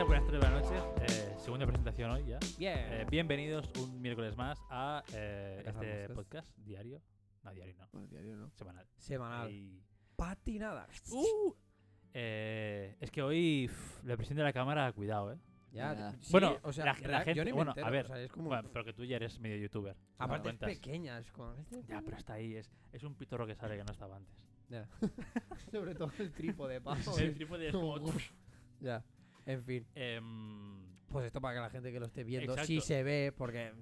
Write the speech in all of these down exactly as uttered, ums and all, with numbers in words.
días, buenas tardes, buenas noches. Eh, segunda presentación hoy ya. Yeah. Eh, bienvenidos un miércoles más a eh, este podcast diario. No, diario no. Bueno, diario no. Semanal. Semanal. Y... patinadas. Uh. Eh, es que hoy pff, la presión de la cámara, cuidado, eh. Ya, yeah. sí, bueno, o sea, la, la, la gente, yo ni me bueno, entero, a ver, o sea, es como... bueno, pero que tú ya eres medio youtuber. Aparte es pequeña, es como... ya, pero está ahí, es, es un pitorro que sale que no estaba antes. Ya. Yeah. Sobre todo el trípode, paso. El trípode es como... ya, en fin. Eh, pues esto para que la gente que lo esté viendo, exacto, sí se ve, porque...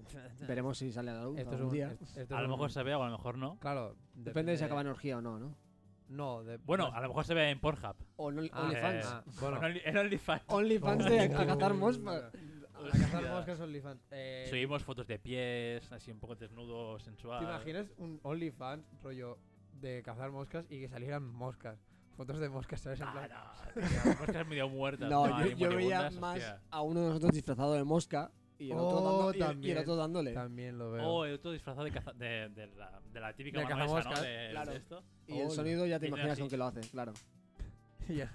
veremos si sale a la luz esto algún es un, día. Es, esto a lo mejor un... se ve o a lo mejor no. Claro. Depende, depende de si acaba en orgía o no, ¿no? No, de, bueno, no. A lo mejor se ve en Pornhub. O no, ah, OnlyFans. Eh, ah, bueno. En OnlyFans. OnlyFans de a cazar moscas. A cazar moscas OnlyFans. Eh, Subimos fotos de pies, así un poco desnudo, sensual. ¿Te imaginas un OnlyFans rollo de cazar moscas y que salieran moscas? Fotos de moscas, ¿sabes? En plan... ah, no, tío, moscas medio muertas. No, no yo, yo veía más, hostia, a uno de nosotros disfrazado de mosca. Y el, oh, otro dando, también, y el otro dándole. También lo veo. O oh, el otro disfrazado de, caza, de, de, la, de la típica mano esa, ¿no? De, claro, de esto. Y oh, el sonido ya te y imaginas con que lo hace, claro. Ya.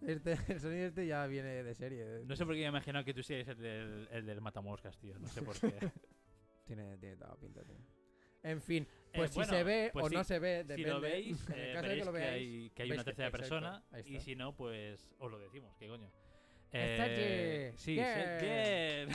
Este, el sonido este ya viene de serie. No sé por qué me imaginaba que tú seas el del, el del matamoscas, tío. No sé por qué. Tiene, tiene toda pinta, tío. En fin, pues eh, si bueno, se ve pues o sí, no se ve, depende. Si lo veis, en el caso eh, de que lo veáis, que hay, que hay una tercera que, persona. Y si no, pues os lo decimos, qué coño. Eh, sí, yeah. Yeah.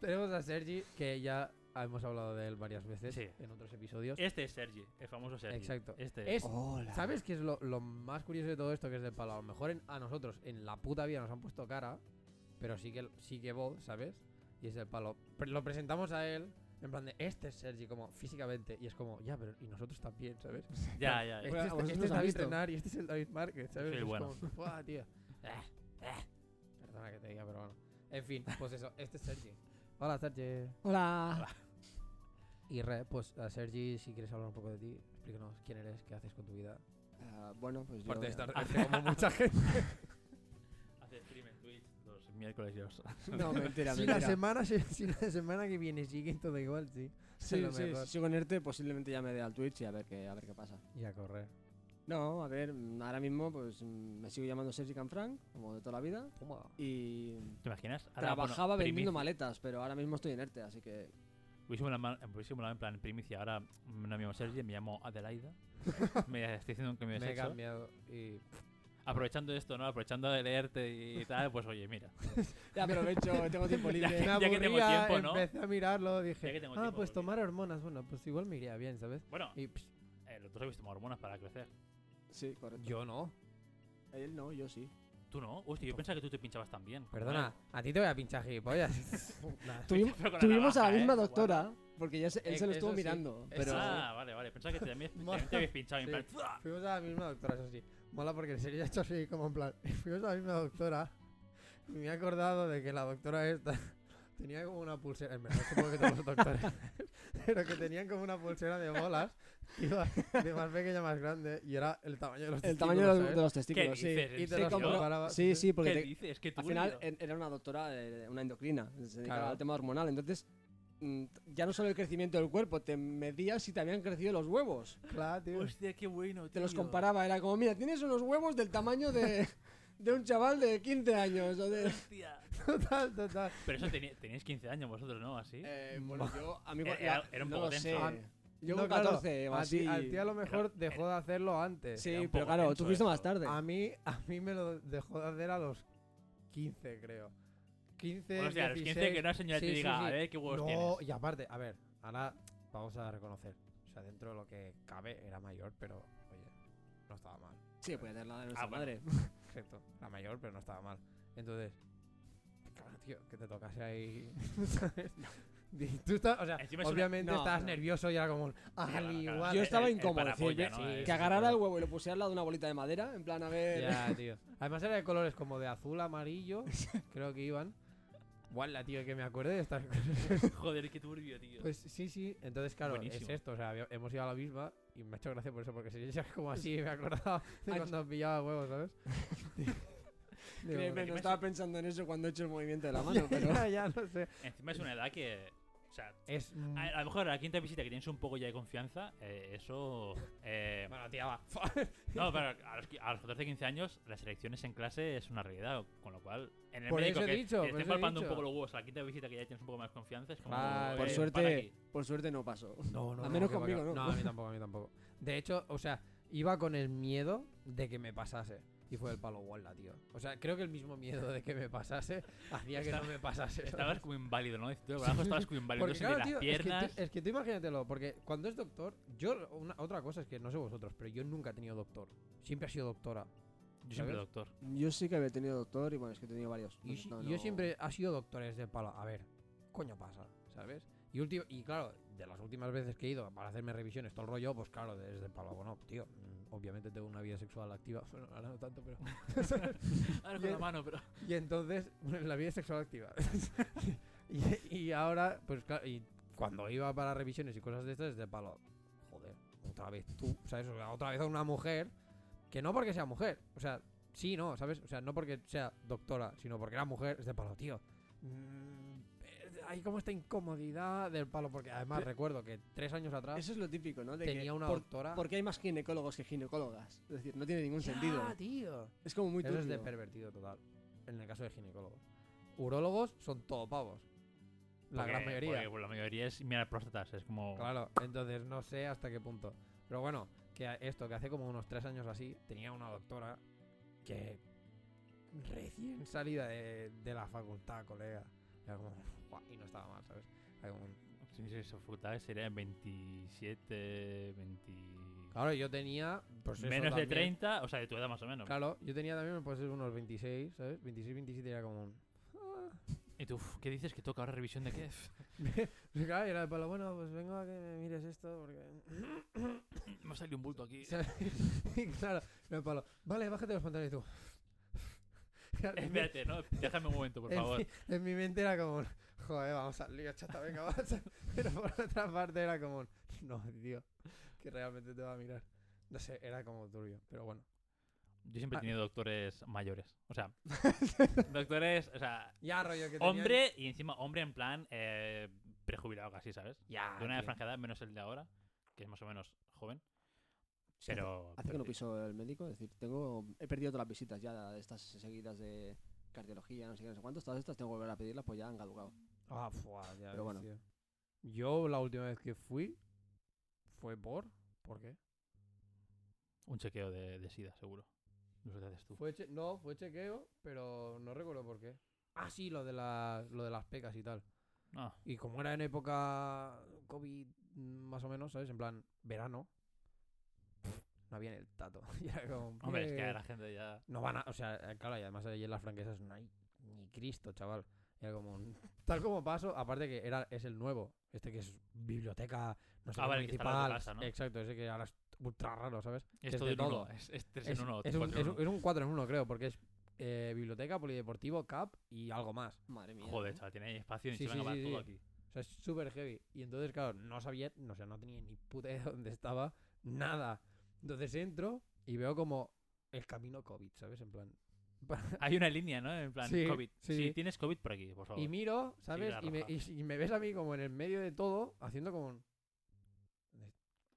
Tenemos a Sergi, que ya hemos hablado de él varias veces, sí, en otros episodios. Este es Sergi, el famoso Sergi. Exacto. Este es. Hola. ¿Sabes qué es lo, lo más curioso de todo esto? Que es del palo. A lo mejor en, a nosotros en la puta vida nos han puesto cara, pero sí que, sí que vos, ¿sabes? Y es del palo. Lo presentamos a él. En plan de, este es Sergi, como físicamente. Y es como, ya, pero y nosotros también, ¿sabes? Ya, ya, ya. Este, bueno, este, este es David Renart y este es el David Márquez, ¿sabes? Sí, es bueno. Como, ¡buah, tío! Perdona que te diga, pero bueno. En fin, pues eso, este es Sergi. Hola, Sergi. Hola. Hola. Y re, pues a Sergi, si quieres hablar un poco de ti, explícanos quién eres, qué haces con tu vida. Uh, bueno, pues aparte yo... aparte de estar como mucha gente. Haces stream en Twitch. Miércoles yo. No, mentira, mentira. Si la semana, si, si la semana que viene sigue todo igual, sí. Sí, sí, sí. Si sigo en ERTE, posiblemente ya me dé al Twitch y a ver qué, a ver qué pasa. Y a correr. No, a ver, ahora mismo pues me sigo llamando Sergi Canfranc, como de toda la vida. ¿Cómo? Y... ¿te imaginas? Ahora, trabajaba bueno, vendiendo maletas, pero ahora mismo estoy en ERTE, así que... Hubiésemos hablado en plan primicia. Ahora no me llamo Sergi, me llamo Adelaida. Me estoy diciendo que me, me he cambiado y... aprovechando esto, ¿no? Aprovechando de leerte y tal, pues oye, mira. Ya aprovecho, tengo tiempo libre. Ya, ya que tengo tiempo, ¿no? Empecé a mirarlo, dije, ah, tiempo, pues tomar bien, hormonas, bueno, pues igual me iría bien, ¿sabes? Bueno, y, eh, los dos habéis tomado hormonas para crecer. Sí, correcto. Yo no. Él no, yo sí. ¿Tú no? Hostia, yo pensaba que tú te pinchabas también. Perdona, ¿no? A ti te voy a pinchar gilipollas. Tuvimos, tuvimos navaja, a la misma, ¿eh? Doctora. Wow. Porque ya se, él eh, se lo estuvo sí, mirando. Pero... ah, vale, vale. Pensaba que te, también, también te habías pinchado. Sí. En plan... fuimos a la misma doctora, eso sí. Mola porque se le ha hecho así como en plan... fuimos a la misma doctora. Y me he acordado de que la doctora esta tenía como una pulsera... en verdad, supongo que todos los doctores. Pero que tenían como una pulsera de bolas. Iba de más pequeña, más grande. Y era el tamaño de los el testículos. El tamaño de, de los testículos, sí. ¿Dices, y te los comparaba. Sí, sí, porque... te, dices? Tú, al final tío, era una doctora, de, una endocrina. Se dedicaba, claro, al tema hormonal. Entonces... ya no solo el crecimiento del cuerpo, te medías si te habían crecido los huevos. Claro, tío. Hostia, qué bueno, tío. Te los comparaba, era como, mira, tienes unos huevos del tamaño de, de un chaval de quince años. O de... hostia. Total, total. Pero eso tení, teníais quince años vosotros, ¿no? Así. Eh, bueno, yo, a mí... Era, ya, era un poco no tenso. Yo no, claro, catorce o así. Al tío a lo mejor pero, dejó de hacerlo antes. Sí, pero claro, tú fuiste esto más tarde. A mí, a mí me lo dejó de hacer a los quince, creo. quince, bueno, o sea, dieciséis, los quince que no señora sí, te diga, sí, sí, a ver qué huevos no, tienes. No, y aparte, a ver, ahora vamos a reconocer. O sea, dentro de lo que cabe era mayor, pero oye, no estaba mal. Sí, puede ser la de nuestra ah, madre. Bueno. Exacto, la mayor, pero no estaba mal. Entonces, claro, tío, que te tocase ahí. ¿Sabes? Tú estás, o sea, obviamente estabas no, no, nervioso y era como ah, sí, al igual. Cara, yo estaba el, incómodo. El sí, ¿no? Sí, que agarrara el huevo y lo pusiera al lado de una bolita de madera, en plan, a ver. Ya, tío. Además era de colores como de azul, amarillo, creo que iban. Guala, tío, que me acuerde de estas cosas. Joder, qué turbio, tío. Pues sí, sí. Entonces, claro, buenísimo, es esto. O sea, hemos ido a la misma y me ha hecho gracia por eso, porque si ya es como así, me acordaba de cuando pillaba huevos, ¿sabes? Créeme, no estaba pensando en eso cuando he hecho el movimiento de la mano, pero... ya, ya, no sé. Encima es una edad que O sea, es, a, a lo mejor a la quinta visita que tienes un poco ya de confianza, eh, eso... Eh, bueno, tía, va. No, pero a los, a los catorce a quince años las elecciones en clase es una realidad, con lo cual... En el por médico eso que, dicho, que te estén palpando un poco los huevos a la quinta visita que ya tienes un poco más confianza, es como... Ah, eh, por, suerte, por suerte no pasó. No, no, a menos no, conmigo, no. No, a mí tampoco, a mí tampoco. De hecho, o sea, iba con el miedo de que me pasase. Y fue el palo Walla, tío. O sea, creo que el mismo miedo de que me pasase hacía que no me pasase. Estabas como inválido, ¿no? Tú, abajo estabas como inválido. Porque, claro, tío, es, que tú, es que tú imagínatelo, porque cuando es doctor, yo... Una, otra cosa es que, no sé vosotros, pero yo nunca he tenido doctor. Siempre he sido doctora. Yo siempre doctor. Yo sí que había tenido doctor y bueno, es que he tenido varios. Y si, no, yo no... siempre he sido doctor desde el palo. A ver, coño pasa, ¿sabes? Y, ulti- y claro, de las últimas veces que he ido para hacerme revisiones, todo el rollo, pues claro, desde el palo, bueno, tío, obviamente tengo una vida sexual activa. Bueno, ahora no tanto, pero... ahora con la mano, pero... Y entonces, bueno, la vida sexual activa. y, y ahora, pues claro, y cuando iba para revisiones y cosas de estas, desde el palo, joder, otra vez tú, ¿sabes? O sea, otra vez a una mujer, que no porque sea mujer, o sea, sí, no, ¿sabes? O sea, no porque sea doctora, sino porque era mujer, desde el palo, tío. Hay como esta incomodidad del palo, porque además pero, recuerdo que tres años atrás... Eso es lo típico, ¿no? De tenía que una por, doctora... Porque hay más ginecólogos que ginecólogas. Es decir, no tiene ningún ya, sentido. Ah, tío. Es como muy turbio. Eso es de pervertido total, en el caso de ginecólogos. Urólogos son todo pavos. La porque, gran mayoría. Porque, pues, la mayoría es mirar próstatas, es como... Claro, entonces no sé hasta qué punto. Pero bueno, que esto, que hace como unos tres años así, tenía una doctora que... Recién salida de, de la facultad, colega. Era como, y no estaba mal, ¿sabes? Era como... Si esa facultad sería en veintisiete, veinte... Claro, yo tenía... Pues menos eso, de también. treinta, o sea, de tu edad más o menos. Claro, yo tenía también, pues unos veintiséis, ¿sabes? veintiséis, veintisiete era como un... Y tú, ¿qué dices? ¿Que toca ahora revisión de qué? Claro, y era de palo, bueno, pues vengo a que me mires esto porque... me ha salido un bulto aquí. Y claro, era de palo, vale, bájate los pantalones y tú... Espérate, ¿no? Déjame un momento, por favor. En mi, en mi mente era como, joder, vamos al lío, chata, venga, vas. Pero por otra parte era como, no, tío, que realmente te va a mirar. No sé, era como turbio, pero bueno. Yo siempre he tenido ah. doctores mayores. O sea, doctores, o sea, ya, rollo que hombre tenía... y encima hombre en plan eh, prejubilado casi, ¿sabes? Ya, de una tío. franja edad, menos el de ahora, que es más o menos joven. Pero, hace que no piso el médico, es decir, tengo he perdido todas las visitas ya de estas seguidas de cardiología, no sé qué, no sé cuántos, todas estas tengo que volver a pedirlas, pues ya han caducado. Ah, fuá, ya. Pero bueno. Tío. Yo la última vez que fui fue por... ¿Por qué? Un chequeo de, de SIDA, seguro. No sé qué haces tú. Fue che- no, fue chequeo, pero no recuerdo por qué. Ah, sí, lo de, la, lo de las pecas y tal. Ah. Y como era en época COVID más o menos, ¿sabes? En plan, verano. No había en el tato. Ya como, hombre, es que la gente ya... No van a... O sea, claro, y además allí en las franquesas no hay ni Cristo, chaval. Era como... Un... Tal como paso, aparte que era es el nuevo. Este que es biblioteca, no sé, ah, vale, municipal. Que casa, ¿no? Exacto, ese que ahora es ultra raro, ¿sabes? Es todo de todo. Es, es tres es, en uno. Es, es, es un cuatro en uno, creo, porque es eh, biblioteca, polideportivo, C A P y algo más. Madre mía. Joder, ¿eh? Chaval, tiene espacio y sí, se sí, van a acabar sí, todo sí. aquí. O sea, es súper heavy. Y entonces, claro, no sabía... O sea, no tenía ni puta idea dónde estaba. Nada. Entonces entro y veo como el camino COVID, ¿sabes? En plan... Hay una línea, ¿no? En plan, sí, COVID. Sí, sí, tienes COVID por aquí, por favor. Y miro, ¿sabes? Sí, y, me, y, y me ves a mí como en el medio de todo, haciendo como un...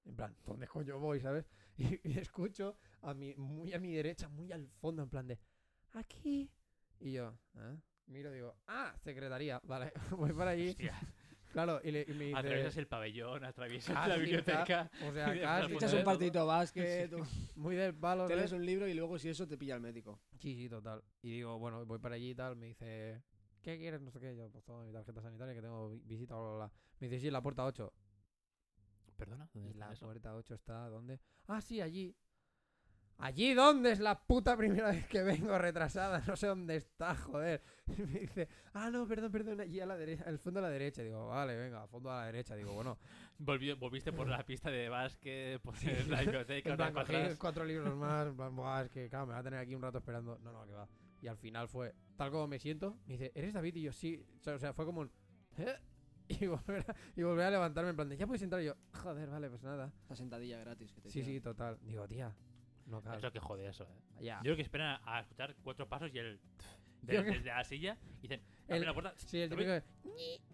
En plan, ¿dónde coño voy, sabes? Y, y escucho a mi, muy a mi derecha, muy al fondo, en plan de... Aquí. Y yo... ¿eh? Miro y digo... Ah, secretaría. Vale, voy para allí. Hostia. Claro, y, le, y me dice... Atraviesas el pabellón, atraviesas casi, la biblioteca... O sea, casi... Echas un partidito de básquet... Sí. Muy del palo... Te lees un libro y luego si eso te pilla el médico. Sí, sí, total. Y digo, bueno, voy para allí y tal, me dice... ¿Qué quieres? No sé qué, yo pues toma mi tarjeta sanitaria que tengo visita, bla, bla, bla. Me dice, sí, la puerta ocho. ¿Perdona? ¿Dónde está la puerta ocho está? ¿Dónde? Ah, sí, allí. ¿Allí dónde? Es la puta primera vez que vengo retrasada. No sé dónde está, joder. Y me dice, ah, no, perdón, perdón, allí a la derecha, al fondo a la derecha. Digo, vale, venga, al fondo a la derecha. Digo, bueno. Volvió, volviste por la pista de básquet, por sí. la biblioteca, plan, cogí cuatro libros más, en plan, buah, es que, claro, me va a tener aquí un rato esperando. No, no, que va. Y al final fue, tal como me siento, me dice, ¿eres David? Y yo, sí. O sea, fue como un... ¿Eh? Y volver, a, y volver a levantarme, en plan, de, ya puedes entrar. Y yo, joder, vale, pues nada. Esta sentadilla gratis que te Sí, queda. Sí, total. Digo, tía... No, claro. Es lo que jode eso, eh. Yeah. Yo creo que esperan a escuchar cuatro pasos y el... de, desde la silla y dicen, abre el, la puerta. Sí, el típico de,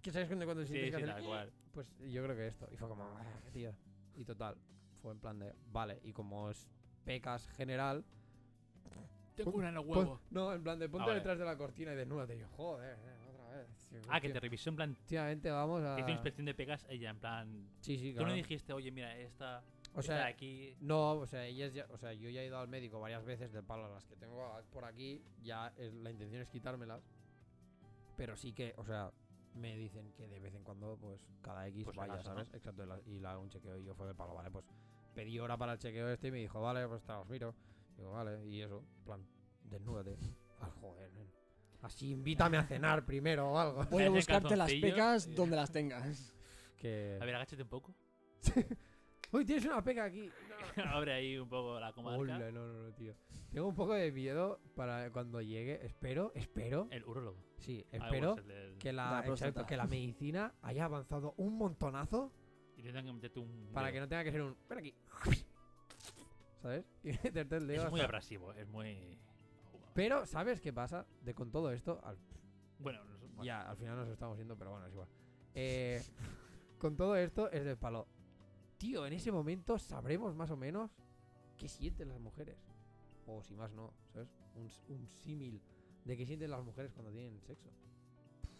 que sabes cuando, cuando sí, sientes sí, que hacer, cual. Pues yo creo que esto. Y fue como, tío. Y total, fue en plan de, vale, y como es pecas general... Tengo una en los huevos. No, en plan de ponte detrás de la cortina y desnúdate. Y yo, joder, eh, otra vez. Tío, ah, tío, que te revisó en plan... Últimamente vamos a... Hizo inspección de pecas ella, en plan... Sí, sí, claro. Tú no dijiste, oye, mira, esta... O sea, aquí... No, o sea, ella ya, o sea, yo ya he ido al médico varias veces del palo. Las que tengo por aquí, ya es, la intención es quitármelas. Pero sí que, o sea, me dicen que de vez en cuando, pues, cada X pues vaya, ¿sabes? ¿No? Exacto, y le hago un chequeo y yo fue del palo, vale, pues pedí hora para el chequeo este y me dijo, vale, pues te los miro. Digo, vale, y eso, plan, desnúdate. Ah, joder, nen. Así invítame a cenar primero o algo. Voy a buscarte las pecas y... donde las tengas. Que... A ver, agáchate un poco. Uy, tienes una peca aquí. No. Abre ahí un poco la comarca. Hola, no, no, no, tío. Tengo un poco de miedo para cuando llegue. Espero, espero. El urólogo. Sí, espero ah, del... que, la, la exacto, que la medicina haya avanzado un montonazo. Y te tengan que meterte un. Para que no tenga que ser un. Ven aquí. ¿Sabes? Y meterte el dedo. Es muy abrasivo, es muy. Pero, ¿sabes qué pasa? De con todo esto. Al... Bueno, nos... bueno, ya, al final nos estamos yendo, pero bueno, es igual. Eh, con todo esto es del palo. Tío, en ese momento sabremos más o menos qué sienten las mujeres. O si más no, ¿sabes? Un, un símil de qué sienten las mujeres cuando tienen sexo.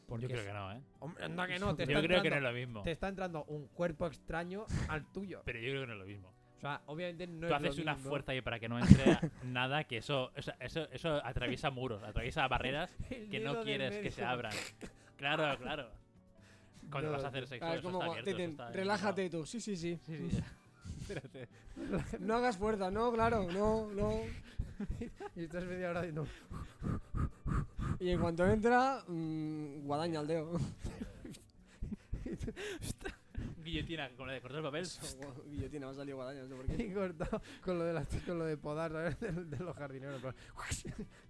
Porque yo creo que no, ¿eh? Hombre, anda que no. Te yo está creo entrando, que no es lo mismo. Te está entrando un cuerpo extraño al tuyo. Pero yo creo que no es lo mismo. O sea, obviamente no Tú es lo mismo. Tú haces una fuerza ahí para que no entre nada, que eso, eso, eso, eso atraviesa muros, atraviesa barreras que no quieres que se abran. Claro, claro. Cuando no, vas a hacer sexo, ah, eso como está abierto, te, te, eso está relájate abierto. Tú, sí, sí, sí. sí, sí. Espérate. No hagas fuerza, no, claro, no, no. Y estás media hora diciendo... Y en cuanto entra, mmm, guadaña al dedo. Guillotina, con la de cortar el papel. Guillotina, me ha salido guadaña, no sé por qué. Y cortado con lo de, la, con lo de podar, ¿sabes? De, de los jardineros.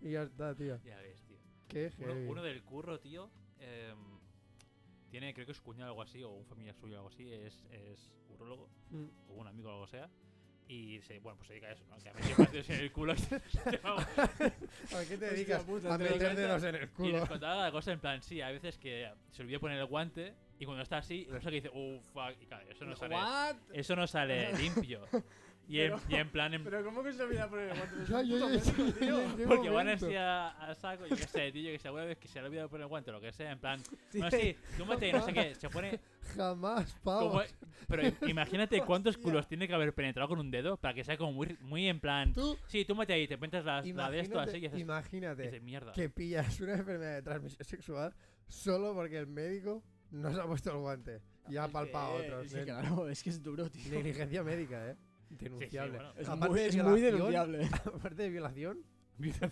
Y ya está, tío. Ya ves, tío. Qué uno, uno del curro, tío... Eh, Tiene, creo que es cuñado o algo así, o un familiar suyo o algo así, es, es urólogo, mm. o un amigo o algo sea, y se, bueno, pues se dedica a eso, ¿no? Que a meter dedos en el culo. ¿A qué te dedicas? Puta, a meter dedos en el culo. Y les contaba la cosa en plan, sí, a veces que se olvidó poner el guante, y cuando está así, lo saca y dice, oh, fuck, y claro, eso no sale, eso no sale limpio. Y, pero, en, y en plan. En... Pero, ¿cómo que se olvida poner el guante? Yo, yo, médico, tío. Porque van así a, a saco, yo que sé, tío, yo que sé, alguna vez que se le ha olvidado poner el guante o lo que sea, en plan. Sí, no, sí, túmate, no sé qué, se pone. Jamás, pavo. Pero imagínate cuántos culos tiene que haber penetrado con un dedo para que sea como muy, muy en plan. ¿Tú? Sí, túmate ahí, te pintas la, la de esto así y haces. Imagínate dices, mierda. Que pillas una enfermedad de transmisión sexual solo porque el médico no se ha puesto el guante y ha palpado a otros. Sí, claro, es que es duro, tío. Negligencia médica, eh. Denunciable. Sí, sí, bueno. Es muy, muy denunciable. Aparte de violación. Violación.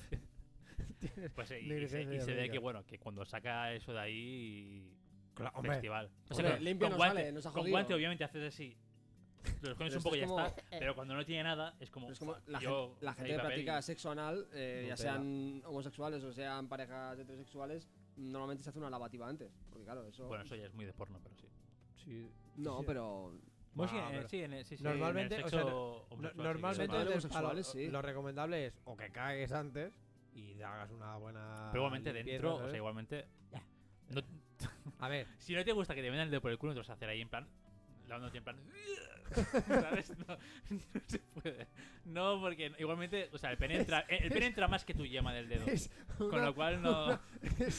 Pues, y, y, se, y se ve que, bueno, que cuando saca eso de ahí. Claro, festival. O sea, hombre, limpio con no guante, sale, nos ha jodido. Con guante, obviamente, haces así. Los coges un poco y ya como, está. Eh, pero cuando no tiene nada, es como. Es como la, yo, la gente que practica y... sexo anal, eh, no ya sean da. homosexuales o sean parejas heterosexuales, normalmente se hace una lavativa antes. Porque, claro, eso. Bueno, eso ya es muy de porno, pero sí. sí no, sí. pero. Normalmente lo, sí. lo recomendable es o que cagues antes y te hagas una buena. Pero igualmente limpieza, dentro, ¿sabes? O sea, igualmente. Yeah. No, a ver. Si no te gusta que te vendan el dedo por el culo, te vas a hacer ahí en plan. En plan. ¿Sabes? No, no se puede. No, porque igualmente. O sea, el pene entra, el pene entra más que tu yema del dedo. Una, con lo cual no. Una,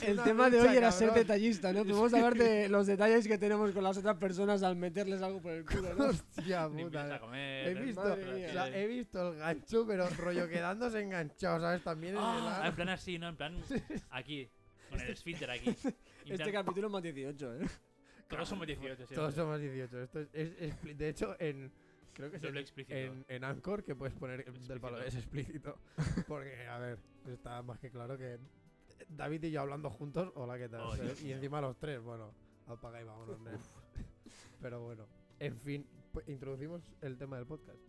el tema de hoy era cabrón. Ser detallista, ¿no? Podemos hablar de los detalles que tenemos con las otras personas al meterles algo por el culo, ¿no? Hostia puta. A comer, he, visto, o sea, he visto el gancho, pero rollo quedándose enganchado, ¿sabes? También en oh, el. En plan así, ¿no? En plan. Aquí. Con el esfínter aquí. Este plan, capítulo es más dieciocho, ¿eh? Todos somos dieciocho, sí. Todos somos dieciocho. Esto es, es, es, de hecho, en creo que es en, en, en Anchor que puedes poner el del palo es explícito. Porque, a ver, está más que claro que David y yo hablando juntos, hola, ¿qué tal? Oh, ¿sí? Dios, y encima los tres, bueno, apaga y vámonos. Pero bueno, en fin, pues, introducimos el tema del podcast.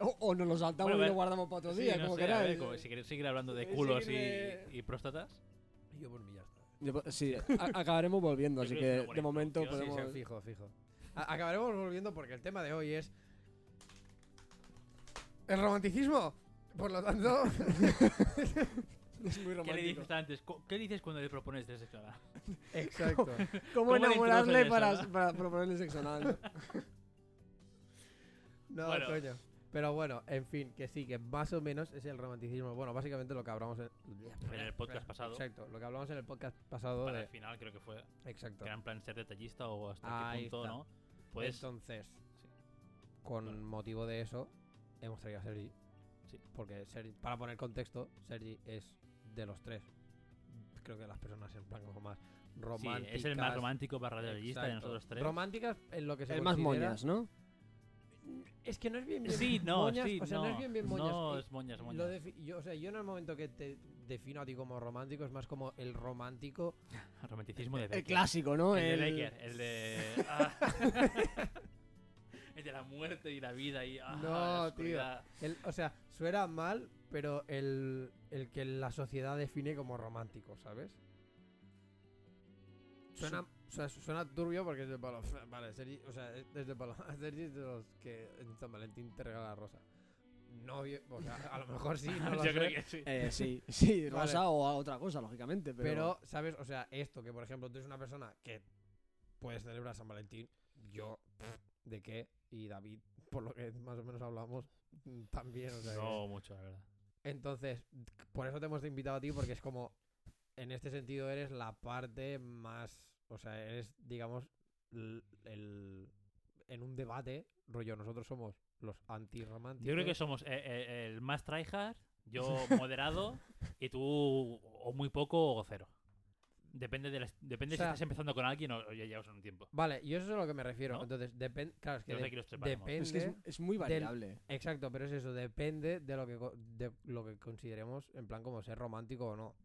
O, o nos lo saltamos bueno, y lo guardamos para otro sí, día, no como sé, queráis. Ver, como, si queréis seguir hablando de culos seguiré... y, y próstatas. Y yo por mi ya está. Sí, acabaremos volviendo, así que de momento podemos... Sí, sí, fijo, fijo. A acabaremos volviendo porque el tema de hoy es... ¡El romanticismo! Por lo tanto... Es muy romántico. ¿Qué le dices antes? ¿Qué dices cuando le propones de sexo anal? Exacto. ¿Cómo, ¿Cómo enamorarle para, para proponerle sexo anal? No, bueno. coño. Pero bueno, en fin, que sí, que más o menos es el romanticismo. Bueno, básicamente lo que hablamos en, en el podcast pasado. Exacto, lo que hablamos en el podcast pasado. Para de... el final creo que fue. Exacto. Que era en plan ser detallista o hasta Ahí qué punto, está. ¿no? Pues... Entonces, sí. con bueno. motivo de eso, hemos traído a Sergi. Sí. Porque Sergi, para poner contexto, Sergi es de los tres. Creo que las personas en plan como más románticas. Sí, es el más romántico barra detallista de nosotros tres. Románticas en lo que se el considera... más moñas, ¿no? Es que no es bien bien sí, no, moñas, sí, o sea, no. no es bien bien moñas. No, es moñas, moñas. Lo defi- yo, o sea, yo en el momento que te defino a ti como romántico, es más como el romántico... El romanticismo de Becker. El clásico, ¿no? El, el de Becker, el de... Ah. El de la muerte y la vida y... Ah, no, tío. El, o sea, suena mal, pero el, el que la sociedad define como romántico, ¿sabes? Suena... Su- O sea, suena turbio porque es de palo. Vale, Sergi, o sea, es de palo. Sergi es de los que en San Valentín te regala la rosa. No, o sea, a lo mejor sí, no lo Yo sé. creo que sí. Eh, sí, sí, vale. Rosa o a otra cosa, lógicamente. Pero... pero, ¿sabes? O sea, esto, que por ejemplo tú eres una persona que puedes celebrar San Valentín, yo, ¿de qué? Y David, por lo que más o menos hablamos, también. O sea, no, es... mucho, la verdad. Entonces, por eso te hemos invitado a ti, porque es como, en este sentido eres la parte más... O sea, eres, digamos, el, el, en un debate, rollo, nosotros somos los antirrománticos. Yo creo que somos el, el, el más tryhard, yo moderado, y tú o muy poco o cero. Depende de las, depende o sea, si estás empezando con alguien o ya llevas un tiempo. Vale, yo eso es a lo que me refiero. ¿No? Entonces, depende... Claro, es que, de, que depende... Es, que es, es muy variable. Del, exacto, pero es eso, depende de lo que de lo que consideremos, en plan, como ser romántico o no.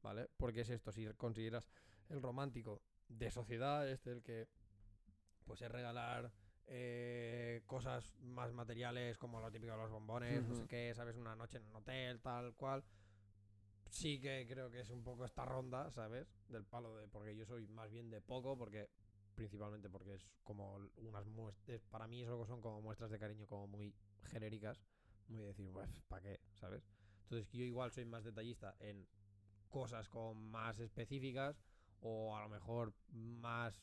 ¿Vale? Porque es esto, si consideras... El romántico de sociedad, este, el que pues es regalar eh, cosas más materiales como lo típico de los bombones, uh-huh. no sé qué, sabes, una noche en un hotel, tal cual. Sí que creo que es un poco esta ronda, ¿sabes? Del palo de... Porque yo soy más bien de poco, porque principalmente porque es como unas muestras... Para mí eso son como muestras de cariño como muy genéricas. Muy de decir, pues, ¿para qué? ¿Sabes? Entonces yo igual soy más detallista en cosas como más específicas... O a lo mejor más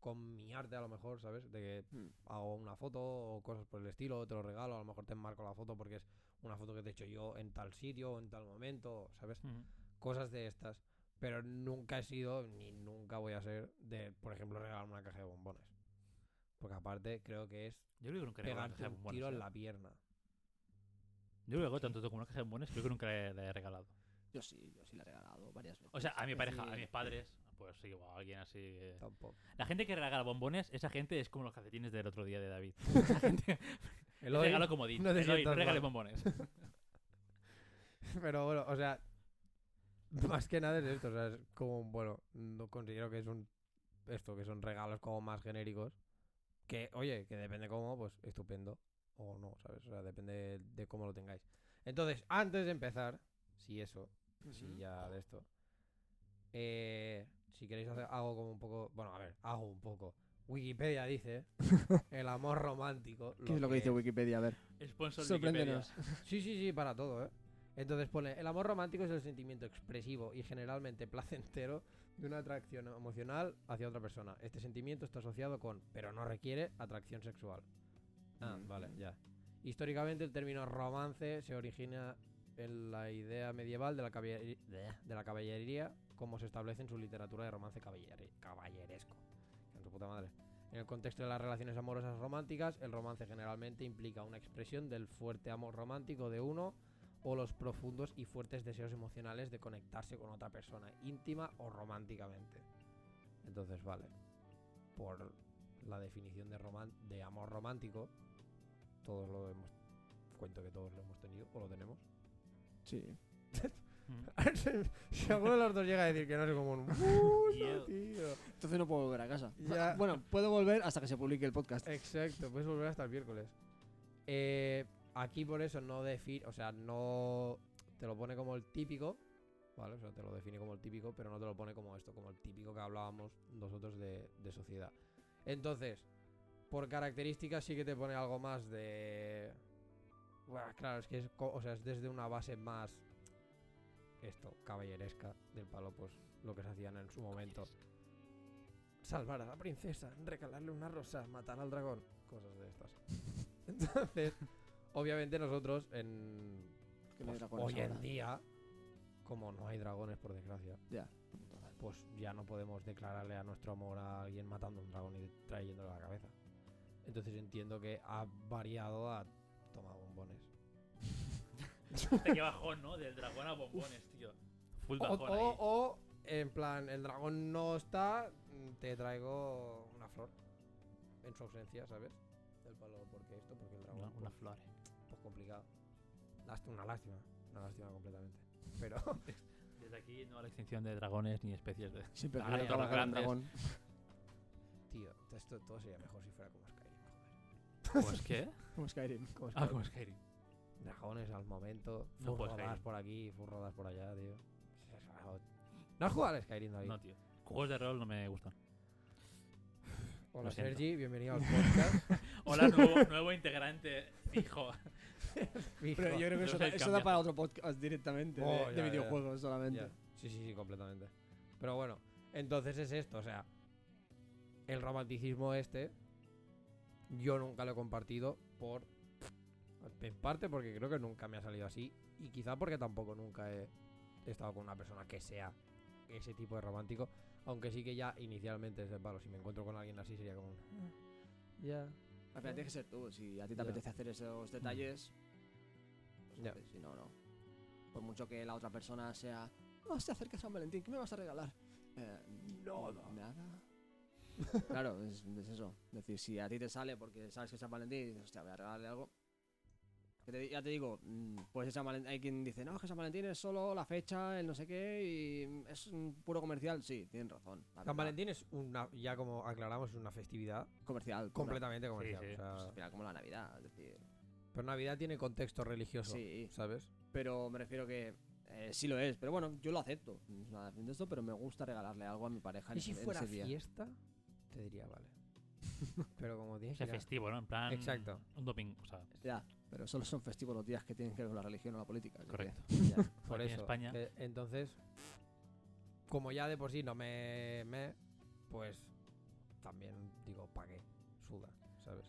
con mi arte, a lo mejor, ¿sabes? De que mm. hago una foto o cosas por el estilo, te lo regalo, a lo mejor te enmarco la foto porque es una foto que te he hecho yo en tal sitio, en tal momento, ¿sabes? Mm. Cosas de estas. Pero nunca he sido, ni nunca voy a ser, de, por ejemplo, regalar una caja de bombones. Porque aparte creo que es yo creo que nunca pegarte un tiro ¿sabes? en la pierna. Yo creo que tanto como una caja de bombones, creo que nunca la he, la he regalado. Yo sí, yo sí la he regalado varias veces. O sea, a mi pareja, sí. a mis padres... Pues sí, o alguien así... Eh. Tampoco. La gente que regala bombones, esa gente es como los calcetines del otro día de David. Esa gente... el hoy, regalo como dice. No, no regales bombones. Pero bueno, o sea... Más que nada es esto, o sea, es como... Bueno, no considero que es un... Esto, que son regalos como más genéricos. Que, oye, que depende cómo, pues estupendo. O no, ¿sabes? O sea, depende de cómo lo tengáis. Entonces, antes de empezar, si eso, uh-huh. si ya de esto... Eh... Si queréis hacer algo como un poco... Bueno, a ver, hago un poco. Wikipedia dice el amor romántico. ¿Qué lo es lo que, que dice Wikipedia? A ver. Sponsor Sorpréndenos. Wikipedia. Sí, sí, sí, para todo, ¿eh? Entonces pone... El amor romántico es el sentimiento expresivo y generalmente placentero de una atracción emocional hacia otra persona. Este sentimiento está asociado con, pero no requiere, atracción sexual. Ah, mm. vale, ya. Históricamente el término romance se origina en la idea medieval de la, caballería, de la caballería como se establece en su literatura de romance caballere, caballeresco. En su puta madre. En el contexto de las relaciones amorosas románticas, el romance generalmente implica una expresión del fuerte amor romántico de uno o los profundos y fuertes deseos emocionales de conectarse con otra persona, íntima o románticamente. Entonces, vale. Por la definición de, roman- de amor romántico, todos lo hemos... Cuento que todos lo hemos tenido o lo tenemos. Sí. Si alguno de los dos llega a decir que no es como un no, tío. Entonces no puedo volver a casa. Ya. Bueno, puedo volver hasta que se publique el podcast. Exacto, puedes volver hasta el miércoles. Eh, aquí por eso no define, o sea, no te lo pone como el típico, ¿vale? O sea, te lo define como el típico, pero no te lo pone como esto, como el típico que hablábamos nosotros de, de sociedad. Entonces, por características sí que te pone algo más de... Bueno, claro, es que es, o sea, es desde una base más esto, caballeresca, del palo, pues lo que se hacían en su momento. Salvar a la princesa, regalarle una rosa, matar al dragón, cosas de estas. Entonces, obviamente nosotros en pues, hoy ahora? en día, como no hay dragones por desgracia, ya. pues ya no podemos declararle a nuestro amor a alguien matando a un dragón y trayéndole la cabeza. Entonces entiendo que ha variado a tomar bombones. Qué bajón, ¿no? Del dragón a bombones, tío. Full bajón. O, o, o en plan, el dragón no está, te traigo una flor en su ausencia, ¿sabes? El palo, porque esto, porque el dragón. No, pues, una flor, eh. Pues complicado. Lástima, una lástima, una lástima completamente. Pero desde aquí no a la extinción de dragones ni especies de. Siempre hay que trabajar en dragón. Tío, esto todo sería mejor si fuera como Skyrim, joder. ¿Cómo es qué? Como Skyrim. Como Skyrim. Ah, como Skyrim. Dragones al momento, no furrodas Skyrim. por aquí, furrodas por allá, tío. ¿No has jugado al Skyrim, David? No, tío. Juegos de rol no me gustan. Hola, Sergi, bienvenido al podcast. Hola, nuevo, nuevo integrante fijo. Fijo. Pero yo creo que eso, eso da para otro podcast directamente, oh, de, ya, de videojuegos ya. solamente. Ya. Sí, sí, sí, completamente. Pero bueno, entonces es esto, o sea, el romanticismo este yo nunca lo he compartido por... En parte porque creo que nunca me ha salido así. Y quizá porque tampoco nunca he estado con una persona que sea ese tipo de romántico. Aunque sí que ya inicialmente es de palo. Si me encuentro con alguien así sería como un... Ya. Yeah. Al final tienes que ser tú. Si a ti te yeah. apetece hacer esos detalles, pues yeah. haces, si no, no. Por mucho que la otra persona sea... Oh, se acerca San Valentín, ¿qué me vas a regalar? Eh, no, no. Nada. Claro, es, es eso. Es decir, si a ti te sale porque sabes que es San Valentín y dices, hostia, voy a regalarle algo... Ya te digo, pues San Valentín, hay quien dice, no, es que San Valentín es solo la fecha, el no sé qué, y es un puro comercial. Sí, tienen razón. San Valentín es una, ya como aclaramos, es una festividad comercial. Completamente comercial. Sí, sí. O sea, pues al final como la Navidad, es decir. Pero Navidad tiene contexto religioso, sí, ¿sabes? Pero me refiero que eh, sí lo es, pero bueno, yo lo acepto. Nada de esto, pero me gusta regalarle algo a mi pareja. Y en, si fuera ese día. Fiesta, te diría, vale. Pero como dije, es festivo, ¿no? En plan. Exacto. Un doping, o sea. Ya. Pero solo son festivos los días que tienen que ver con la religión o la política. Correcto. Ya, por eso. En España. Eh, entonces, como ya de por sí no me... me pues también digo, ¿pa' qué? Suda, ¿sabes?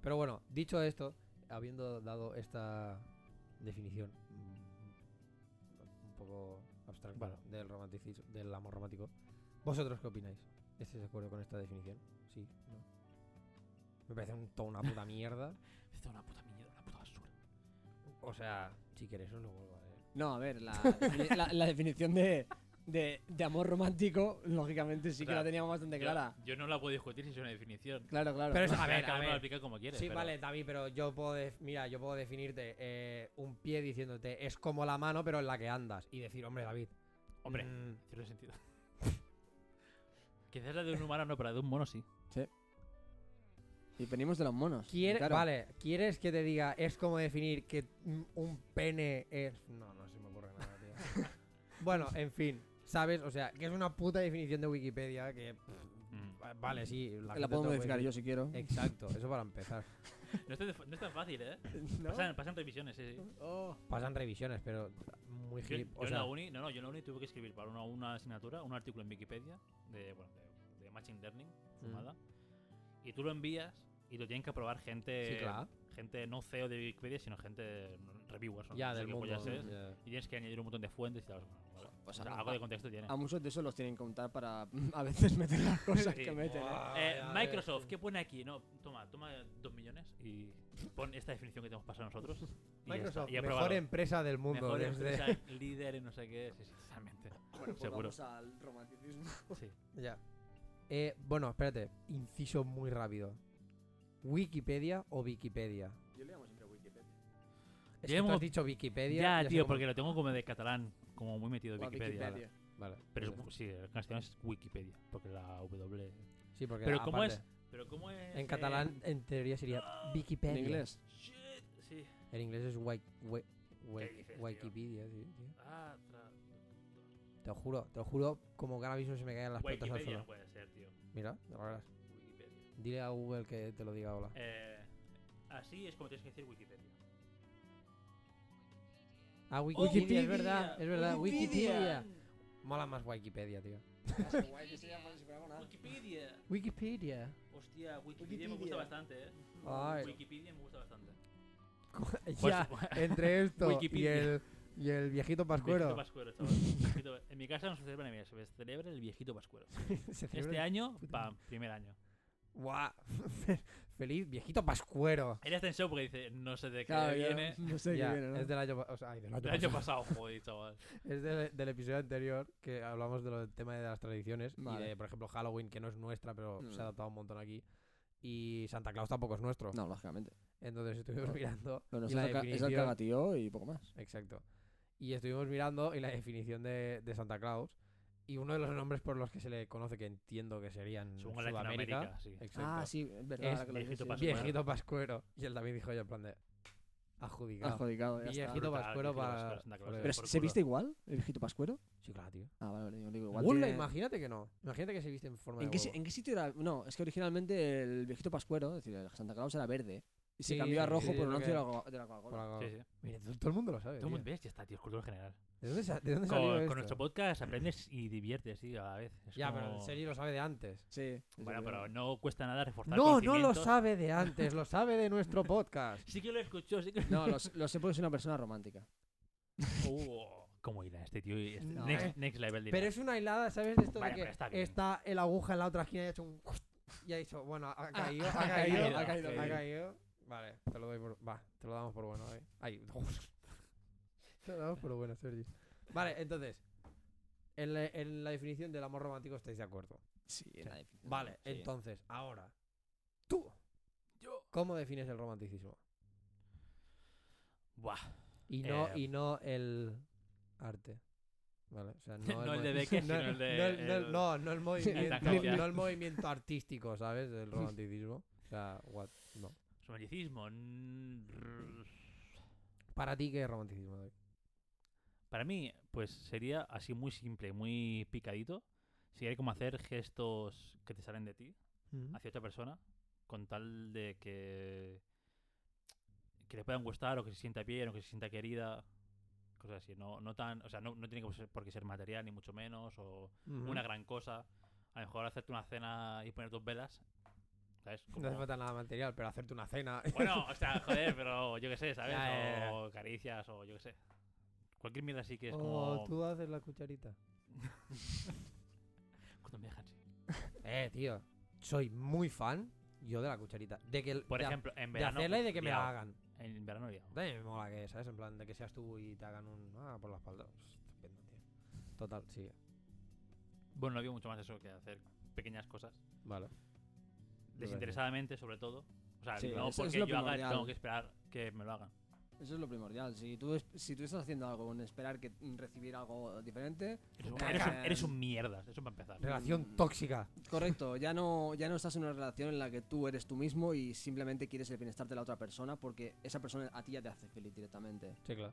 Pero bueno, dicho esto, habiendo dado esta definición mm, un poco abstracta bueno. del romanticismo, del amor romántico, ¿vosotros qué opináis? ¿Estáis de acuerdo con esta definición? Sí, ¿no? Me parece un, toda una puta mierda. Me parece una puta mierda. O sea, si quieres eso lo vuelvo a leer. No, a ver, la, la, la definición de, de, de amor romántico, lógicamente sí o que sea, la teníamos bastante yo, clara. Yo no la puedo discutir si es una definición. Claro, claro. Pero eso, a ver, cada uno lo aplica como quieres. Sí, pero... vale, David, pero yo puedo, de, mira, yo puedo definirte eh, un pie diciéndote es como la mano, pero en la que andas. Y decir, hombre, David. Hombre, mm. en cierto sentido. Quizás la de un humano no, pero la de un mono sí. Sí. Y venimos de los monos. ¿Quiere, claro. Vale, ¿quieres que te diga es como definir que un pene es...? No, no se me ocurre nada, tío. Bueno, en fin, ¿sabes? O sea, que es una puta definición de Wikipedia que... Pff, vale, sí. La, la puedo modificar yo si quiero. Exacto, eso para empezar. No, es, no es tan fácil, ¿eh? ¿No? Pasan, pasan revisiones, sí, sí. Oh. Pasan revisiones, pero muy gilip... Yo, yo o sea, en la uni, no, no, yo en la uni tuve que escribir para una, una asignatura, un artículo en Wikipedia de, bueno, de, de Machine Learning, fumada. Mm. Y tú lo envías y lo tienen que aprobar gente sí, claro. gente no C E O de Wikipedia, sino gente reviewers. ¿No? Ya, no sé del mundo. Yeah. Y tienes que añadir un montón de fuentes y tal. Bueno, pues o sea, a, algo de contexto tiene. A muchos de esos los tienen que contar para a veces meter las cosas sí. que meten. Wow, ¿eh? Eh, Microsoft, ¿qué pone aquí? No, toma, toma dos millones y pon esta definición que tenemos pasado nosotros. Y Microsoft, y mejor empresa del mundo. Mejor desde... empresa, líder en no sé qué. Sí, sí, totalmente. Bueno, pues seguro. Vamos al romanticismo. Sí. Ya. Yeah. Eh, bueno, espérate, inciso muy rápido. ¿Wikipedia o Wikipedia? Yo le llamo siempre Wikipedia. Es que tú has dicho Wikipedia. Ya, ya tío, como... porque lo tengo como de catalán, como muy metido en Wikipedia. Wikipedia. Vale. Pero vale. Es, sí, en castellano es Wikipedia, porque la W. Sí, porque pero ¿cómo es? Pero cómo es. En catalán, en teoría sería no. Wikipedia. En inglés. Shit. Sí. En inglés es wi- wi- wi- dices, Wikipedia, tío. Sí, tío. Ah, tra- Te lo juro, te lo juro, como que ahora mismo se me caen las Wikipedia pelotas al suelo. No puede ser, tío. Mira, de verdad. Wikipedia. Dile a Google que te lo diga hola. Eh, así es como tienes que decir Wikipedia. Ah, Wikipedia, Wikipedia, es verdad, es verdad, Wikipedia. Wikipedia. Mola más Wikipedia, tío. Es guay que se llama si una... Wikipedia. Wikipedia. Hostia, Wikipedia, Wikipedia me gusta bastante, eh. Ay. Wikipedia me gusta bastante. Ya, entre esto Wikipedia. y el y el viejito pascuero. El viejito pascuero, chaval. En mi casa no se celebra Navidad, se celebra el viejito pascuero. se este año, pam, primer año. ¡Guau! Wow. ¡Feliz viejito pascuero! Él está en show porque dice, no sé de qué claro, viene. No sé de qué viene, ¿no? Es del año, o sea, ay, del año del pasado. año pasado, joder, chaval. Es del, del episodio anterior que hablamos de lo, del tema de las tradiciones. Vale. Y de, por ejemplo, Halloween, que no es nuestra, pero no. se ha adaptado un montón aquí. Y Santa Claus tampoco es nuestro. No, lógicamente. Entonces estuvimos no. mirando... Pero y la definición... Es el cagatío y poco más. Exacto. Y estuvimos mirando y la definición de, de Santa Claus... Y uno de los nombres por los que se le conoce, que entiendo que serían según Sudamérica, sí. Ah, sí, verdad, es que lo viejito, pascuero. viejito pascuero. Y el David dijo yo en plan de adjudicado. Adjudicado, ya viejito está. Pascuero el para... Pascuero, ¿pero se viste igual el viejito pascuero? Sí, claro, tío. Ah, vale, vale. Yo digo, igual tiene... Imagínate que no. Imagínate que se viste en forma ¿En de qué, huevo. ¿En qué sitio era? No, es que originalmente el viejito pascuero, es decir, el Santa Claus era verde. Y se sí, cambió a rojo sí, sí, por un anuncio que... de la Coca-Cola. Sí, sí. Mira, todo, todo el mundo lo sabe. Todo el mundo ves que está, tío, es cultura general. ¿De dónde, sa- de dónde con, salió esto? Con nuestro podcast aprendes y diviertes, tío, a la vez. Es ya, como... pero el Sergi lo sabe de antes. Sí. Bueno, pero no cuesta nada reforzar No, no lo sabe de antes, lo sabe de nuestro podcast. Sí que lo escuchó, sí que No, lo, lo sé porque soy una persona romántica. Uh, ¿Cómo hila este tío? Este, no, next, eh. next level. Pero es una hilada, ¿sabes? De esto vale, de que está, está el aguja en la otra esquina y ha hecho un... Y ha dicho, bueno, ha caído, ah, ha, caído, caído ha caído, ha caído, ha caído. Vale, te lo doy por... Va, te lo damos por bueno, ¿eh? Ahí. No, pero bueno, Sergi. Vale, entonces, en la, en la definición del amor romántico estáis de acuerdo. Sí, en la definición. Vale, sí. Entonces, ahora, tú, yo, ¿cómo defines el romanticismo? Buah. Y no, eh... y no el arte. Vale, o sea, no, no el, el de Becker, sino el de... No, el, el... No, no, el movimiento, no el movimiento artístico, ¿sabes? Del romanticismo. O sea, what? No. Romanticismo. Para ti, ¿qué es romanticismo, David? Para mí, pues sería así muy simple, muy picadito. Sería como hacer gestos que te salen de ti uh-huh. hacia otra persona, con tal de que, que le puedan gustar, o que se sienta bien, o que se sienta querida, cosas así. No, no tan, o sea, no, no tiene que ser, por qué ser material, ni mucho menos, o uh-huh. una gran cosa. A lo mejor hacerte una cena y poner dos velas. ¿Sabes? Como... No hace falta nada material, pero hacerte una cena. Bueno, o sea, joder, pero yo qué sé, ¿sabes? Ya, o eh. caricias, o yo qué sé. Cualquier mierda así que es oh, como... tú haces la cucharita. Cuando me dejan, sí. Eh, tío, soy muy fan yo de la cucharita. De que el, Por de ejemplo, a, en verano... De hacerla y de que liado. me la hagan. En verano ya. Me mola que, ¿sabes? En plan, de que seas tú y te hagan un... Ah, por la espalda. Estupendo, tío. Total, sí. Bueno, no había mucho más eso que hacer pequeñas cosas. Vale. Desinteresadamente, sobre todo. O sea, sí, no porque yo primordial. haga, tengo que esperar que me lo hagan. Eso es lo primordial. Si tú, si tú estás haciendo algo con esperar que recibir algo diferente... Eres un, eres un, eres un mierda, eso para empezar. Relación tóxica. Correcto. Ya no, ya no estás en una relación en la que tú eres tú mismo y simplemente quieres el bienestar de la otra persona porque esa persona a ti ya te hace feliz directamente. Sí, claro.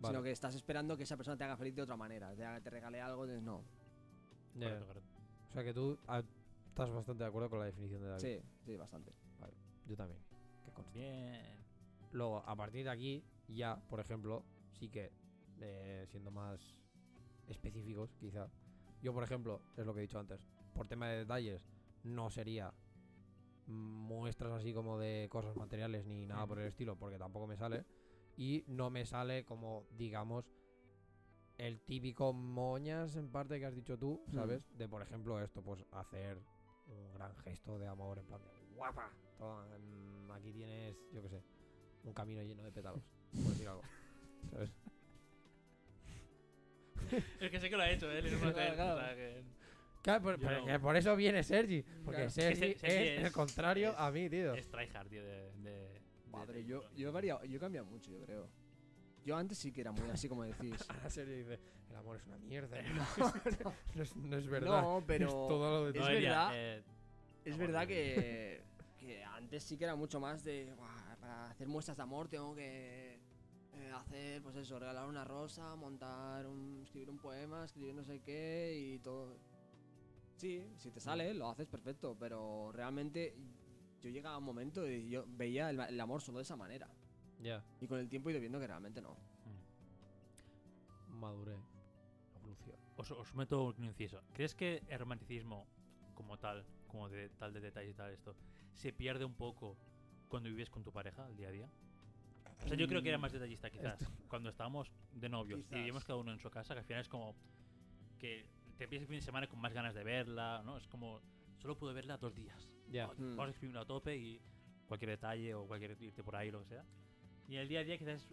Vale. Sino que estás esperando que esa persona te haga feliz de otra manera. Te, te regale algo, entonces no. Yeah. Correcto, correcto. O sea que tú a, estás bastante de acuerdo con la definición de David. Sí, sí, bastante. Vale. Yo también. Que conste. Bien. Luego, a partir de aquí, ya, por ejemplo, sí que, eh, siendo más específicos, quizá. Yo, por ejemplo, es lo que he dicho antes, por tema de detalles, no sería muestras así como de cosas materiales ni nada por el estilo, porque tampoco me sale. Y no me sale como, digamos, el típico moñas, en parte, que has dicho tú, ¿sabes? Mm. De, por ejemplo, esto, pues, hacer un gran gesto de amor, en plan de guapa. Toma, aquí tienes, yo qué sé. Un camino lleno de pétalos, por decir algo. ¿Sabes? Es que sé que lo ha hecho, ¿eh? No, claro, claro. O sea, que... claro, por, por, no. por eso viene Sergi. Porque claro. Sergi, Sergi es, es el contrario es, a mí, tío. Es tryhard, tío. De, de, Madre, de, yo, yo, varía, yo he cambiado mucho, yo creo. Yo antes sí que era muy así como decís. Ahora Sergi dice: el amor es una mierda. No, no. no, es, no es verdad. No, pero. Es, todo lo de todo. Es verdad, eh, es verdad que, que antes sí que era mucho más de. Para hacer muestras de amor tengo que eh, hacer, pues eso, regalar una rosa, montar un... escribir un poema, escribir no sé qué y todo. Sí, si te sale, lo haces perfecto, pero realmente yo llegaba a un momento y yo veía el, el amor solo de esa manera. Ya. Yeah. Y con el tiempo he ido viendo que realmente no. Mm. madurez. Evolución. Os, os meto un inciso. ¿Crees que el romanticismo como tal, como de tal de detalles y tal esto, se pierde un poco cuando vives con tu pareja al día a día? O sea, yo creo que era más detallista quizás esto. Cuando estábamos de novios quizás. Y vivíamos cada uno en su casa, que al final es como que te empiezas el fin de semana con más ganas de verla, ¿no? Es como, solo pude verla dos días. Yeah. Oh, mm. Vamos a escribirlo a tope y cualquier detalle o cualquier irte por ahí, lo que sea. Y el día a día quizás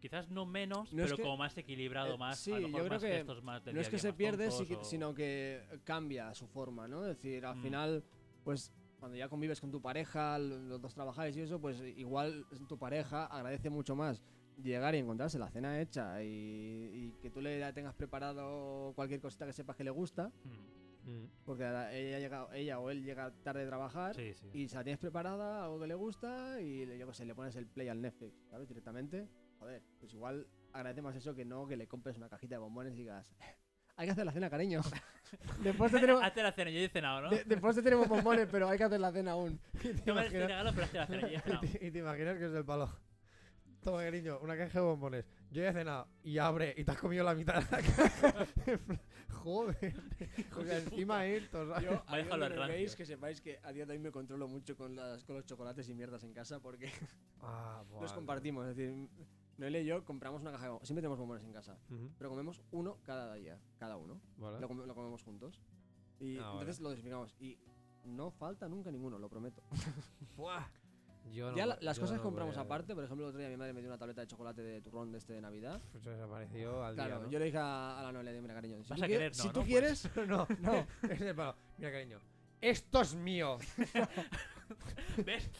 quizás no menos, no pero que, como más equilibrado, eh, más sí, a lo mejor yo creo más que gestos más del no día es que día, se pierde, si, o... sino que cambia su forma, ¿no? Es decir, al mm. final, pues cuando ya convives con tu pareja, los dos trabajáis y eso, pues igual tu pareja agradece mucho más llegar y encontrarse la cena hecha y, y que tú le tengas preparado cualquier cosita que sepas que le gusta, mm. porque ella, llega, ella o él llega tarde de trabajar sí, sí. y se la tienes preparada, algo que le gusta y yo qué sé, le pones el play al Netflix, ¿sabes? Directamente. Joder, pues igual agradece más eso que no que le compres una cajita de bombones y digas... Hay que hacer la cena, cariño. Después te tenemos... Hazte la cena, yo he cenado, ¿no? De- después te tenemos bombones, pero hay que hacer la cena aún. Te no imaginas... me regalo, pero hazte la cena, yo he cenado. Y te imaginas que es del palo. Toma, cariño, una caja de bombones. Yo ya he cenado. Y abre, y te has comido la mitad de la caja. Joder. O sea, encima esto, ¿sabes? Yo, a no veis que sepáis que a día de hoy me controlo mucho con, las, con los chocolates y mierdas en casa porque ah, los vale. compartimos. Es decir... Noelia y yo compramos una caja de bombones. Siempre tenemos bombones en casa, uh-huh. pero comemos uno cada día, cada uno. Vale. Lo, com- lo comemos juntos. Y ah, entonces vale. lo desfiguramos. Y no falta nunca ninguno, lo prometo. Buah. Yo no, ya la, las yo cosas no compramos voy a... aparte. Por ejemplo, el otro día mi madre me dio una tableta de chocolate de turrón de este de Navidad. Pues desapareció al claro, día, ¿no? Yo le dije a, a la Noelia, mira, cariño, si, ¿Vas tú, a querer, no, si no, tú pues... quieres... no, no. Es el palo. Mira, cariño, esto es mío. ¿Ves?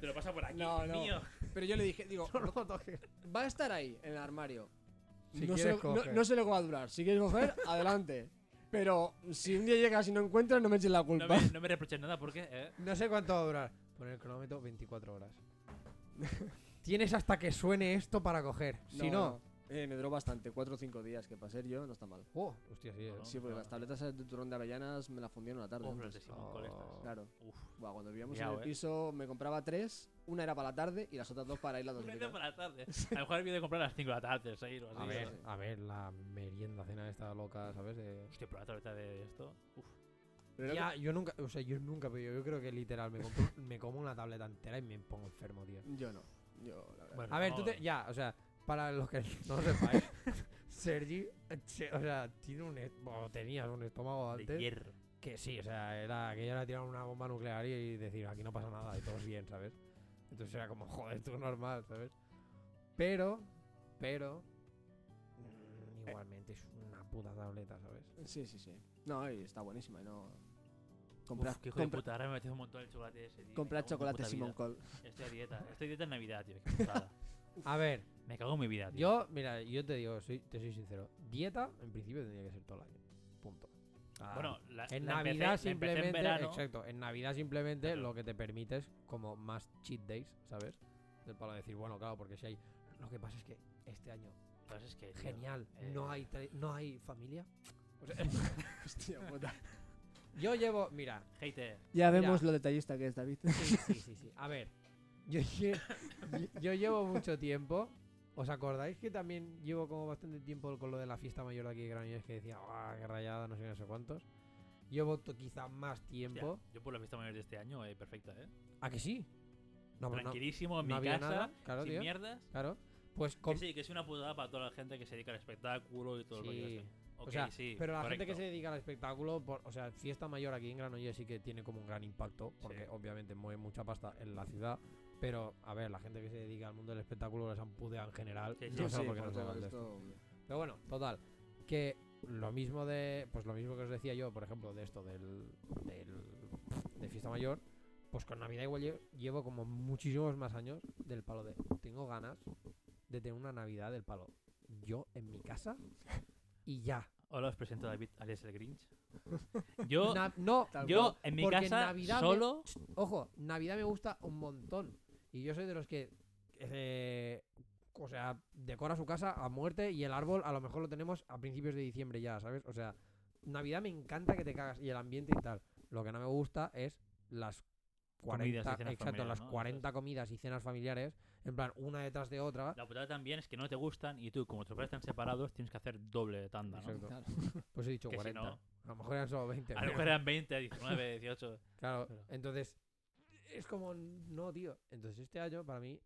Te lo pasa por aquí, no, no. mío. Pero yo le dije, digo, va a estar ahí, en el armario. Si no, sé, no, no sé lo que va a durar. Si quieres coger, adelante. Pero si un día llegas y no encuentras, no me eches la culpa. No me, no me reproches nada porque... Eh. No sé cuánto va a durar. Pon el cronómetro veinticuatro horas. Tienes hasta que suene esto para coger. No, si no... no. Eh, me duró bastante, cuatro o cinco días que para ser yo no está mal. Oh, hostia, sí, no, sí porque no, las tabletas de turrón de avellanas me las fundieron una tarde. Hombre, te oh. estas. Claro. Buah, cuando vivíamos Miao, en el eh. piso me compraba tres, una era para la tarde y las otras dos para ir la dormir. Para la tarde. A lo mejor había de comprar a las cinco de la tarde, seis o así. A ver, sí. a ver la merienda, cena esta loca, ¿sabes? De... Hostia, pero la tableta de esto. Uf. Pero ya, que... yo nunca, o sea, yo nunca, pero yo, yo creo que literal me, compro, me como una tableta entera y me pongo enfermo, tío. Yo no. Yo, la verdad. Bueno, a ver, no, tú te. Ya, o sea. Para los que no lo sepáis, Sergi, o sea, tiene un est- bueno, tenías un estómago antes de hierro. Que sí, o sea, era que ya le tiraron una bomba nuclear y decir, aquí no pasa nada y todo es bien, ¿sabes? Entonces era como, joder, esto es normal, ¿sabes? Pero, pero, mmm, igualmente es una puta tableta, ¿sabes? Sí, sí, sí. No, y está buenísima y no... Comprar, Uf, qué hijo compra. de puta, ahora me metes un montón de chocolate ese, tío. Comprar chocolate Simon Cole. Estoy a dieta, estoy a dieta en Navidad, tío. A ver, me cago en mi vida, tío. Yo, mira, yo te digo, soy, te soy sincero. Dieta, en principio, tendría que ser todo el año. Punto. Ah, bueno, la, en la Navidad empecé, simplemente. En verano, exacto, en Navidad simplemente claro. Lo que te permite es como más cheat days, ¿sabes? Para decir, bueno, claro, porque si hay. Lo que pasa es que este año. Lo que pasa es que. Genial, tío, eh... no, hay tra- no hay familia. Hostia puta. Yo llevo, mira, hater. Ya mira. Vemos lo detallista que es David. Sí, sí, sí, sí. A ver, yo, yo, yo llevo mucho tiempo. ¿Os acordáis que también llevo como bastante tiempo con lo de la fiesta mayor de aquí de Granollers que decía, ah, qué rayada, no sé, no sé cuántos? Yo voto quizá más tiempo. Hostia, yo por la fiesta mayor de este año, eh, perfecta, ¿eh? ¿A que sí? No, tranquilísimo, no, en no mi casa, nada, claro, sin tío. Mierdas. Claro. Pues con... que sí, que es una putada para toda la gente que se dedica al espectáculo y todo sí. lo que yo Okay, o sea, sí, pero la correcto. gente que se dedica al espectáculo, por, o sea, fiesta mayor aquí en Granollers sí que tiene como un gran impacto, porque sí. obviamente mueve mucha pasta en la ciudad, pero, a ver, la gente que se dedica al mundo del espectáculo, la sampudea en general, sí, no sí, sé sí, por qué no se de esto. Pero bueno, total, que lo mismo de, pues lo mismo que os decía yo, por ejemplo, de esto, del, del de fiesta mayor, pues con Navidad igual llevo, llevo como muchísimos más años del palo de, tengo ganas de tener una Navidad del palo, yo en mi casa... Y ya. Hola, os presento a David, alias el Grinch. Yo, Na- no, yo en mi casa Navidad solo... Me, ojo, Navidad me gusta un montón. Y yo soy de los que... Eh, o sea, decora su casa a muerte y el árbol a lo mejor lo tenemos a principios de diciembre ya, ¿sabes? O sea, Navidad me encanta que te cagas y el ambiente y tal. Lo que no me gusta es las cuarenta, exacto, las cuarenta comidas y cenas familiares en plan, una detrás de otra. La putada también es que no te gustan y tú, como tus padres están separados, tienes que hacer doble de tanda, ¿no? Exacto. Claro. Pues he dicho que cuarenta. Si no, a lo mejor eran solo veinte. A lo mejor eran veinte, diecinueve, dieciocho. Claro, pero... entonces, es como, no, tío. Entonces, este año, para mí...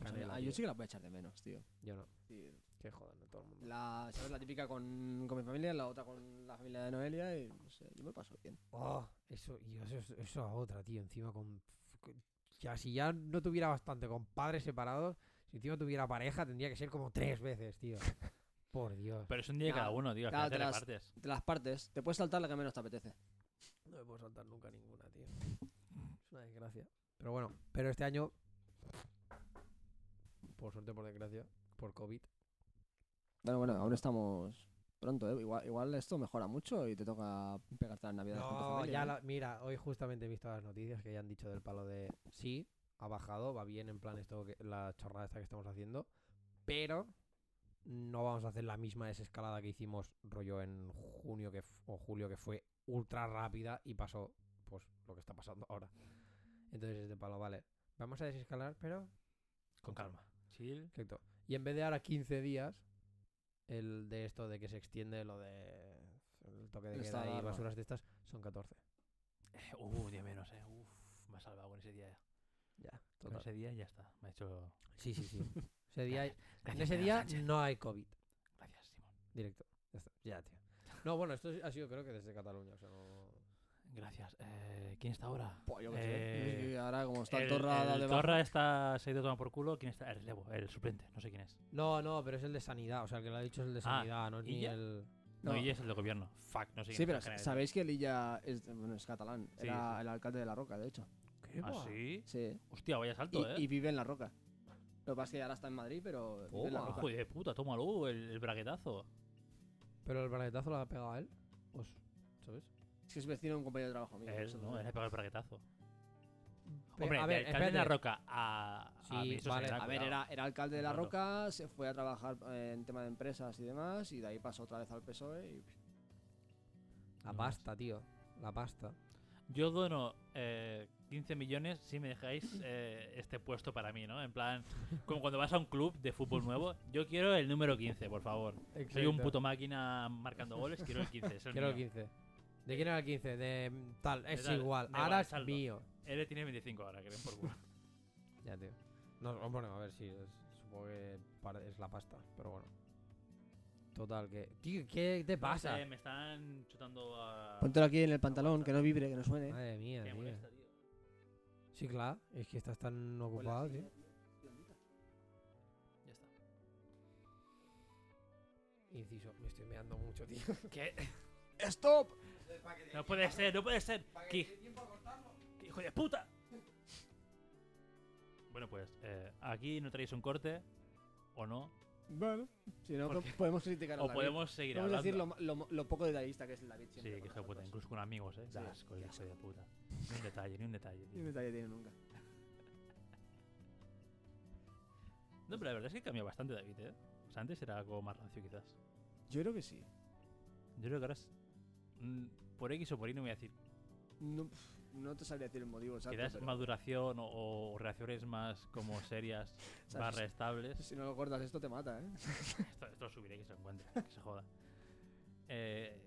O sea, la, yo sí que la voy a echar de menos, tío. Yo no. Sí. Que joder, no todo el mundo. La, ¿sabes? La típica con, con mi familia, la otra con la familia de Noelia y no sé, yo me paso bien. Oh, eso, y eso, eso a otra, tío. Encima con, con... Ya, si ya no tuviera bastante con padres separados, si encima tuviera pareja tendría que ser como tres veces, tío. Por Dios. Pero es un día ya, cada uno, tío. Cada, te, las, partes. te las partes. Te puedes saltar la que menos te apetece. No me puedo saltar nunca ninguna, tío. Es una desgracia. Pero bueno, pero este año... Por suerte, por desgracia, por COVID. Bueno, bueno, aún estamos pronto, ¿eh? Igual, igual esto mejora mucho y te toca pegarte las Navidades. No, ya la, mira, hoy justamente he visto las noticias que ya han dicho del palo de sí, ha bajado, va bien en plan esto, que, la chorrada esta que estamos haciendo, pero no vamos a hacer la misma desescalada que hicimos rollo en junio que, o julio, que fue ultra rápida y pasó pues lo que está pasando ahora. Entonces este palo, vale, vamos a desescalar, pero con calma. Chill. Exacto. Y en vez de ahora quince días, el de esto de que se extiende lo de el toque de queda y basuras de estas, son catorce. Eh, uh, día menos, eh. Uf, me ha salvado con ese día ya. Ya, total. Con ese día ya está. Me ha hecho... Sí, sí, sí. Ese día, gracias, gracias, en ese día gracias. No hay COVID. Gracias, Simón. Directo. Ya, está. Ya, tío. No, bueno, esto ha sido creo que desde Cataluña, o sea, no... Gracias. Eh, ¿Quién está ahora? Pues yo qué sé. Eh, ahora, como está el, el Torra... El Torra está, se ha ido tomando por culo. ¿Quién está? El relevo, el suplente. No sé quién es. No, no, pero es el de Sanidad. O sea, el que lo ha dicho es el de Sanidad. Ah, no es Illa. Ni el... No, no, Illa es el del gobierno. Fuck, no sé quién. Sí, pero general. Sabéis que el Illa es, bueno, es catalán. Sí, Era sí. el alcalde de La Roca, de hecho. ¿Qué? ¿Ah, guay? Sí? Sí. Hostia, vaya salto, y, ¿eh? Y vive en La Roca. Lo que pasa es que ahora está en Madrid, pero... Toma, vive en La Roca. Hijo de puta, tómalo, el, el braguetazo. ¿Pero el braguetazo lo ha pegado a él? Pues, ¿sabes? Que es vecino de un compañero de trabajo mío. Él, no, él le pegó el braguetazo. Pero, hombre, a ver, alcalde de La Roca a... Sí, a, vale, a ver, era, era alcalde de La Roca, se fue a trabajar en tema de empresas y demás, y de ahí pasó otra vez al P S O E y... La pasta, tío. La pasta. Yo dono eh, quince millones si me dejáis eh, este puesto para mí, ¿no? En plan, como cuando vas a un club de fútbol nuevo, yo quiero el número quince, por favor. Exacto. Soy un puto máquina marcando goles, quiero el quince. Es el quiero el quince. ¿De quién era el quince? De tal, es de tal, igual. Ahora es mío. Él tiene veinticinco ahora, que ven por culo. Ya, tío. No, bueno, a ver si sí, supongo que es la pasta, pero bueno. Total, que... Tío, ¿qué te pasa? No sé, me están chutando a... Póntelo aquí en el pantalón, que no vibre, que no suene. Madre mía, tío. Molesta, tío. Sí, claro. Es que estás tan ocupado, tío. Ya está. Inciso, me estoy meando mucho, tío. ¿Qué? ¡Stop! No puede ser, no puede ser. ¿Qué hijo de puta? Bueno, pues eh, aquí no traéis un corte o no. Bueno, si no, podemos criticar a o David. O podemos seguir podemos hablando. Podemos decir lo, lo, lo poco detallista que es el David. Sí, que hijo de puta, incluso con amigos, eh. Sí, asco, hijo asco. de puta. Ni un detalle, ni un detalle. Tío. Ni un detalle tiene nunca. No, pero la verdad es que cambió bastante David, eh. O sea, antes era algo más rancio, quizás. Yo creo que sí. Yo creo que ahora es... Por X o por Y no voy a decir. No, no te sabría decir el motivo exacto. Quizás pero... maduración o, o reacciones más como serias, barra estables. Si no lo cortas esto te mata, ¿eh? Esto, esto lo subiré, que se encuentre, que se joda. Eh,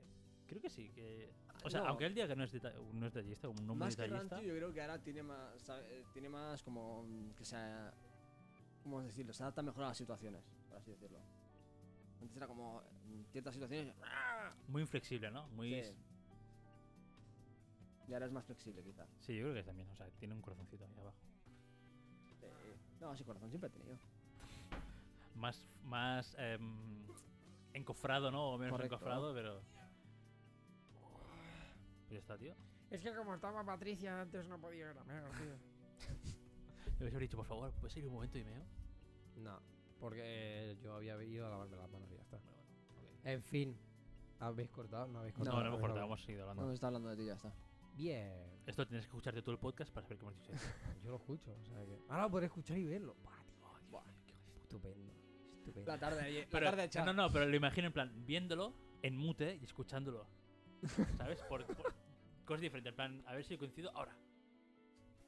creo que sí. Que... O sea, no. Aunque él diga que no es, detall... no es detallista, un nombre más detallista... Más que rancio, yo creo que ahora tiene más, sabe, tiene más como... Que sea, ¿cómo decirlo? Se adapta mejor a las situaciones, por así decirlo. Antes era como en ciertas situaciones... Muy inflexible, ¿no? Muy... Sí. Y ahora es más flexible, quizá. Sí, yo creo que también. O sea, tiene un corazoncito ahí abajo. Sí. No, sí, corazón siempre he tenido. Más... Más... Eh, encofrado, ¿no? O menos correcto, encofrado, ¿no? Pero... Ya está, tío. Es que como estaba Patricia antes no podía ir a meo, tío. Le habéis dicho, por favor, ¿puedes ir un momento y meo? No. Porque yo había ido a lavarme las manos y ya está. Bueno, bueno, okay. En fin, ¿habéis cortado? No, habéis cortado. No, no hemos cortado, hemos seguido hablando. No, está hablando de ti y ya está. Bien. Esto tienes que escucharte todo el podcast para saber qué hemos dicho. Yo lo escucho, o sea que... Ahora lo podré escuchar y verlo. Buah, tío, Buah, qué estupendo, estupendo. La tarde ayer, la tarde echada. No, no, pero lo imagino en plan, viéndolo en mute y escuchándolo. ¿Sabes? Por, por cosas diferentes, en plan, a ver si coincido ahora.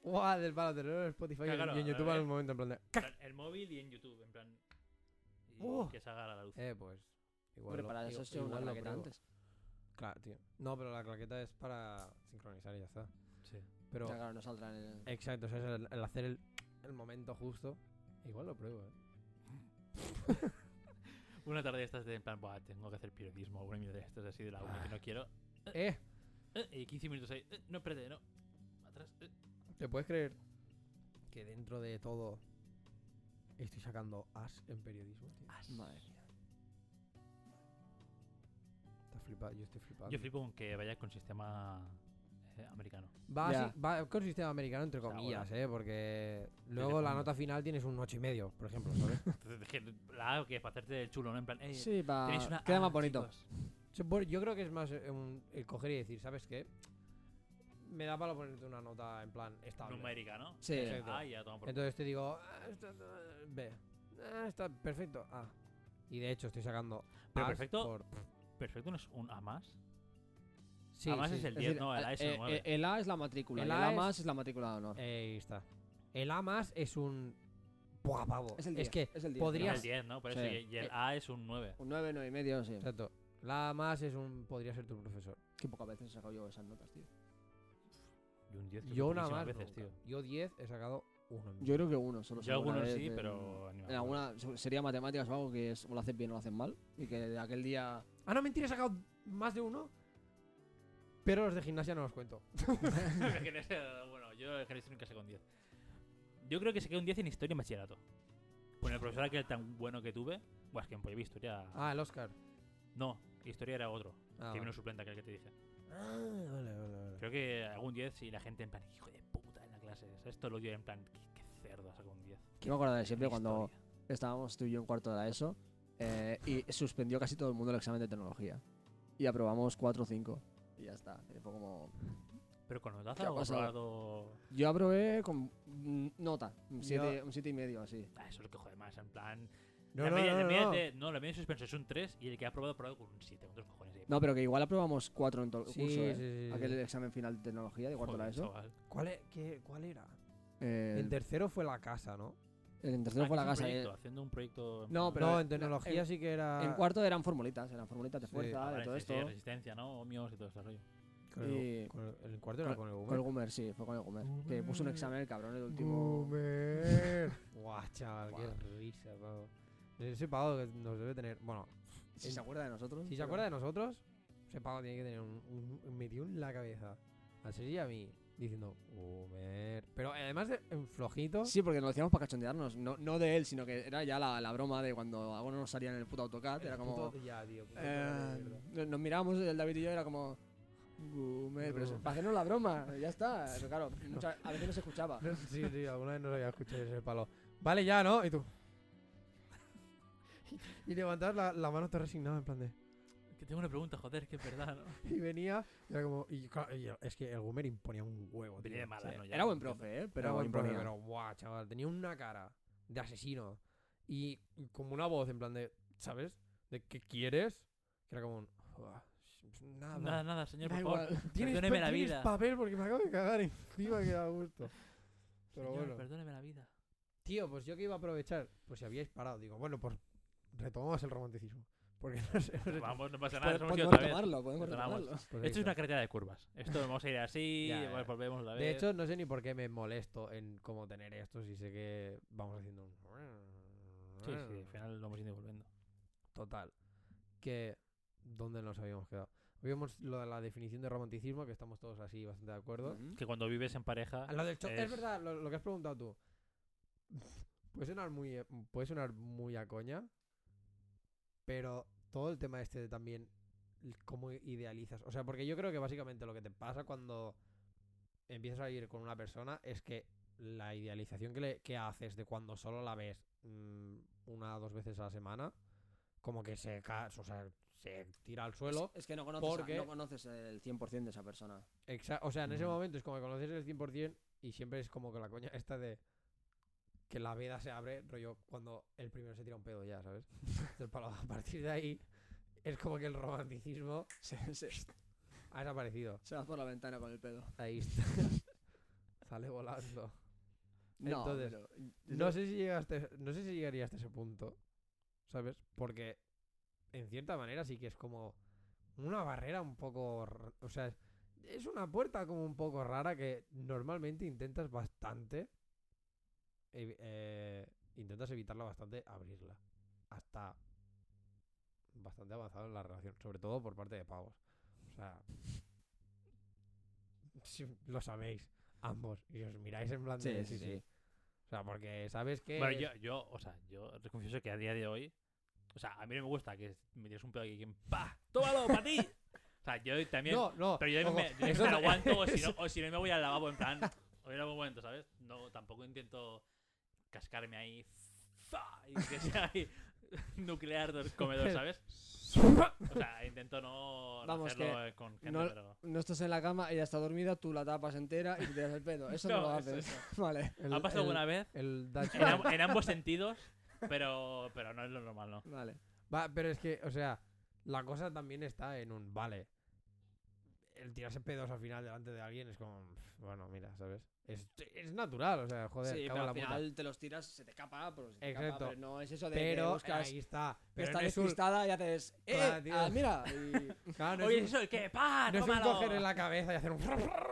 ¡Guau! Del palo terror en Spotify claro, y en YouTube en un momento en plan de... El móvil y en YouTube, en plan... Y uh, que salga a la luz. Eh, pues... Igual Hombre, lo, para eso es una claqueta antes. Claro, tío. No, pero la claqueta es para sincronizar y ya está. Sí. Pero... O sea, claro, no saldrá en el... Exacto, o sea, es el, el hacer el, el momento justo. Igual lo pruebo, eh. Una tarde de estas de en plan, buah, tengo que hacer periodismo, alguna mierda de estas así de la una que no quiero. Eh. eh. Y quince minutos ahí. Eh, no, espérate, no. Atrás. Eh. ¿Te puedes creer que dentro de todo estoy sacando as en periodismo, tío? As. Madre mía. Está flipado, yo estoy flipado. Yo flipo con que vaya con sistema eh, americano. Va, yeah. si, va con sistema americano, entre comillas, o sea, bueno. eh, porque luego la nota final tienes un ocho y medio, por ejemplo, ¿sabes? Entonces, la A que es para hacerte el chulo, ¿no? En plan, eh, sí, para... Una queda A, más bonito. Chicos. Yo creo que es más un, el coger y decir, ¿sabes qué? Me da para ponerte una nota en plan estable. Numérica, ¿no? Sí. Ah, ya, toma por Entonces te digo, ah, está, B. Ah, está perfecto, A. Ah. Y de hecho estoy sacando Pero perfecto por... Perfecto no es un A más. Sí, A más sí, es el diez, decir, no, el A es el eh, nueve. El A es la matrícula, el, el A, es... A más es la matrícula de honor. Eh, ahí está. El A más es un... Buah, pavo. Es el diez. Es que es el diez. Podrías... No, el diez, ¿no? Por eso, sí. Y el A es un nueve. Un nueve, nueve y medio, sí. Exacto. La A más es un... Podría ser tu profesor. Qué pocas veces he sacado yo esas notas, tío. Yo un diez yo nada más veces, tío. Yo diez he sacado uno. Yo creo que uno. Solo yo algunos sí, en, pero... En alguna, sería matemáticas o algo que es, o lo hacen bien o lo hacen mal. Y que de aquel día... Ah, no, mentira, he sacado más de uno. Pero los de gimnasia no los cuento. Bueno, yo en gimnasia nunca saqué un diez. Yo creo que saqué un diez en historia y bachillerato. Con el profesor aquel tan bueno que tuve. Buah, es que en Pollevi historia... Ah, el Oscar. No, historia era otro. Ah, que vino suplente aquel que te dije. Ah, vale, vale, vale. Creo que algún diez si la gente en plan, hijo de puta en la clase. Esto lo dio en plan, qué, qué cerdo sacó un diez. Yo me acuerdo de siempre cuando historia. Estábamos tú y yo en cuarto de la ESO eh, y suspendió casi todo el mundo el examen de tecnología. Y aprobamos cuatro o cinco. Y ya está. Fue como... ¿Pero con notaza o aprobado? Yo aprobé con nota, un siete y medio así. Ah, eso es lo que jode más, en plan... No, la no, media, no, la media no. De, no, la media de suspenso es un tres y el que ha aprobado aprobado con un siete. ¿Cuántos cojones hay? No, pero que igual aprobamos cuatro en todo el sí, curso, ¿eh? Sí, sí, aquel sí. Examen final de tecnología de cuarto de la ESO. ¿Cuál, es, qué, ¿Cuál era? Eh, el tercero fue la casa, ¿no? El, el tercero ah, fue la casa. Proyecto, eh. Haciendo un proyecto... No, pero no, en tecnología en, sí que era... En cuarto eran formulitas, eran formulitas de fuerza, sí. Ah, de vale, todo sí, esto. Sí, resistencia, ¿no? Ohmios y todo esto rollo. El, el cuarto era con el Gumer. Con el Gumer, sí, fue con el Gumer. Gumer. Que puso un examen el cabrón, el último... Gumer. Guau, chaval, qué risa, pavo. Ese pavo que nos debe tener. Bueno, si el, se acuerda de nosotros. Si pero... se acuerda de nosotros, ese pavo tiene que tener un, un, un metido en la cabeza. A Sergi y a mí, diciendo, Gumer. Pero además de en flojito. Sí, porque nos decíamos para cachondearnos. No, no de él, sino que era ya la, la broma de cuando algunos nos salían en el puto AutoCAD. Era como. Ya, tío, eh, nos mirábamos, el David y yo, era como. Gumer, pero para hacernos la broma, ya está. Pero claro, muchas, a veces no se escuchaba. Sí, sí, alguna vez no lo había escuchado ese palo. Vale, ya, ¿no? Y tú. Y levantabas la, la mano todo resignado en plan de... Que tengo una pregunta, joder, que es verdad, ¿no? Y venía, y era como... Y, claro, y es que el Gumer imponía un huevo, tío. Venía de mala, sí. ¿No? Ya, era buen profe, ¿eh? Pero era buen profe, pero guau, chaval. Tenía una cara de asesino. Y como una voz en plan de... ¿Sabes? De ¿qué quieres? Que era como un... Uah. Nada, nada, nada, señor, por favor. Perdóneme la vida. Tienes papel porque me acabo de cagar encima que da gusto. Pero señor, bueno. Perdóneme la vida. Tío, pues yo que iba a aprovechar. Pues si habíais parado, digo, bueno, pues retomamos el romanticismo. Porque no sé. Vamos, no pasa nada. Podemos retomarlo, podemos retomarlo. Pues esto es una carretera de curvas. Esto vamos a ir así, ya, ya. Volvemos la vez. De hecho, no sé ni por qué me molesto en cómo tener esto si sé que vamos haciendo un. Sí, sí, al final lo hemos ido volviendo. Total. Que. ¿Dónde nos habíamos quedado? Vimos lo de la definición de romanticismo, que estamos todos así bastante de acuerdo. Mm-hmm. Que cuando vives en pareja... Lo del cho- es... es verdad, lo, lo que has preguntado tú. Puede sonar muy, puede sonar muy a coña, pero todo el tema este de también cómo idealizas. O sea, porque yo creo que básicamente lo que te pasa cuando empiezas a vivir con una persona es que la idealización que, le, que haces de cuando solo la ves mmm, una o dos veces a la semana, como que se cae... O sea, se tira al suelo. Es, es que no conoces, porque... a, no conoces el cien por ciento de esa persona. Exa- o sea, en mm. ese momento es como que conoces el cien por ciento y siempre es como que la coña esta de que la veda se abre, rollo, cuando el primero se tira un pedo ya, ¿sabes? Entonces, para, a partir de ahí es como que el romanticismo se, se... ha desaparecido. Se va por la ventana con el pedo. Ahí está. sale volando. No, entonces, pero, yo... no sé si llegaste, no sé si llegaría hasta ese punto, ¿sabes? Porque en cierta manera sí que es como una barrera un poco, o sea, es una puerta como un poco rara que normalmente intentas bastante, eh, eh, intentas evitarla bastante, abrirla hasta bastante avanzado en la relación, sobre todo por parte de pavos. O sea, si lo sabéis ambos y os miráis en plan de sí, sí, sí, sí. O sea, porque sabes que... Bueno, yo, yo, o sea, yo te confieso que a día de hoy, o sea, a mí no me gusta que me tires un pedo aquí y ¡pah! ¡Tómalo, para ti! O sea, yo también... No, no. Pero yo, me, yo eso, me aguanto, o si, no, o si no me voy al lavabo en plan... Hoy en algún momento, ¿sabes? No, tampoco intento cascarme ahí... Y que sea ahí nuclear del comedor, ¿sabes? O sea, intento no Vamos, hacerlo con gente, no, pero... No estás en la cama, ella está dormida, tú la tapas entera y te tiras el pedo. Eso no, no lo haces. Eso. Vale. El, ¿Ha pasado el, alguna vez? El en, amb- en ambos sentidos, pero, pero no es lo normal, ¿no? Vale. Va, pero es que, o sea, la cosa también está en un... Vale. El tirarse pedos al final delante de alguien es como... Bueno, mira, ¿sabes? Es, es natural, o sea, joder. Sí, pero al final puta. Te los tiras, se te capa, pero se te Exacto. capa, pero no es eso de pero, que buscas... Ahí está. Pero está despistada y haces... ¡Eh! Claro, tío. Ah, mira. Y... Claro, no Oye, es un... eso, ¿qué? ¡Pah! No tómalo. Es un coger en la cabeza y hacer un...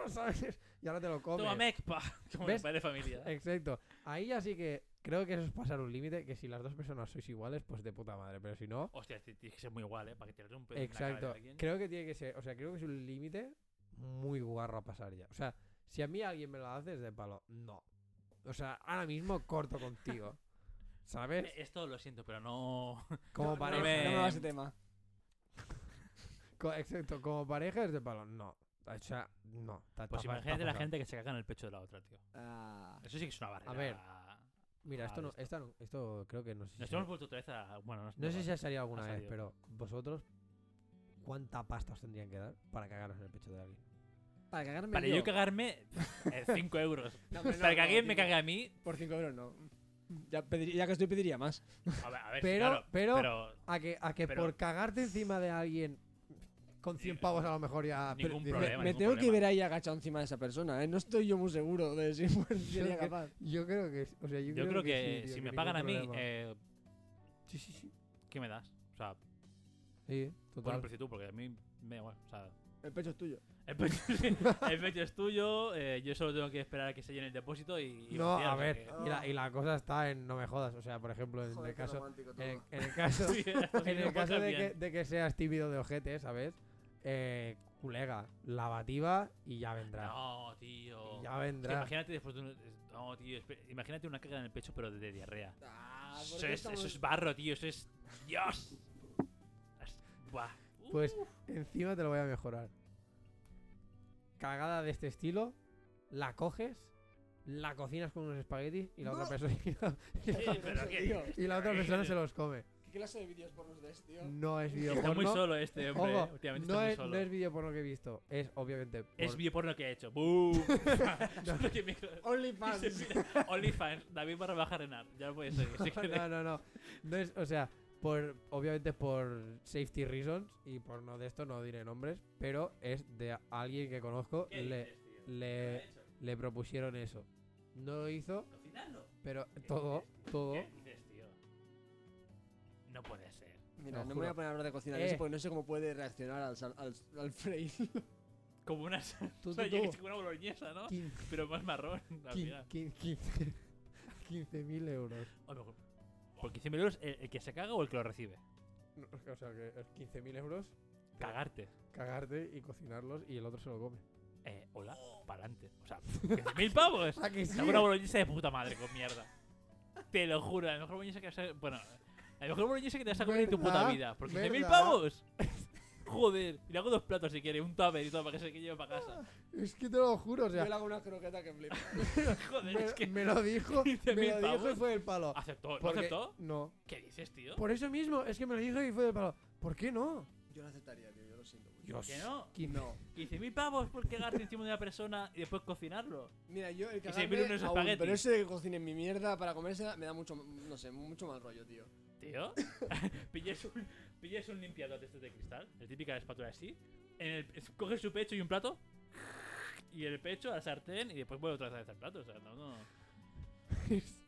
¿Sabes? Y ahora te lo comes. Toma mec, pa. Como el padre de familia. Exacto. Ahí así que creo que eso es pasar un límite, que si las dos personas sois iguales, pues de puta madre. Pero si no... Hostia, tiene que ser muy igual, ¿eh? Para que te un pedo en la cabeza de alguien. Exacto. Creo que tiene que ser... O sea, creo que es un límite muy guarro a pasar ya. O sea... Si a mí alguien me lo hace, es de palo. No. O sea, ahora mismo corto contigo. ¿Sabes? Esto lo siento, pero no... Como pareja... No, no, me... no me va ese tema. Exacto. Como pareja es de palo. No. O sea, no. Ta, ta, pues ta, imagínate ta, ta, la gente que se caga en el pecho de la otra, tío. Ah. Eso sí que es una barrera. A ver. Mira, esto no, esta no... Esto creo que no sé si... Nos hemos vuelto otra vez a... Bueno, no sé, no sé si ha salido alguna ha vez, salido. Pero vosotros... ¿Cuánta pasta os tendrían que dar para cagaros en el pecho de alguien? Para cagarme Para yo, yo cagarme cinco eh, euros. No, no, para que alguien no, me cague a mí. Por cinco euros no. Ya, pediría, ya que estoy pediría más. A ver, a ver, pero, claro, pero, pero a que, a que pero, por cagarte encima de alguien con cien eh, pavos a lo mejor ya. Ningún pero, problema. Me, me ningún tengo problema. Que ver ahí agachado encima de esa persona, ¿eh? No estoy yo muy seguro de si sería capaz. Yo creo que. O sea, yo, yo creo, creo que, que sí, tío, si me pagan problema. A mí. Eh, sí, sí, sí. ¿Qué me das? O sea. Sí, total. Por el precio tú, porque a mí me da igual. O sea. El pecho es tuyo. El pecho, el pecho es tuyo, eh, yo solo tengo que esperar a que se llene el depósito y... y no, a ver, que... y, la, y la cosa está en no me jodas, o sea, por ejemplo, en Joder, el caso... En, en el caso, sí, en el caso de, que, de que seas tímido de ojete, ¿sabes? Eh, culega, lavativa y ya vendrá. No, tío. Y ya vendrá. Es que imagínate después de un... No, tío, espera, imagínate una caga en el pecho pero de, de diarrea. Ah, eso, es, estamos... eso es barro, tío, eso es... ¡Dios! Buah. Pues encima te lo voy a mejorar. Cagada de este estilo, la coges, la cocinas con unos espaguetis y la otra persona y la otra persona se los come. ¿Qué clase de vídeos pornos es, tío? No es vídeo porno. Está muy solo este hombre. Ojo, últimamente no está muy es, solo. No es vídeo porno que he visto, es obviamente por... es vídeo porno que he hecho. ¡Bum! OnlyFans. OnlyFans. David Márquez Renart. Ya lo puedes seguir. No, no, no. No es, o sea, por, obviamente por safety reasons y por no de esto no diré nombres, pero es de alguien que conozco. Le, le, le propusieron eso. No lo hizo, ¿cocinarlo? Pero todo, dices, todo. ¿Qué dices, tío? No puede ser. Mira, no, no me voy a poner a hablar de cocinar eh. eso porque no sé cómo puede reaccionar al, al, al Frey. Como una, tú, o sea, tú, tú. Una boloñesa, ¿no? quince, pero más marrón. quince mil euros. O mejor. ¿Por quince mil euros el, el que se caga o el que lo recibe? No, o sea, que quince mil euros... Cagarte. Cagarte y cocinarlos y el otro se lo come. Eh, hola, pa'lante. O sea, quince mil pavos. ¿A que sí? Una boloñesa de puta madre con mierda. Te lo juro, la mejor boloñesa que vas a... Bueno, la mejor boloñesa que te vas a comer en tu puta vida. ¿Por quince mil pavos? Joder, y le hago dos platos si quieres, un tupper y todo para que se que lleve para casa. Es que te lo juro, o sea. Yo le hago una croqueta que flipa. Joder, me, es que. Me lo dijo, me lo dijo y fue del palo. ¿Aceptó? ¿No aceptó? No. ¿Qué dices, tío? Por eso mismo, es que me lo dijo y fue del palo. ¿Por qué no? Yo lo aceptaría, tío, yo lo siento. Mucho. ¿Por qué no? No. quince mil pavos por cagarte encima de una persona y después cocinarlo. Mira, yo el cagarme aún, pero ese que cocine mi mierda para comérsela me da mucho, no sé, mucho mal rollo, tío. ¿Tío? Pillas un... Pillas un limpiador de estos de cristal, el típica espátula así, en el, coges su pecho y un plato y el pecho al sartén y después vuelve otra vez al plato. O sea, no, no.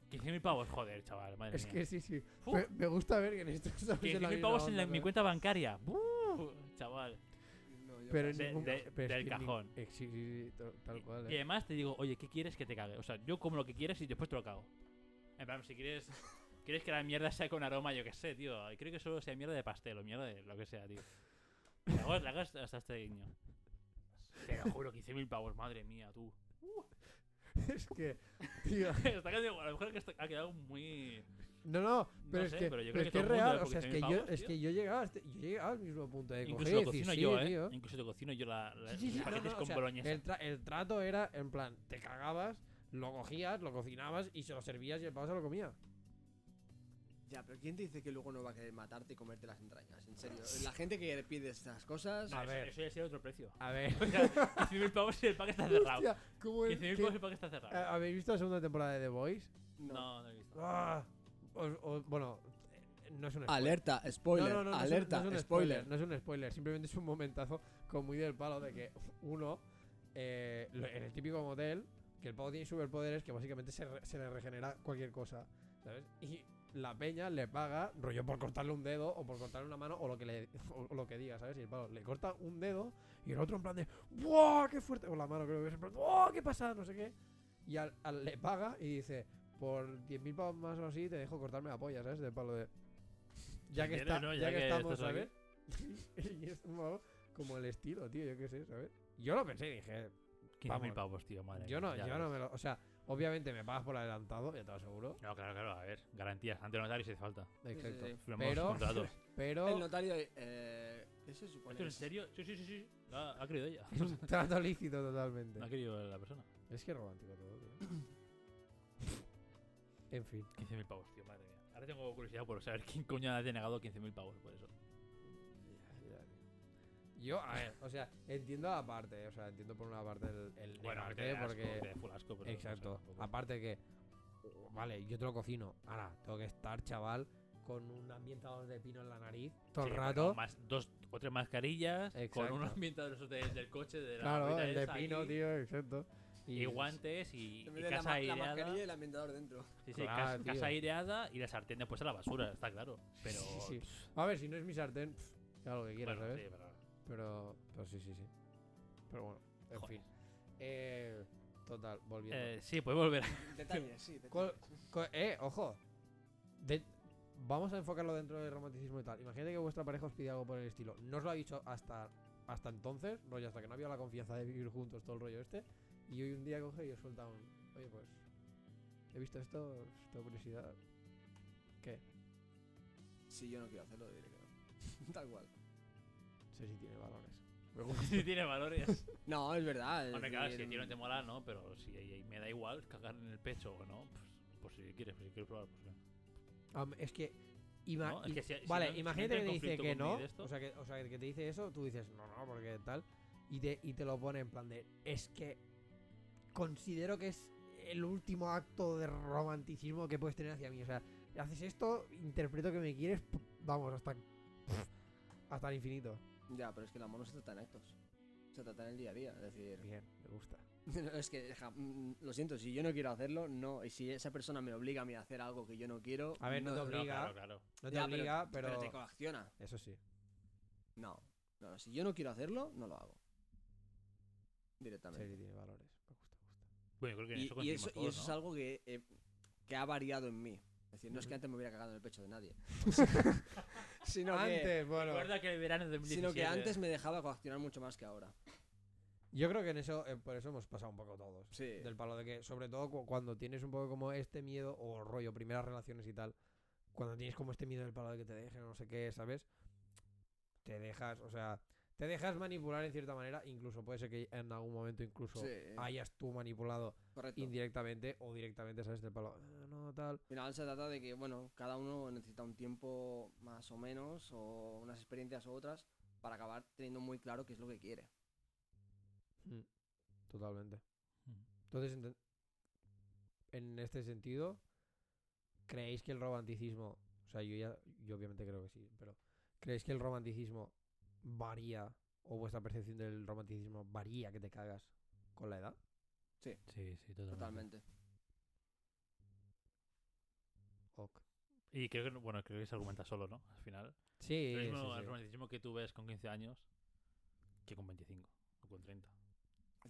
quince mil pavos, joder, chaval, madre mía. Es que sí, sí. Me, me gusta ver que en estos quince mil pavos en la, mi cuenta bancaria. ¡Buf! Chaval. No, yo pero, de, ningún, de, pero del cajón. Ni, sí, sí, sí, tal cual. Eh. Y además te digo, oye, ¿qué quieres que te cague? O sea, yo como lo que quieras y después te lo cago. En plan, si quieres. ¿Quieres que la mierda sea con aroma? Yo qué sé, tío. Creo que solo sea mierda de pastel o mierda de lo que sea, tío. La hago, la hago hasta este guiño. Te lo juro, quince mil pavos, madre mía, tú. Uh. Es que, tío. Esta canción, a lo mejor que ha quedado muy. No, no, pero no es, sé, que, pero yo pero creo es que es real. O sea, es que, pavos, yo, es que yo llegaba, yo llegaba al mismo punto de incluso coger lo cocino y decir, yo, sí, eh. Tío. Incluso te cocino yo la, la sí, sí, sí, paquetes no, no, con o sea, boloñesa. El, tra- el trato era, en plan, te cagabas, lo cogías, lo cocinabas y se lo servías y el pavo se lo comía. Ya, pero ¿quién te dice que luego no va a querer matarte y comerte las entrañas? En serio, la gente que pide estas cosas... No, a ver, eso ya sería otro precio. A ver... quince mil pavos y el pack está cerrado. Hostia, ¿cómo es? quince mil pavos y el pack está cerrado. ¿Habéis visto la segunda temporada de The Boys? No, no, no he visto. Ah, os, os, bueno, no es un spoiler. Alerta, spoiler, no, no, no, alerta, no es un, no es un spoiler. spoiler. No es un spoiler, simplemente es un momentazo con muy del palo de que uno, eh, en el típico motel, que el pavo tiene superpoderes que básicamente se, se le regenera cualquier cosa, ¿sabes? Y... la peña le paga, rollo por cortarle un dedo o por cortarle una mano o lo que le o, o lo que diga, ¿sabes? Y el palo le corta un dedo y el otro en plan de ¡wow! ¡Qué fuerte! O la mano creo que es en plan ¡wow! ¡Qué pasada! No sé qué. Y al, al, le paga y dice por diez mil pavos más o así te dejo cortarme la polla, ¿sabes? Del palo de... Ya que, está, no, ya ya que, que estamos, ¿sabes? Y es como, como el estilo, tío, yo qué sé, ¿sabes? Yo lo pensé y dije... quince mil pavos, tío, madre. Yo no, yo no me lo... O sea... Obviamente me pagas por adelantado, ya te lo aseguro. No, claro, claro, a ver, garantías ante el notario si hace falta. Exacto. Sí, sí, sí. Pero, pero... El notario, eh... ¿qué se supone? ¿Esto en serio? Sí, sí, sí, sí. Ha, ha creído ella. Trato lícito totalmente. No ha creído la persona. Es que es romántico todo, tío. En fin. quince mil pavos, tío, madre mía. Ahora tengo curiosidad por saber quién coño ha denegado quince mil pavos por eso. Yo, a ver, o sea, entiendo aparte, o sea, entiendo por una parte el, el bueno, negarte porque... Asco, full asco, pero exacto, no, o sea, aparte que, vale, yo te lo cocino, ahora, tengo que estar, chaval, con un ambientador de pino en la nariz todo sí, el rato. Bueno, más dos o tres mascarillas, exacto. Con un ambientador de, del coche, de la claro, el de pino, ahí. Tío, exacto. Y, y guantes y, y casa la, aireada. La mascarilla y el ambientador dentro. Sí, sí, claro, casa, casa aireada y la sartén después a la basura, está claro. Pero... Sí, sí. A ver, si no es mi sartén, pff, hago lo que quieras, bueno, ¿sabes? Sí, pero... Pero, pero sí, sí, sí. Pero bueno, en Joder. fin. Eh, total, volviendo. Eh, sí, puedes volver. Detalles, sí. Detalles. Col, col, eh, ojo. De, vamos a enfocarlo dentro del romanticismo y tal. Imagínate que vuestra pareja os pide algo por el estilo. No os lo ha dicho hasta, hasta entonces, rollo, hasta que no había la confianza de vivir juntos, todo el rollo este. Y hoy un día coge y os suelta un... Oye, pues, he visto esto, tengo curiosidad. ¿Qué? Si yo no quiero hacerlo, diré que no. Tal cual. No sé si tiene valores. Si tiene valores. No, es verdad. Hombre, claro, si el tío no te mola, no, pero si me da igual cagar en el pecho o no, pues, pues si quieres, pues si quieres probar, pues claro. Um, es que. Ima- no, es que si, vale, si no, imagínate si no que te dice que no. O sea que, o sea, que te dice eso, tú dices, no, no, porque tal. Y te, y te lo pone en plan de. Es que. Considero que es el último acto de romanticismo que puedes tener hacia mí. O sea, haces esto, interpreto que me quieres, vamos, hasta. Hasta el infinito. Ya, pero es que el amor no se trata en actos. Se trata en el día a día, es decir... Bien, me gusta. Es que, ja, lo siento, si yo no quiero hacerlo, no. Y si esa persona me obliga a mí a hacer algo que yo no quiero... A ver, no, no te obliga. Claro, claro. No te ya, obliga, pero, pero... Pero te coacciona. Eso sí. No, no, si yo no quiero hacerlo, no lo hago. Directamente. Sí, tiene valores. Me gusta, me gusta. Bueno, creo que en y, eso y eso, todos, y eso ¿no? es algo que, eh, que ha variado en mí. Es decir, no es que antes me hubiera cagado en el pecho de nadie. Sino antes, que, bueno. Recuerda que el verano de dos mil diecisiete. Sino que antes me dejaba coaccionar mucho más que ahora. Yo creo que en eso, eh, por eso hemos pasado un poco todos. Sí. Del palo de que, sobre todo cuando tienes un poco como este miedo, o rollo, primeras relaciones y tal, cuando tienes como este miedo del palo de que te dejen o no sé qué, ¿sabes? Te dejas, o sea, te dejas manipular en cierta manera, incluso puede ser que en algún momento incluso sí. hayas tú manipulado Correcto. indirectamente o directamente, ¿sabes? Del palo, no, tal. Al final se trata de que, bueno, cada uno necesita un tiempo más o menos, o unas experiencias u otras, para acabar teniendo muy claro qué es lo que quiere. Mm. Totalmente. Mm. Entonces, ent- en este sentido, ¿creéis que el romanticismo, o sea, yo ya, yo obviamente creo que sí, pero ¿creéis que el romanticismo varía, o vuestra percepción del romanticismo varía que te cagas con la edad. Sí, sí, sí, totalmente. totalmente. Ok. Y creo que, bueno, creo que se argumenta solo, ¿no? Al final. Sí, el mismo, sí, sí. El romanticismo que tú ves con quince años que con veinticinco o con treinta.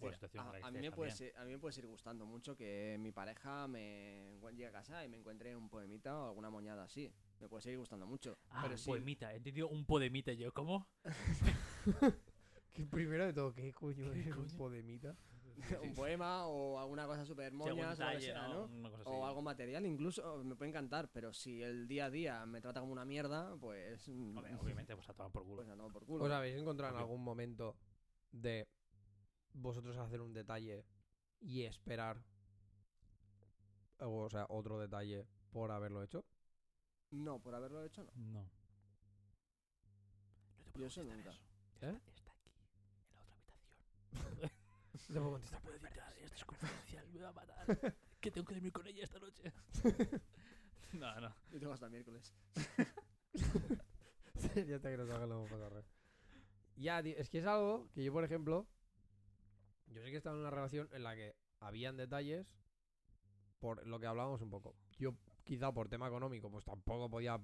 O sea, situación a, a, mí me puede ser, a mí me puede seguir gustando mucho que mi pareja me llegue a casa y me encuentre un poemita o alguna moñada así. Me puede seguir gustando mucho. Ah, pero un sí. poemita. He entendido un podemita yo. ¿Cómo? Que primero de todo, ¿qué coño es un podemita? Un poema o alguna cosa súper moña, ¿no? Una cosa así. O algo material, incluso me puede encantar, pero si el día a día me trata como una mierda, pues... Hombre, obviamente, pues a tomar por culo. Pues a tomar por culo. ¿Os habéis encontrado en algún momento de vosotros hacer un detalle y esperar, o sea, otro detalle por haberlo hecho? No, por haberlo hecho no. No. No te puedo contestar eso. ¿Eh? Está aquí, en la otra habitación. No te puedo contestar, puedo editar, esto es confidencial, me va a matar. Que tengo que dormir con ella esta noche. No, no. Yo tengo hasta miércoles. Ya está, que nos hagan los patarres. Ya, tío, es que es algo que yo, por ejemplo... Yo sé que estaba en una relación en la que habían detalles por lo que hablábamos un poco. Yo, quizá por tema económico, pues tampoco podía,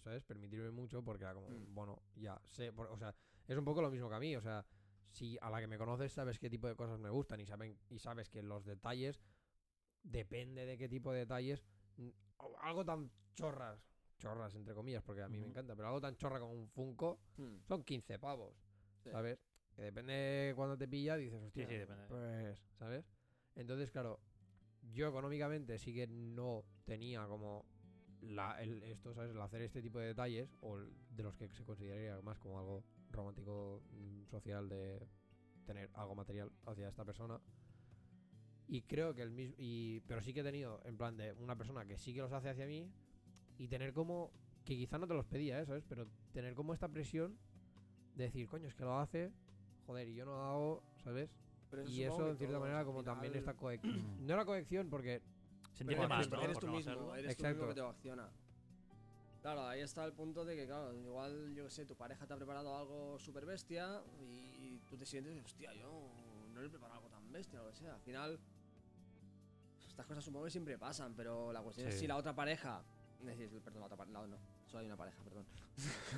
¿sabes?, permitirme mucho porque era como, mm. bueno, ya sé. Por, o sea, es un poco lo mismo que a mí. O sea, si a la que me conoces sabes qué tipo de cosas me gustan y, saben, y sabes que los detalles, depende de qué tipo de detalles, algo tan chorras, chorras entre comillas, porque a mí mm-hmm. me encanta, pero algo tan chorra como un Funko, mm. son quince pavos, sí. ¿sabes? Que depende de cuando te pilla, dices, hostia, sí, sí, depende. Pues, ¿sabes? Entonces, claro, yo económicamente sí que no tenía como la, el, esto, ¿sabes? El hacer este tipo de detalles, o el, de los que se consideraría más como algo romántico, social, de tener algo material hacia esta persona. Y creo que el mismo. Y, pero sí que he tenido, en plan, de una persona que sí que los hace hacia mí, y tener como. Que quizá no te los pedía, ¿eh? ¿Sabes? Pero tener como esta presión de decir, coño, es que lo hace. Joder, y yo no lo hago, ¿sabes? Pero eso y eso, en cierta manera, como también el... está colección. No era colección porque... Se entiende más, ¿no? Eres tú mismo, eres Exacto. tú mismo que te acciona. Claro, ahí está el punto de que, claro, igual, yo qué sé, tu pareja te ha preparado algo súper bestia y tú te sientes, hostia, yo no le he preparado algo tan bestia, o lo que sea. Al final, estas cosas supongo que siempre pasan, pero la cuestión sí. es si la otra pareja... Decís, perdón, la otra pareja, no, no, solo hay una pareja, perdón.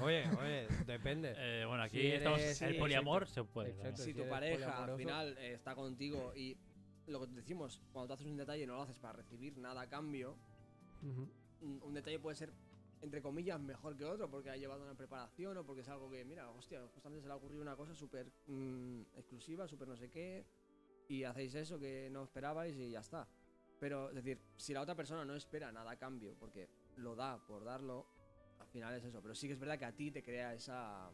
Oye, oye, depende. Eh, bueno, aquí si estamos, eres, el sí, poliamor exacto, se puede. Exacto, ¿no? Si, si tu pareja al final eh, está contigo y lo que te decimos, cuando te haces un detalle no lo haces para recibir nada a cambio, uh-huh. un, un detalle puede ser, entre comillas, mejor que otro, porque ha llevado una preparación o porque es algo que, mira, hostia, justamente se le ha ocurrido una cosa súper mmm, exclusiva, súper no sé qué, y hacéis eso que no esperabais y ya está. Pero, es decir, si la otra persona no espera nada a cambio, porque... lo da por darlo, al final es eso. Pero sí que es verdad que a ti te crea esa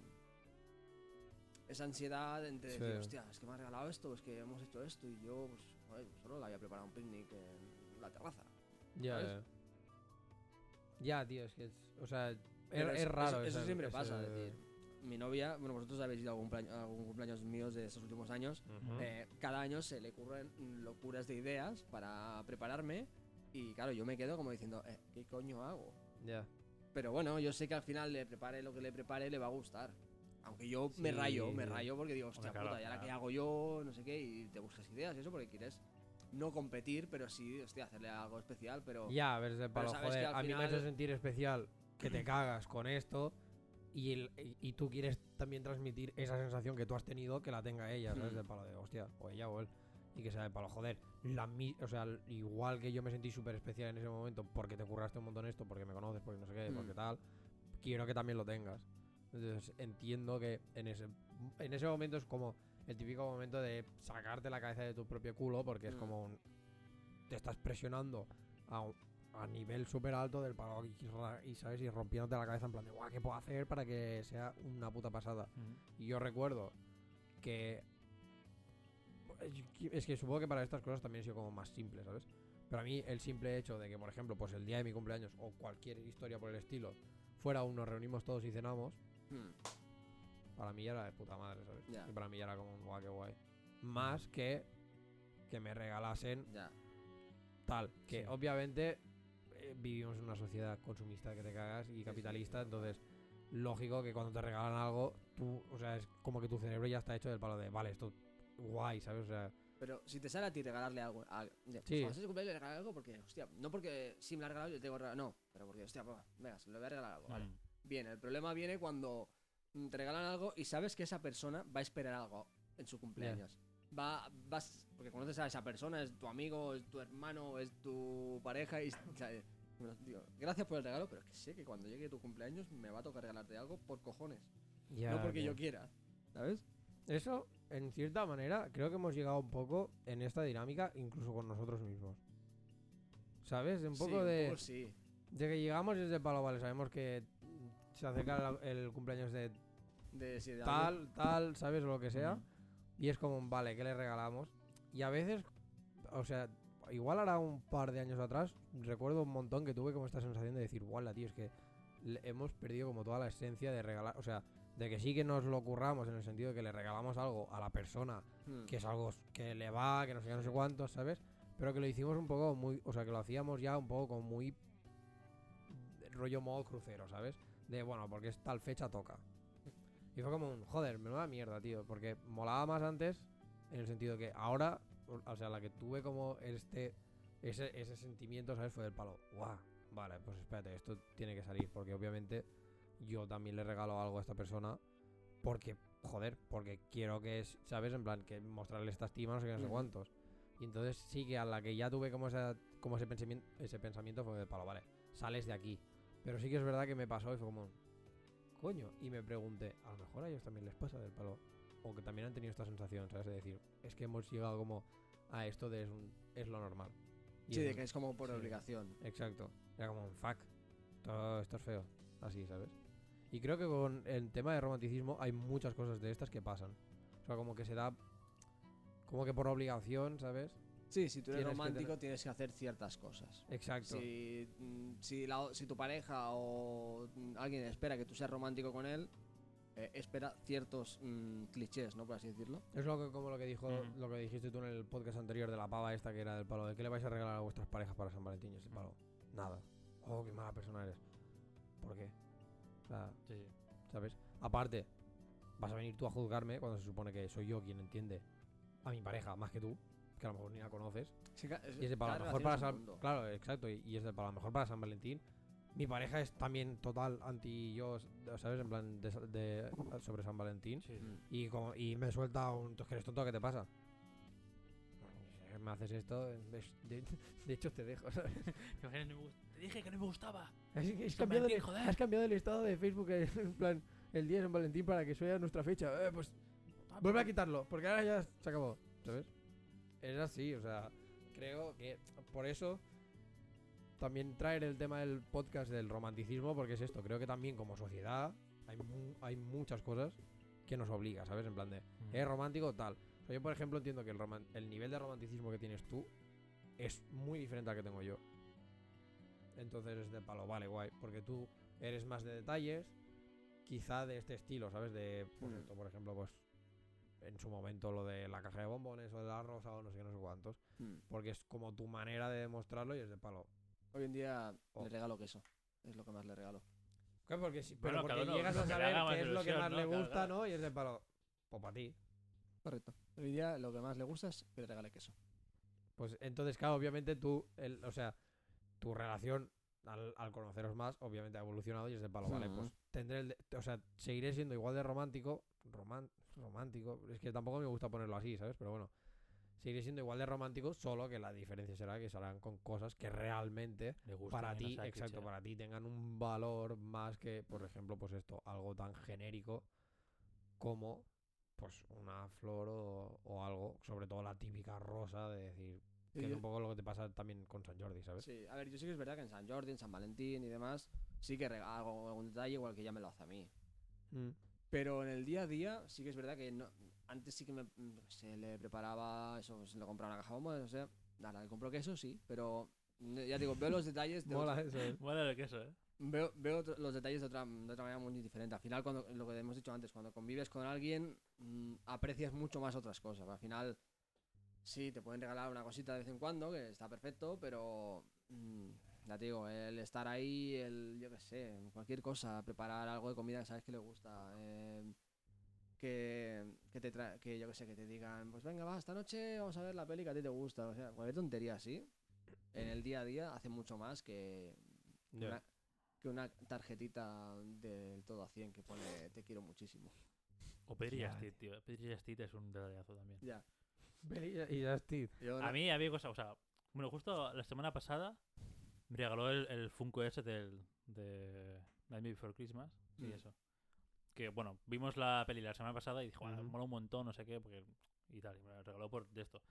esa ansiedad entre sí. decir, hostia, es que me has regalado esto, es que hemos hecho esto y yo pues, joder, solo le había preparado un picnic en la terraza. Ya, ¿sabes? ya, ya tío, es que es, o sea, es, es raro. Eso, eso esa, siempre esa, pasa, esa... es decir, mi novia, bueno, vosotros habéis ido a algún cumpleaños, algún cumpleaños míos de estos últimos años, uh-huh. eh, cada año se le ocurren locuras de ideas para prepararme. Y claro, yo me quedo como diciendo, eh, ¿qué coño hago? Ya. Yeah. Pero bueno, yo sé que al final le prepare lo que le prepare, le va a gustar. Aunque yo sí. me rayo, me rayo porque digo, hostia, puta, ¿y ahora qué hago yo? No sé qué, y te buscas ideas y eso porque quieres no competir, pero sí, hostia, hacerle algo especial, pero... Ya, a ver, pero pero, joder, que al a final... mí me hace sentir especial que te cagas con esto y, el, y, y tú quieres también transmitir esa sensación que tú has tenido, que la tenga ella, ¿sabes? Mm. Del palo de, hostia, o ella o él. Y que sea de palo, joder, la mi- o sea, igual que yo me sentí súper especial en ese momento porque te curraste un montón esto, porque me conoces, porque no sé qué, mm. porque tal, quiero que también lo tengas. Entonces entiendo que en ese en ese momento es como el típico momento de sacarte la cabeza de tu propio culo porque mm. es como un, te estás presionando a, a nivel súper alto del palo y, y sabes, y rompiéndote la cabeza en plan de, guau, ¿qué puedo hacer para que sea una puta pasada? Mm. Y yo recuerdo que... Es que supongo que para estas cosas también ha sido como más simple, ¿sabes? Pero a mí el simple hecho de que, por ejemplo, pues el día de mi cumpleaños o cualquier historia por el estilo fuera un nos reunimos todos y cenamos, hmm. para mí ya era de puta madre, ¿sabes? Yeah. Y para mí ya era como un guay, qué guay. Más que que me regalasen yeah. tal, que sí. obviamente eh, vivimos en una sociedad consumista que te cagas y capitalista, sí, sí, entonces... Lógico que cuando te regalan algo, tú, o sea, es como que tu cerebro ya está hecho del palo de, vale, esto... Guay, ¿sabes? O sea, Pero si te sale a ti regalarle algo a, de, sí. Cuando se cumple le regalar algo porque, hostia, no porque si me lo ha regalado yo tengo que regalar, no, pero porque, hostia, pues, venga, se lo voy a regalar algo, vale. Mm. Bien, el problema viene cuando te regalan algo y sabes que esa persona va a esperar algo en su cumpleaños. Yeah. Va, vas, porque conoces a esa persona, es tu amigo, es tu hermano, es tu pareja y... O sea, bueno, digo, gracias por el regalo, pero es que sé que cuando llegue tu cumpleaños me va a tocar regalarte algo por cojones. Yeah, no porque yeah. yo quiera, ¿sabes? Eso, en cierta manera, creo que hemos llegado un poco en esta dinámica, incluso con nosotros mismos. ¿Sabes? Un poco sí, de... Un poco sí. De que llegamos desde el palo, vale, sabemos que se acerca el, el cumpleaños de... De sí, de tal, alguien. tal, ¿sabes? O lo que sea. Mm. Y es como un, vale, ¿qué le regalamos? Y a veces, o sea, igual ahora un par de años atrás, recuerdo un montón que tuve como esta sensación de decir, guala, tío, es que hemos perdido como toda la esencia de regalar, o sea... De que sí que nos lo curramos en el sentido de que le regalamos algo a la persona, hmm. que es algo que le va, que no sé qué, no sé cuántos, ¿sabes? Pero que lo hicimos un poco muy... O sea, que lo hacíamos ya un poco como muy... Rollo modo crucero, ¿sabes? De, bueno, porque es tal fecha toca. Y fue como un, joder, menuda mierda, tío. Porque molaba más antes, en el sentido que ahora... O sea, la que tuve como este... Ese, ese sentimiento, ¿sabes? Fue del palo. ¡Guau! Vale, pues espérate, esto tiene que salir. Porque obviamente... Yo también le regalo algo a esta persona porque, joder, porque quiero que, es, ¿sabes? En plan, que mostrarle esta estima, no sé qué, no sé cuántos. Y entonces sí que a la que ya tuve como, esa, como ese, pensamiento, ese pensamiento fue de palo, vale, sales de aquí. Pero sí que es verdad que me pasó y fue como, coño, y me pregunté, a lo mejor a ellos también les pasa del palo. O que también han tenido esta sensación, ¿sabes? De decir, es que hemos llegado como a esto de es, un, es lo normal. Y sí, de que es como por sí, obligación. Exacto. Era como un fuck. Todo esto es feo. Así, ¿sabes? Y creo que con el tema de romanticismo hay muchas cosas de estas que pasan. O sea, como que se da... Como que por obligación, ¿sabes? Sí, si tú eres tienes romántico que tener... tienes que hacer ciertas cosas. Exacto. Si, si, la, si tu pareja o alguien espera que tú seas romántico con él, eh, espera ciertos mm, clichés, ¿no? Por así decirlo. Es lo que, como lo que dijo mm. lo que dijiste tú en el podcast anterior de la pava esta que era del palo. ¿De qué le vais a regalar a vuestras parejas para San Valentín? Y ese palo. Nada. Oh, qué mala persona eres. ¿Por qué? O sea, sí, sí. ¿Sabes? Aparte, vas a venir tú a juzgarme cuando se supone que soy yo quien entiende a mi pareja más que tú, que a lo mejor ni la conoces. Sí, es, y es de para lo mejor para San... Claro, exacto. Y, y es de para lo mejor para San Valentín. Mi pareja es también total anti yo, ¿sabes? En plan de, de sobre San Valentín. Sí, sí. Y, como, y me suelta un... ¿Tú eres tonto? ¿Qué te pasa? Me haces esto, de, de, de hecho te dejo, ¿sabes? Te dije que no me gustaba. Es que has, cambiado el, has cambiado el estado de Facebook, en plan, el día de San Valentín para que sea nuestra fecha. Eh, pues vuelve a quitarlo, porque ahora ya se acabó, ¿sabes? Es así, o sea, creo que por eso también traer el tema del podcast del romanticismo, porque es esto, creo que también como sociedad hay, mu- hay muchas cosas que nos obliga, ¿sabes? En plan de, mm. ¿es romántico tal? Yo, por ejemplo, entiendo que el, roman- el nivel de romanticismo que tienes tú es muy diferente al que tengo yo. Entonces es de palo, vale, guay. Porque tú eres más de detalles, quizá de este estilo, ¿sabes? De, pues, mm. esto, por ejemplo, pues en su momento lo de la caja de bombones o de la rosa o no sé qué, no sé cuántos. Mm. Porque es como tu manera de demostrarlo y es de palo. Hoy en día oh. le regalo queso, es lo que más le regalo. ¿Qué? Porque si, pero bueno, porque claro, llegas no, a saber qué es lo que más ¿no? le gusta, claro, claro. ¿no? Y es de palo, pues para ti. Correcto. Hoy día lo que más le gusta es que le regale queso. Pues entonces, claro, obviamente tú, el, o sea, tu relación al, al conoceros más, obviamente ha evolucionado y es de palo, vale, uh-huh. pues tendré el, de, o sea, seguiré siendo igual de romántico, roman, romántico, es que tampoco me gusta ponerlo así, ¿sabes? Pero bueno, seguiré siendo igual de romántico, solo que la diferencia será que salgan con cosas que realmente para ti, exacto, para ti tengan un valor más que, por ejemplo, pues esto, algo tan genérico como... Pues una flor o, o algo, sobre todo la típica rosa de decir, que sí, es un poco lo que te pasa también con San Jordi, ¿sabes? Sí, a ver, yo sí que es verdad que en San Jordi, en San Valentín y demás, sí que hago algún detalle igual que ya me lo hace a mí. Mm. Pero en el día a día sí que es verdad que no, antes sí que me, se le preparaba, eso, se le compraba una caja de bombas, o sea, nada, le compro queso, sí, pero ya digo, veo los detalles de... Mola eso, ¿eh? Mola el queso, ¿eh? Veo, veo otro, los detalles de otra, de otra manera muy diferente. Al final, cuando, lo que hemos dicho antes, cuando convives con alguien, mmm, aprecias mucho más otras cosas. Al final, sí, te pueden regalar una cosita de vez en cuando, que está perfecto, pero mmm, ya te digo, el estar ahí, el yo qué sé, cualquier cosa, preparar algo de comida que sabes que le gusta, eh, que, que te tra- que yo que sé, que te digan, pues venga, va, esta noche vamos a ver la peli que a ti te gusta, o sea, cualquier tontería así, en el día a día hace mucho más que yeah. una, que una tarjetita del todo a cien que pone te quiero muchísimo. O Pedro y Astrid, tío. Pedro y Astrid es un detallazo también. Ya. Pedro y Astrid. A mí había cosas, o sea, bueno, justo la semana pasada me regaló el, el Funko ese del, de Nightmare Before Christmas mm. y eso. Que, bueno, vimos la peli la semana pasada y dije, bueno, mm. mola un montón, no sé qué, porque y tal, y me lo regaló por de esto.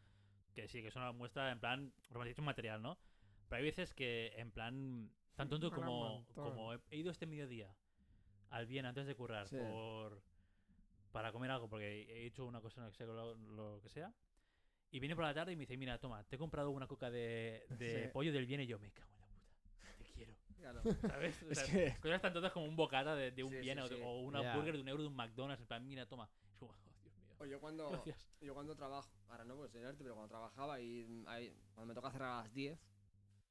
Que sí, que es una muestra, en plan, romanticismo un material, ¿no? Pero hay veces que, en plan, tan tonto sí, como, como he, he ido este mediodía al bien antes de currar sí. por... para comer algo, porque he hecho una cosa, no sé, lo, lo que sea. Y viene por la tarde y me dice, mira, toma, te he comprado una coca de, de sí. pollo del bien y yo, me cago en la puta, te quiero. Claro. ¿Sabes? O sea, que... cosas tan tontas como un bocata de, de un sí, bien sí, o, sí. o una yeah. burger de un euro de un McDonald's, en plan, mira, toma. Y yo, oh, Dios mío. O yo cuando, Gracias. yo cuando trabajo, ahora no, pues en ERTE, pero cuando trabajaba y ahí, cuando me toca cerrar a las diez,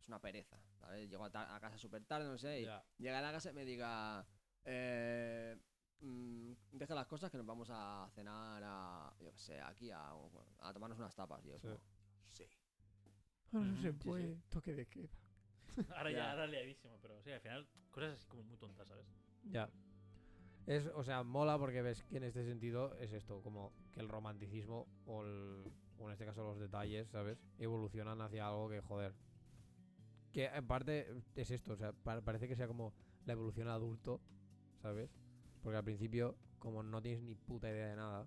es una pereza, ¿sabes? Llego a, ta- a casa súper tarde, no sé, y yeah. llega a la casa y me diga... Eh, deja las cosas que nos vamos a cenar a, yo qué sé, aquí a, a tomarnos unas tapas, yo sí. Como, sí. Ahora no se puede, sí, sí. toque de queda. Ahora ya, ahora liadísimo, pero sí, al final cosas así como muy tontas, ¿sabes? Ya. Es, o sea, mola porque ves que en este sentido es esto, como que el romanticismo o, el, o en este caso los detalles, ¿sabes? Evolucionan hacia algo que, joder, que en parte es esto, o sea, parece que sea como la evolución adulto, ¿sabes? Porque al principio, como no tienes ni puta idea de nada,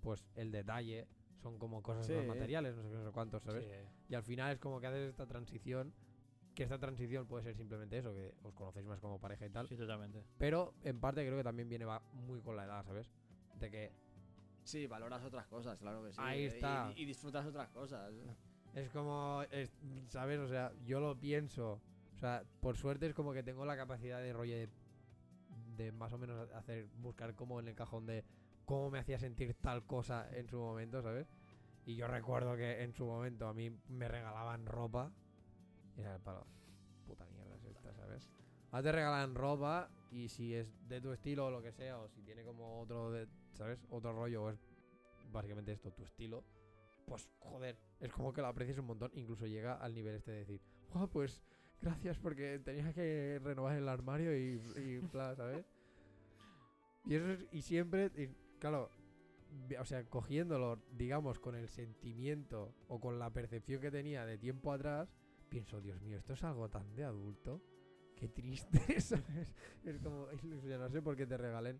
pues el detalle son como cosas sí. más materiales, no sé qué, no sé cuántos, ¿sabes? Sí. Y al final es como que haces esta transición, que esta transición puede ser simplemente eso, que os conocéis más como pareja y tal. Sí, totalmente. Pero en parte creo que también viene va muy con la edad, ¿sabes? De que... Sí, valoras otras cosas, claro que sí. Ahí está. Y, y disfrutas otras cosas. Es como, es, ¿sabes? O sea, yo lo pienso. O sea, por suerte es como que tengo la capacidad de rollo de... de más o menos hacer, buscar como en el cajón de cómo me hacía sentir tal cosa en su momento, ¿sabes? Y yo recuerdo que en su momento a mí me regalaban ropa y era el palo, puta mierda es esta, ¿sabes? Ahora te regalan ropa y si es de tu estilo o lo que sea, o si tiene como otro, de, ¿sabes? Otro rollo, o es básicamente esto, tu estilo, pues joder, es como que lo aprecias un montón, incluso llega al nivel este de decir, ¡guau, pues! Gracias, porque tenía que renovar el armario y, y bla, ¿sabes? Y eso es, y siempre, y, claro, o sea, cogiéndolo, digamos, con el sentimiento o con la percepción que tenía de tiempo atrás, pienso, Dios mío, esto es algo tan de adulto, qué triste, ¿sabes? Es como, ya no sé por qué te regalen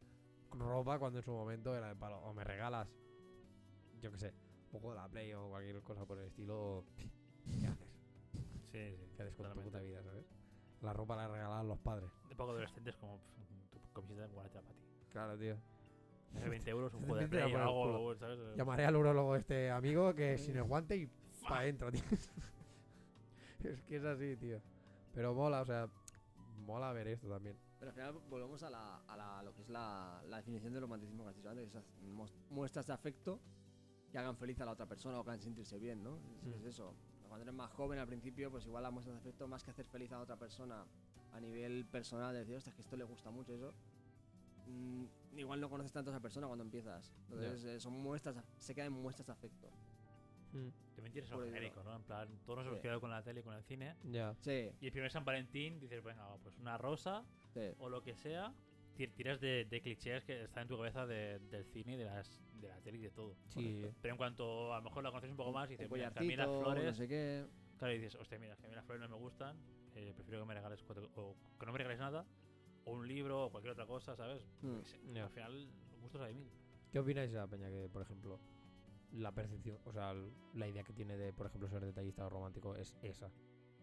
ropa cuando en su momento era de palo, o me regalas, yo qué sé, un poco de la Play o cualquier cosa por el estilo, o, ¿qué haces? Sí, sí, que haces con tu puta vida, ¿sabes? La ropa la regalaban los padres. De poco adolescentes como tu camiseta de guarachera para ti. Claro, tío. De veinte euros un juego de Play o algo, ¿sabes? Llamaré al urologo este amigo que sin el guante y pa' dentro, tío. Es que es así, tío. Pero mola, o sea, mola ver esto también. Pero al final volvemos a la, a la, lo que es la, la definición del romanticismo que has dicho antes, esas muestras de afecto que hagan feliz a la otra persona o que hagan sentirse bien, ¿no? Mm. Es eso. Cuando eres más joven al principio, pues igual la muestra de afecto, más que hacer feliz a otra persona a nivel personal, de decir, hostia, es que esto le gusta mucho, eso. Mm, igual no conoces tanto a esa persona cuando empiezas. Entonces, yeah. eh, son muestras, se quedan muestras de afecto. Mm. Te mentiras a lo genérico, ¿no? En plan, todos nos hemos sí. quedado con la tele y con el cine. Ya. Yeah. Sí. Y el primer San Valentín, dices, venga, pues, no, pues una rosa sí. o lo que sea. Tiras de, de clichés que están en tu cabeza de, del cine, de las de la tele y de todo. Sí. Pero en cuanto a lo mejor la conoces un poco más y dices, mira, a mí las flores... No sé qué. Claro, y dices, hostia, mira, que a mí las flores no me gustan, eh, prefiero que me regales cuatro, o que no me regales nada, o un libro, o cualquier otra cosa, ¿sabes? Mm. Se, yeah. Al final, gustos hay mil. ¿Qué opináis de la peña que, por ejemplo, la percepción, o sea, la idea que tiene de, por ejemplo, ser detallista o romántico es esa?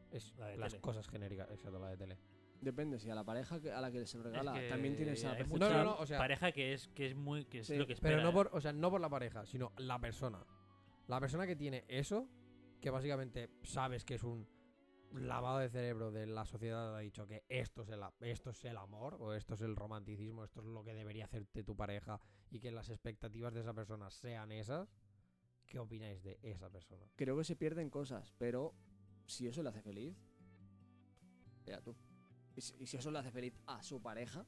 Es la de las tele. Cosas genéricas, exacto, la de tele. Depende, si a la pareja a la que se lo regala es que también tiene esa percepción. No, no, no, o sea, pareja que es que es muy que es sí, lo que espera. Pero no por, o sea, no por la pareja, sino la persona. La persona que tiene eso, que básicamente sabes que es un lavado de cerebro de la sociedad, ha dicho que esto es el esto es el amor o esto es el romanticismo, esto es lo que debería hacerte tu pareja y que las expectativas de esa persona sean esas. ¿Qué opináis de esa persona? Creo que se pierden cosas, pero si eso le hace feliz, ya tú. Y si eso le hace feliz a su pareja.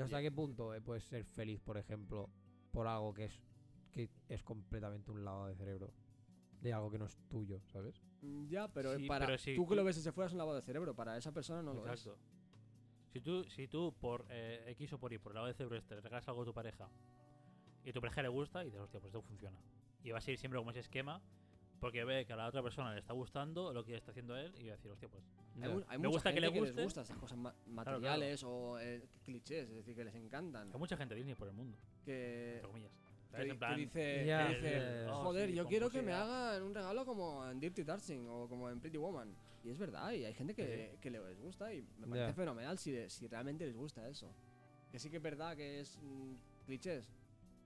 ¿Hasta qué punto puedes ser feliz, por ejemplo, por algo que es que es completamente un lavado de cerebro de algo que no es tuyo, ¿sabes? Ya, pero sí, para pero si tú que lo ves desde fuera es un lavado de cerebro, para esa persona no exacto. lo es. Exacto. Si tú, si tú por eh, X o por Y, por el lavado de cerebro este, le regalas algo a tu pareja y a tu pareja le gusta y dices, hostia, pues esto funciona. Y vas a ir siempre como ese esquema porque ve que a la otra persona le está gustando lo que está haciendo él y va a decir, hostia, pues hay, hay me mucha gusta gente que le guste. Les gusta esas cosas ma- materiales claro, claro. o eh, clichés, es decir, que les encantan. Hay mucha gente Disney por el mundo, que entre comillas. Que, en plan, que dice, yeah, que dice yeah, yeah. joder, sí, yo quiero que me hagan un regalo como en Dirty Dancing o como en Pretty Woman. Y es verdad, y hay gente que, sí. que les gusta y me parece yeah. fenomenal si, si realmente les gusta eso. Que sí que es verdad que es mmm, clichés,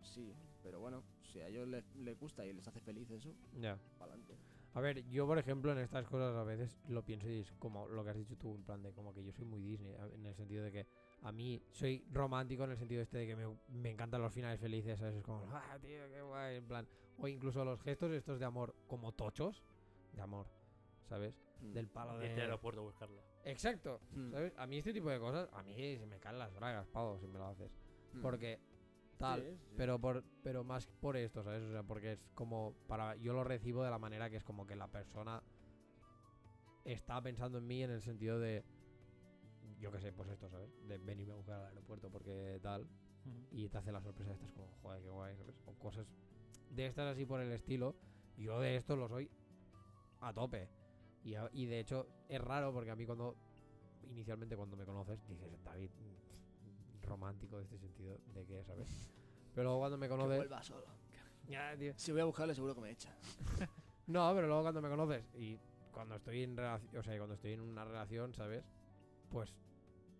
sí, pero bueno, si a ellos les, les gusta y les hace feliz eso, yeah. para adelante. A ver, yo por ejemplo en estas cosas a veces lo pienso y es como lo que has dicho tú, en plan de como que yo soy muy Disney, en el sentido de que a mí soy romántico en el sentido este de que me, me encantan los finales felices, ¿sabes? Es como, ah, tío, qué guay, en plan. O incluso los gestos estos de amor como tochos, de amor, ¿sabes? Mm. Del palo de... Este aeropuerto buscarlo. Exacto, mm. ¿sabes? A mí este tipo de cosas, a mí se me caen las bragas, pavo, si me lo haces. Mm. Porque tal, sí, sí. pero por pero más por esto, ¿sabes? O sea, porque es como, para yo lo recibo de la manera que es como que la persona está pensando en mí en el sentido de... Yo qué sé, pues esto, ¿sabes? De venirme a buscar al aeropuerto porque tal. Uh-huh. Y te hace la sorpresa de estas como, joder, qué guay, ¿sabes? O cosas de estas así por el estilo. Yo de esto lo soy a tope. Y, a, y de hecho es raro porque a mí cuando... Inicialmente cuando me conoces dices, David, romántico de este sentido, ¿de qué, sabes? Pero luego cuando me conoces... Que vuelva solo. Ya, tío. Si voy a buscarle seguro que me echa. No, pero luego cuando me conoces y cuando estoy en relación... O sea, cuando estoy en una relación, ¿sabes? Pues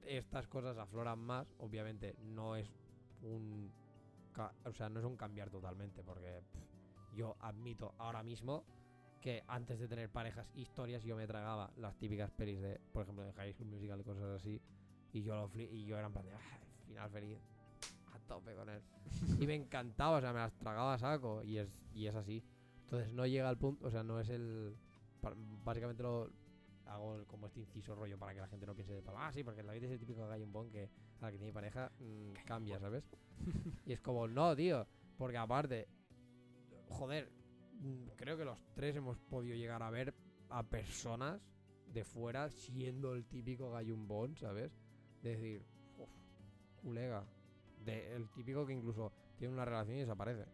estas cosas afloran más. Obviamente no es un ca- o sea, no es un cambiar totalmente, porque pff, yo admito ahora mismo que antes de tener parejas, historias, yo me tragaba las típicas pelis de, por ejemplo, de High School Musical y cosas así, y yo lo fli- y yo era en plan de, ah, final feliz a tope con él y me encantaba, o sea, me las tragaba a saco y es y es así. Entonces no llega al punto, o sea, no es el básicamente lo hago como este inciso rollo para que la gente no piense de palo. Ah, sí, porque David es el típico gallumbón que a la que tiene pareja mmm, cambia, ¿sabes? Y es como, no, tío, porque aparte, joder, creo que los tres hemos podido llegar a ver a personas de fuera siendo el típico gallumbón, ¿sabes? De decir, uff, colega, de el típico que incluso tiene una relación y desaparece.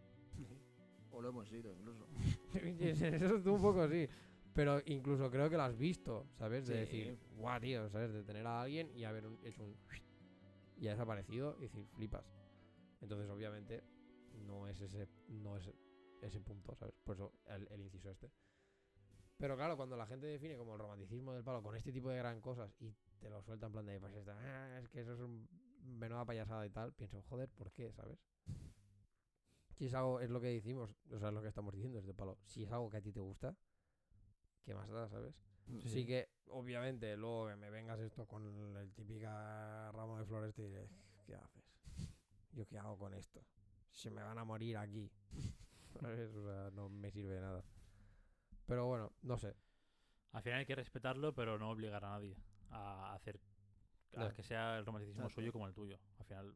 O lo hemos sido, incluso. Eso es un poco así. Pero incluso creo que lo has visto, ¿sabes? De sí. decir, guau, tío, ¿sabes? De tener a alguien y haber un, hecho un... Y ha desaparecido y decir, flipas. Entonces, obviamente, no es ese no es ese punto, ¿sabes? Por eso el, el inciso este. Pero claro, cuando la gente define como el romanticismo del palo con este tipo de gran cosas y te lo suelta en plan de, pues esta, ah, es que eso es un menuda payasada y tal, pienso, joder, ¿por qué? ¿Sabes? Si es algo, es lo que decimos, o sea, es lo que estamos diciendo, este palo. Si es algo que a ti te gusta... ¿Qué más da, sabes? Sí. Así que, obviamente, luego que me vengas esto con el, el típica ramo de flores, te diré, ¿qué haces? ¿Yo qué hago con esto? Se me van a morir aquí. ¿Sabes? O sea, no me sirve de nada. Pero bueno, no sé. Al final hay que respetarlo, pero no obligar a nadie a hacer a no. que sea el romanticismo Exacto. suyo como el tuyo. Al final,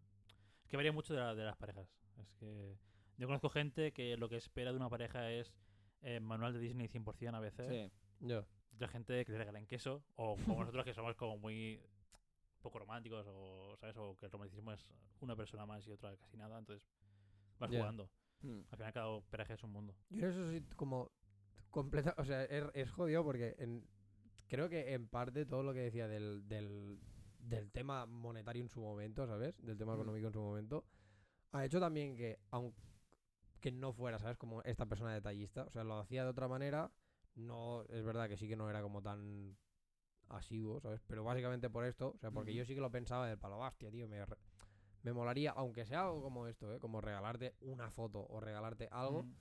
es que varía mucho de, la, de las parejas. Es que yo conozco gente que lo que espera de una pareja es Eh, manual de Disney cien por ciento a veces. Sí, yo. Otra gente que le regalen queso, o como nosotros que somos como muy poco románticos, o sabes, o que el romanticismo es una persona más y otra casi nada, entonces vas yeah. jugando. Mm. Al final cada pareja es un mundo. Yo eso sí como completa, o sea, es, es jodido porque en, creo que en parte todo lo que decía del, del, del tema monetario en su momento, ¿sabes? Del tema económico mm. en su momento, ha hecho también que, aunque que no fuera, ¿sabes? Como esta persona detallista. O sea, lo hacía de otra manera. No, es verdad que sí que no era como tan asiduo, ¿sabes? Pero básicamente por esto, o sea, porque mm. yo sí que lo pensaba del palo, hostia, tío, me, re- me molaría, aunque sea algo como esto, ¿eh? Como regalarte una foto o regalarte algo, mm.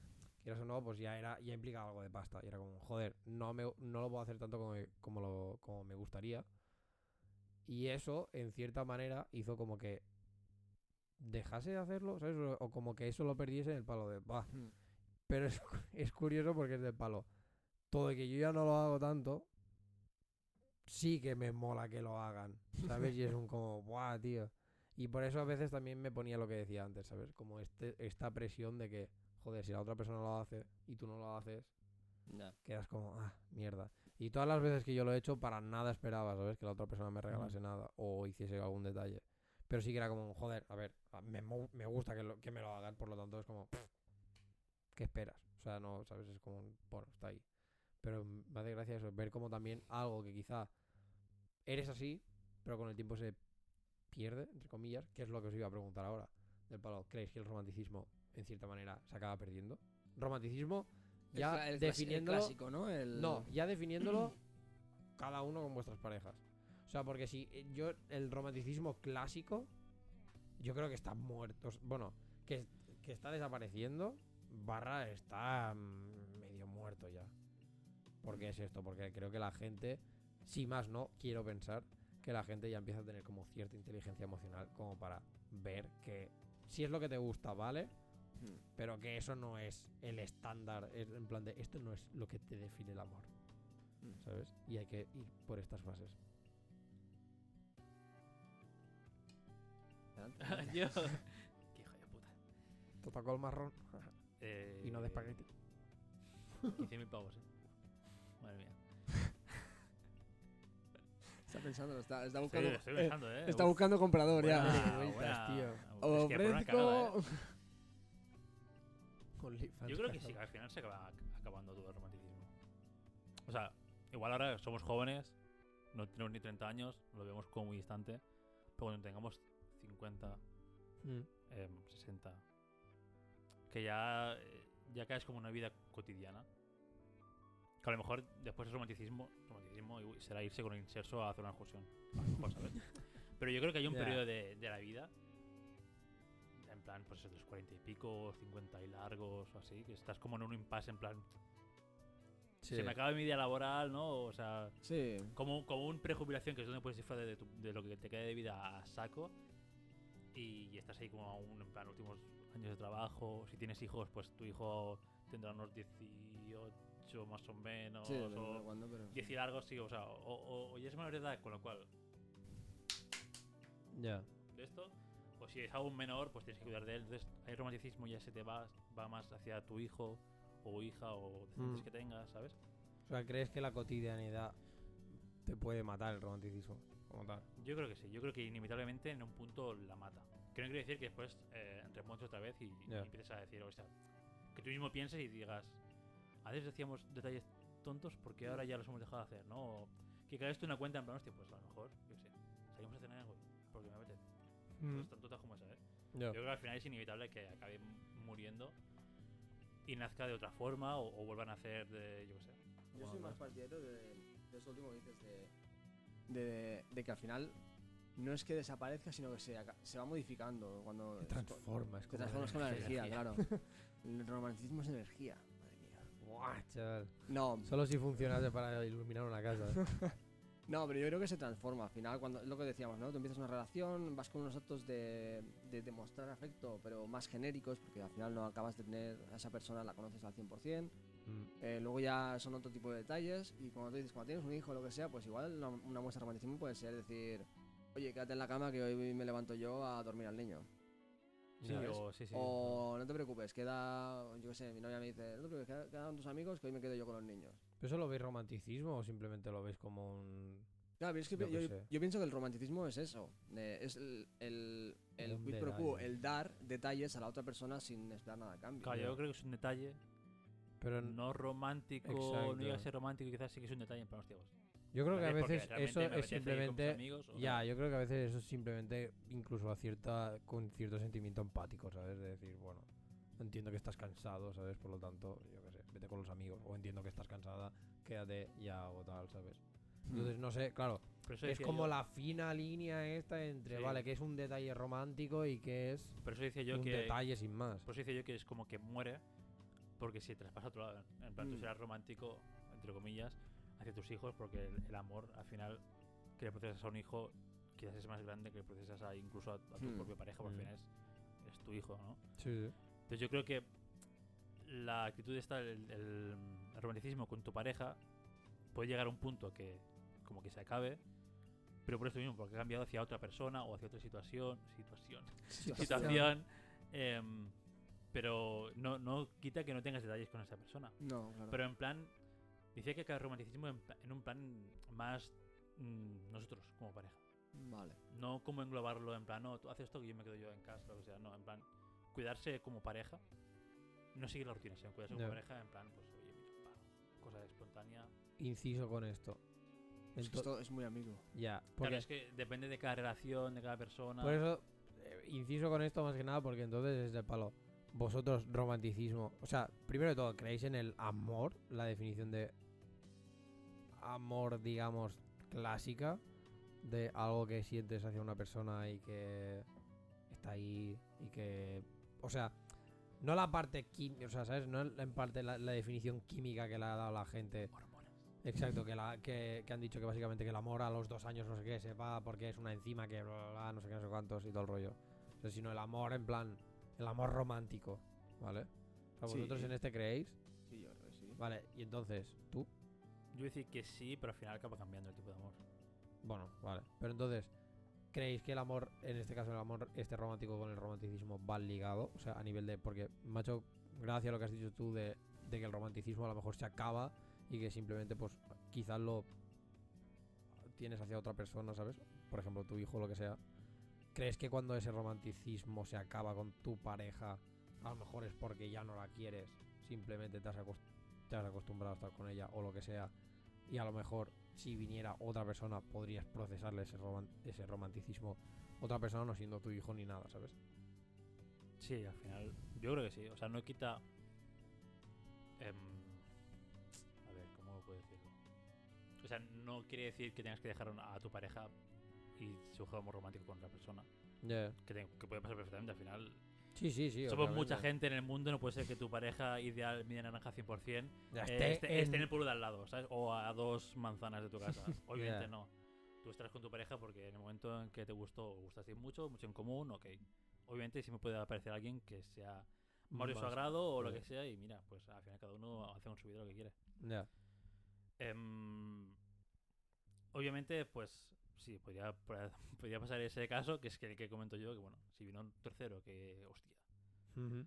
quieras o no, pues ya era, ya implicaba algo de pasta. Y era como, joder, no me, no lo puedo hacer tanto como, como, lo, como me gustaría. Y eso, en cierta manera, hizo como que dejase de hacerlo, ¿sabes? O, o como que eso lo perdiese en el palo de... Bah. Mm. Pero es, es curioso porque es del palo. Todo que yo ya no lo hago tanto, sí que me mola que lo hagan, ¿sabes? Y es un como... Buah, tío. Y por eso a veces también me ponía lo que decía antes, ¿sabes? Como este, esta presión de que, joder, si la otra persona lo hace y tú no lo haces, no. Quedas como, ah, mierda. Y todas las veces que yo lo he hecho, para nada esperaba, ¿sabes? Que la otra persona me regalase mm. nada o hiciese algún detalle. Pero sí que era como, joder, a ver, me, me gusta que, lo, que me lo hagan, por lo tanto es como, pff, ¿qué esperas? O sea, no, ¿sabes? Es como, bueno, está ahí. Pero me hace gracia eso, ver como también algo que quizá eres así, pero con el tiempo se pierde, entre comillas, que es lo que os iba a preguntar ahora. Del palo, ¿creéis que el romanticismo, en cierta manera, se acaba perdiendo? Romanticismo, ya el cl- el definiéndolo... El clásico, ¿no? El... No, ya definiéndolo cada uno con vuestras parejas. O sea, porque si yo... El romanticismo clásico, yo creo que está muerto. Bueno, que, que está desapareciendo, barra está medio muerto ya. ¿Por qué es esto? Porque creo que la gente, si más no, quiero pensar que la gente ya empieza a tener como cierta inteligencia emocional como para ver que si es lo que te gusta, ¿vale? Pero que eso no es el estándar, es en plan de esto no es lo que te define el amor, ¿sabes? Y hay que ir por estas fases. Yo... Qué hijo de puta. Totocol marrón eh... y no de espagueti. quince mil pavos, eh. Madre mía. Está pensando, está, está buscando. Sí, estoy pensando, eh. Está buscando comprador buena, ya. Buena, vueltas, tío. Buena, es que por una cagada, eh. Yo creo que sí, que al final se acaba acabando todo el romanticismo. O sea, igual ahora somos jóvenes, no tenemos ni treinta años, lo vemos como muy distante. Pero cuando tengamos cincuenta, mm. eh, sesenta, que ya, ya caes como una vida cotidiana. Que a lo mejor después del romanticismo, romanticismo será irse con el inserso a hacer una excursión. A lo mejor, ¿sabes? Pero yo creo que hay un yeah. periodo de, de la vida, en plan, pues de los cuarenta y pico, cincuenta y largos o así, que estás como en un impasse, en plan. Sí. Se me acaba mi día laboral, ¿no? O sea, sí. como, como un prejubilación, que es donde puedes disfrutar de, tu, de lo que te queda de vida a saco. Y, y estás ahí como aún, en plan, últimos años de trabajo. Si tienes hijos, pues tu hijo tendrá unos dieciocho. Más o menos, sí, o cuando, pero... diez y largos, sí, o sea, o, o, o ya es mayor de edad, con lo cual ya yeah. de esto, o si es aún menor, pues tienes que cuidar de él. Entonces, el romanticismo ya se te va, va más hacia tu hijo o hija o descendientes mm. que tengas, ¿sabes? O sea, ¿crees que la cotidianidad te puede matar el romanticismo como tal? Yo creo que sí, yo creo que inevitablemente en un punto la mata. Que no quiere decir que después eh, remontes otra vez y, yeah. y empieces a decir, o sea, que tú mismo pienses y digas. A veces decíamos detalles tontos porque ahora ya los hemos dejado de hacer, ¿no? O que creaste una cuenta en plan, hostia, pues a lo mejor, yo qué sé, salimos a cenar algo porque me apetece. Mm. Entonces, tanto como esa, ¿eh? Yeah. Yo creo que al final es inevitable que acabe muriendo y nazca de otra forma o, o vuelvan a hacer de, yo qué sé. Yo soy más partidario de, de eso último que dices, de, de, de que al final no es que desaparezca, sino que se, se va modificando. Cuando te transformas. Te transformas con la energía, energía, claro. El romanticismo es energía. Buah, chaval. No. Solo si funcionase para iluminar una casa. ¿Eh? No, pero yo creo que se transforma al final. Cuando, lo que decíamos, ¿no? Tú empiezas una relación, vas con unos actos de demostrar de afecto, pero más genéricos, porque al final no acabas de tener a esa persona, la conoces al cien por ciento. Mm. Eh, luego ya son otro tipo de detalles. Y cuando tú dices, cuando tienes un hijo o lo que sea, pues igual una, una muestra de romanticismo puede ser decir, oye, quédate en la cama que hoy me levanto yo a dormir al niño. Sí, o, sí, sí. o no te preocupes, queda, yo qué sé, mi novia me dice, no te preocupes, queda, quedan tus amigos que hoy me quedo yo con los niños. ¿Pero eso lo veis romanticismo o simplemente lo veis como un...? Claro, pero es que yo, yo, yo, yo pienso que el romanticismo es eso, eh, es el, el, el quid pro quo, el dar detalles a la otra persona sin esperar nada a cambio. Claro, yo creo que es un detalle, pero no romántico, exacto. No llega a ser romántico, quizás sí que es un detalle, pero hostia, vos. Yo creo que a veces eso es simplemente amigos, ya, yo creo que a veces eso es simplemente incluso a cierta con cierto sentimiento empático, ¿sabes? De decir, bueno, entiendo que estás cansado, ¿sabes? Por lo tanto, yo qué sé, vete con los amigos, o entiendo que estás cansada, quédate ya o tal, ¿sabes? Entonces, no sé, claro, es como yo. La fina línea esta entre, sí. Vale, que es un detalle romántico y que es pero eso dice yo un que, detalle sin más. Por eso dice yo que es como que muere, porque si traspasa a otro lado, en plan, mm. tú serás romántico, entre comillas, hacia tus hijos, porque el, el amor al final que le procesas a un hijo quizás es más grande que le procesas a, incluso a, a tu mm. propia pareja, porque mm. al final es, es tu hijo, ¿no? Sí, sí. Entonces yo creo que la actitud esta, el, el, el romanticismo con tu pareja puede llegar a un punto que como que se acabe, pero por eso mismo, porque ha cambiado hacia otra persona o hacia otra situación, situación, situación. situación eh, pero no, no quita que no tengas detalles con esa persona. No, claro. Pero en plan, decía que cada romanticismo en, en un plan más mmm, nosotros como pareja. Vale. No como englobarlo en plan, no, tú haces esto y yo me quedo yo en casa, o sea, no, en plan, cuidarse como pareja, no seguir la rutina, sino cuidarse yeah. como pareja, en plan, pues oye, mira, pa, cosa espontánea. Inciso con esto. Entonces, es que esto es muy amigo. Ya. Porque claro, es que depende de cada relación, de cada persona. Por eso, eh, inciso con esto más que nada, porque entonces es del palo. Vosotros, romanticismo. O sea, primero de todo, ¿creéis en el amor? La definición de amor, digamos, clásica. De algo que sientes hacia una persona y que está ahí y que... O sea, no la parte química, o sea, ¿sabes? No en parte la, la definición química que le ha dado la gente. Hormonas. Exacto, que, la, que, que han dicho que básicamente que el amor a los dos años no sé qué se va porque es una enzima que bla, bla, bla, no sé qué, no sé cuántos y todo el rollo. O sea, sino el amor en plan... El amor romántico, ¿vale? O sea, ¿vosotros sí. en este creéis? Sí, yo creo que sí. Vale, y entonces, ¿tú? Yo decir que sí, pero al final acaba cambiando el tipo de amor. Bueno, vale. Pero entonces, ¿creéis que el amor, en este caso el amor este romántico con el romanticismo va ligado? O sea, a nivel de... Porque me ha hecho gracia lo que has dicho tú de, de que el romanticismo a lo mejor se acaba y que simplemente, pues, quizás lo tienes hacia otra persona, ¿sabes? Por ejemplo, tu hijo o lo que sea. ¿Crees que cuando ese romanticismo se acaba con tu pareja, a lo mejor es porque ya no la quieres, simplemente te has, acost- te has acostumbrado a estar con ella o lo que sea, y a lo mejor si viniera otra persona podrías procesarle ese, rom- ese romanticismo, otra persona no siendo tu hijo ni nada, ¿sabes? Sí, al final, yo creo que sí, o sea, no quita... Eh, a ver, ¿cómo lo puedo decirlo? O sea, no quiere decir que tengas que dejar a tu pareja... y surge amor romántico con otra persona. Yeah. Que, te, que puede pasar perfectamente al final. Sí, sí, sí. Somos obviamente. Mucha gente en el mundo, no puede ser que tu pareja ideal media naranja cien por ciento eh, esté, esté, en... esté en el pueblo de al lado, ¿sabes? O a dos manzanas de tu casa. Obviamente yeah. no. Tú estás con tu pareja porque en el momento en que te gustó o gustaste mucho, mucho en común, ok. Obviamente sí me puede aparecer alguien que sea más de su agrado o lo yeah. que sea y mira, pues al final cada uno hace un subido lo que quiere. Ya. Yeah. Um, obviamente, pues... Sí, podría, podría pasar ese caso, que es que, que comento yo, que bueno, si vino un tercero, que hostia. Uh-huh.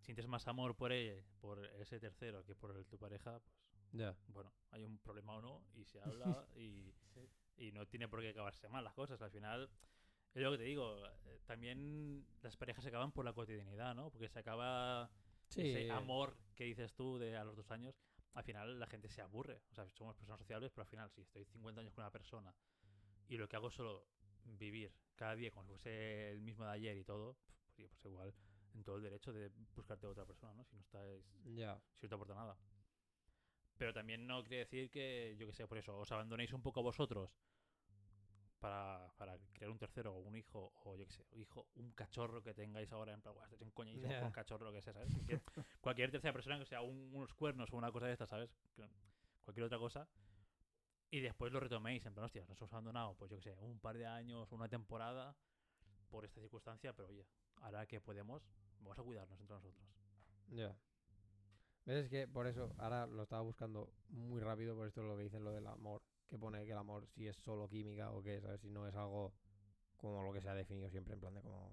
Sientes más amor por él, por ese tercero, que por el, tu pareja, pues yeah. bueno, hay un problema o no, y se habla, y, sí. y no tiene por qué acabarse mal las cosas. Al final, es lo que te digo, también las parejas se acaban por la cotidianidad, ¿no? Porque se acaba sí. ese amor que dices tú de a los dos años. Al final la gente se aburre. O sea, somos personas sociables, pero al final, si estoy cincuenta años con una persona, y lo que hago es solo vivir cada día como si fuese el mismo de ayer y todo, pues, pues igual en todo el derecho de buscarte a otra persona, ¿no? Si no estás... Yeah. Si no te aporta nada. Pero también no quiere decir que, yo que sé, por eso, os abandonéis un poco a vosotros para, para crear un tercero o un hijo o, yo que sé, un hijo, un cachorro que tengáis ahora en plan, guau, estáis encoñadísimos yeah. con un cachorro, lo que sea, ¿sabes? Cualquier, cualquier tercera persona que sea un, unos cuernos o una cosa de estas, ¿sabes? Cualquier otra cosa... Y después lo retoméis, en plan, hostia, nos hemos abandonado, pues yo que sé, un par de años, una temporada, por esta circunstancia, pero oye, ahora que podemos, vamos a cuidarnos entre nosotros. Ya. Yeah. ¿Ves? Es que por eso, ahora lo estaba buscando muy rápido, por esto es lo que dicen, lo del amor, que pone que el amor si es solo química o qué, ¿sabes? Si no es algo como lo que se ha definido siempre, en plan de como,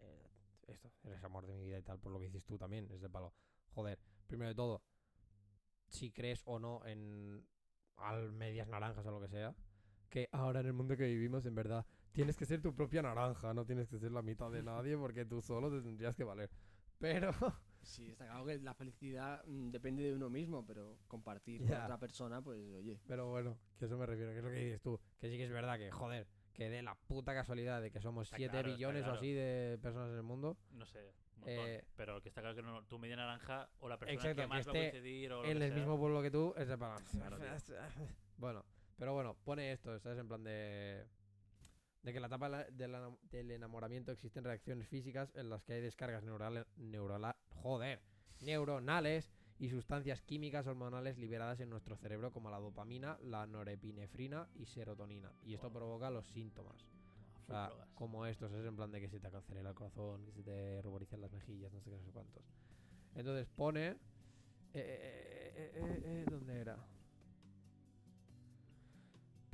eh, esto, eres amor de mi vida y tal, por lo que dices tú también, es del palo. Joder, primero de todo, si crees o no en... al medias naranjas o lo que sea, que ahora en el mundo que vivimos, en verdad, tienes que ser tu propia naranja, no tienes que ser la mitad de nadie, porque tú solo te tendrías que valer. Pero... Sí, está claro que la felicidad mm, depende de uno mismo, pero compartir yeah. con otra persona, pues, oye... Pero bueno, que a eso me refiero, que es lo que dices tú, que sí que es verdad que, joder, que de la puta casualidad de que somos siete billones claro, o así de personas en el mundo... No sé, un montón, eh, pero que está claro que no, tu media naranja o la persona exacto, que más que esté va a coincidir o lo en que el sea. Mismo pueblo que tú es de para... Claro, bueno, pero bueno, pone esto, ¿sabes? En plan de... De que en la etapa de la, de la, del enamoramiento existen reacciones físicas en las que hay descargas neurales... Neurala, joder, neuronales y sustancias químicas hormonales liberadas en nuestro cerebro como la dopamina, la norepinefrina y serotonina. Y esto wow. provoca los síntomas. Wow, o sea, como estos, es en plan de que se te acelera el corazón, que se te ruboricen las mejillas, no sé qué, no sé cuántos. Entonces pone... Eh, eh, eh, eh, eh, ¿Dónde era?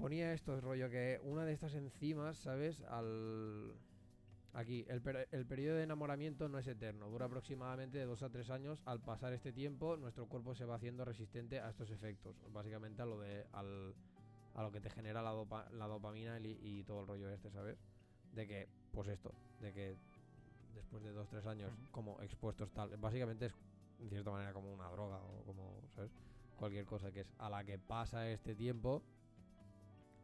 ponía esto, rollo que una de estas enzimas, ¿sabes? Al... Aquí, el, per el periodo de enamoramiento no es eterno, dura aproximadamente de dos a tres años. Al pasar este tiempo, nuestro cuerpo se va haciendo resistente a estos efectos. Básicamente a lo de al, a lo que te genera la, dopa la dopamina y, y todo el rollo este, ¿sabes? De que, pues esto, de que después de dos a tres años, uh-huh. como expuestos tal, básicamente es, en cierta manera, como una droga o como, ¿sabes? Cualquier cosa que es a la que pasa este tiempo...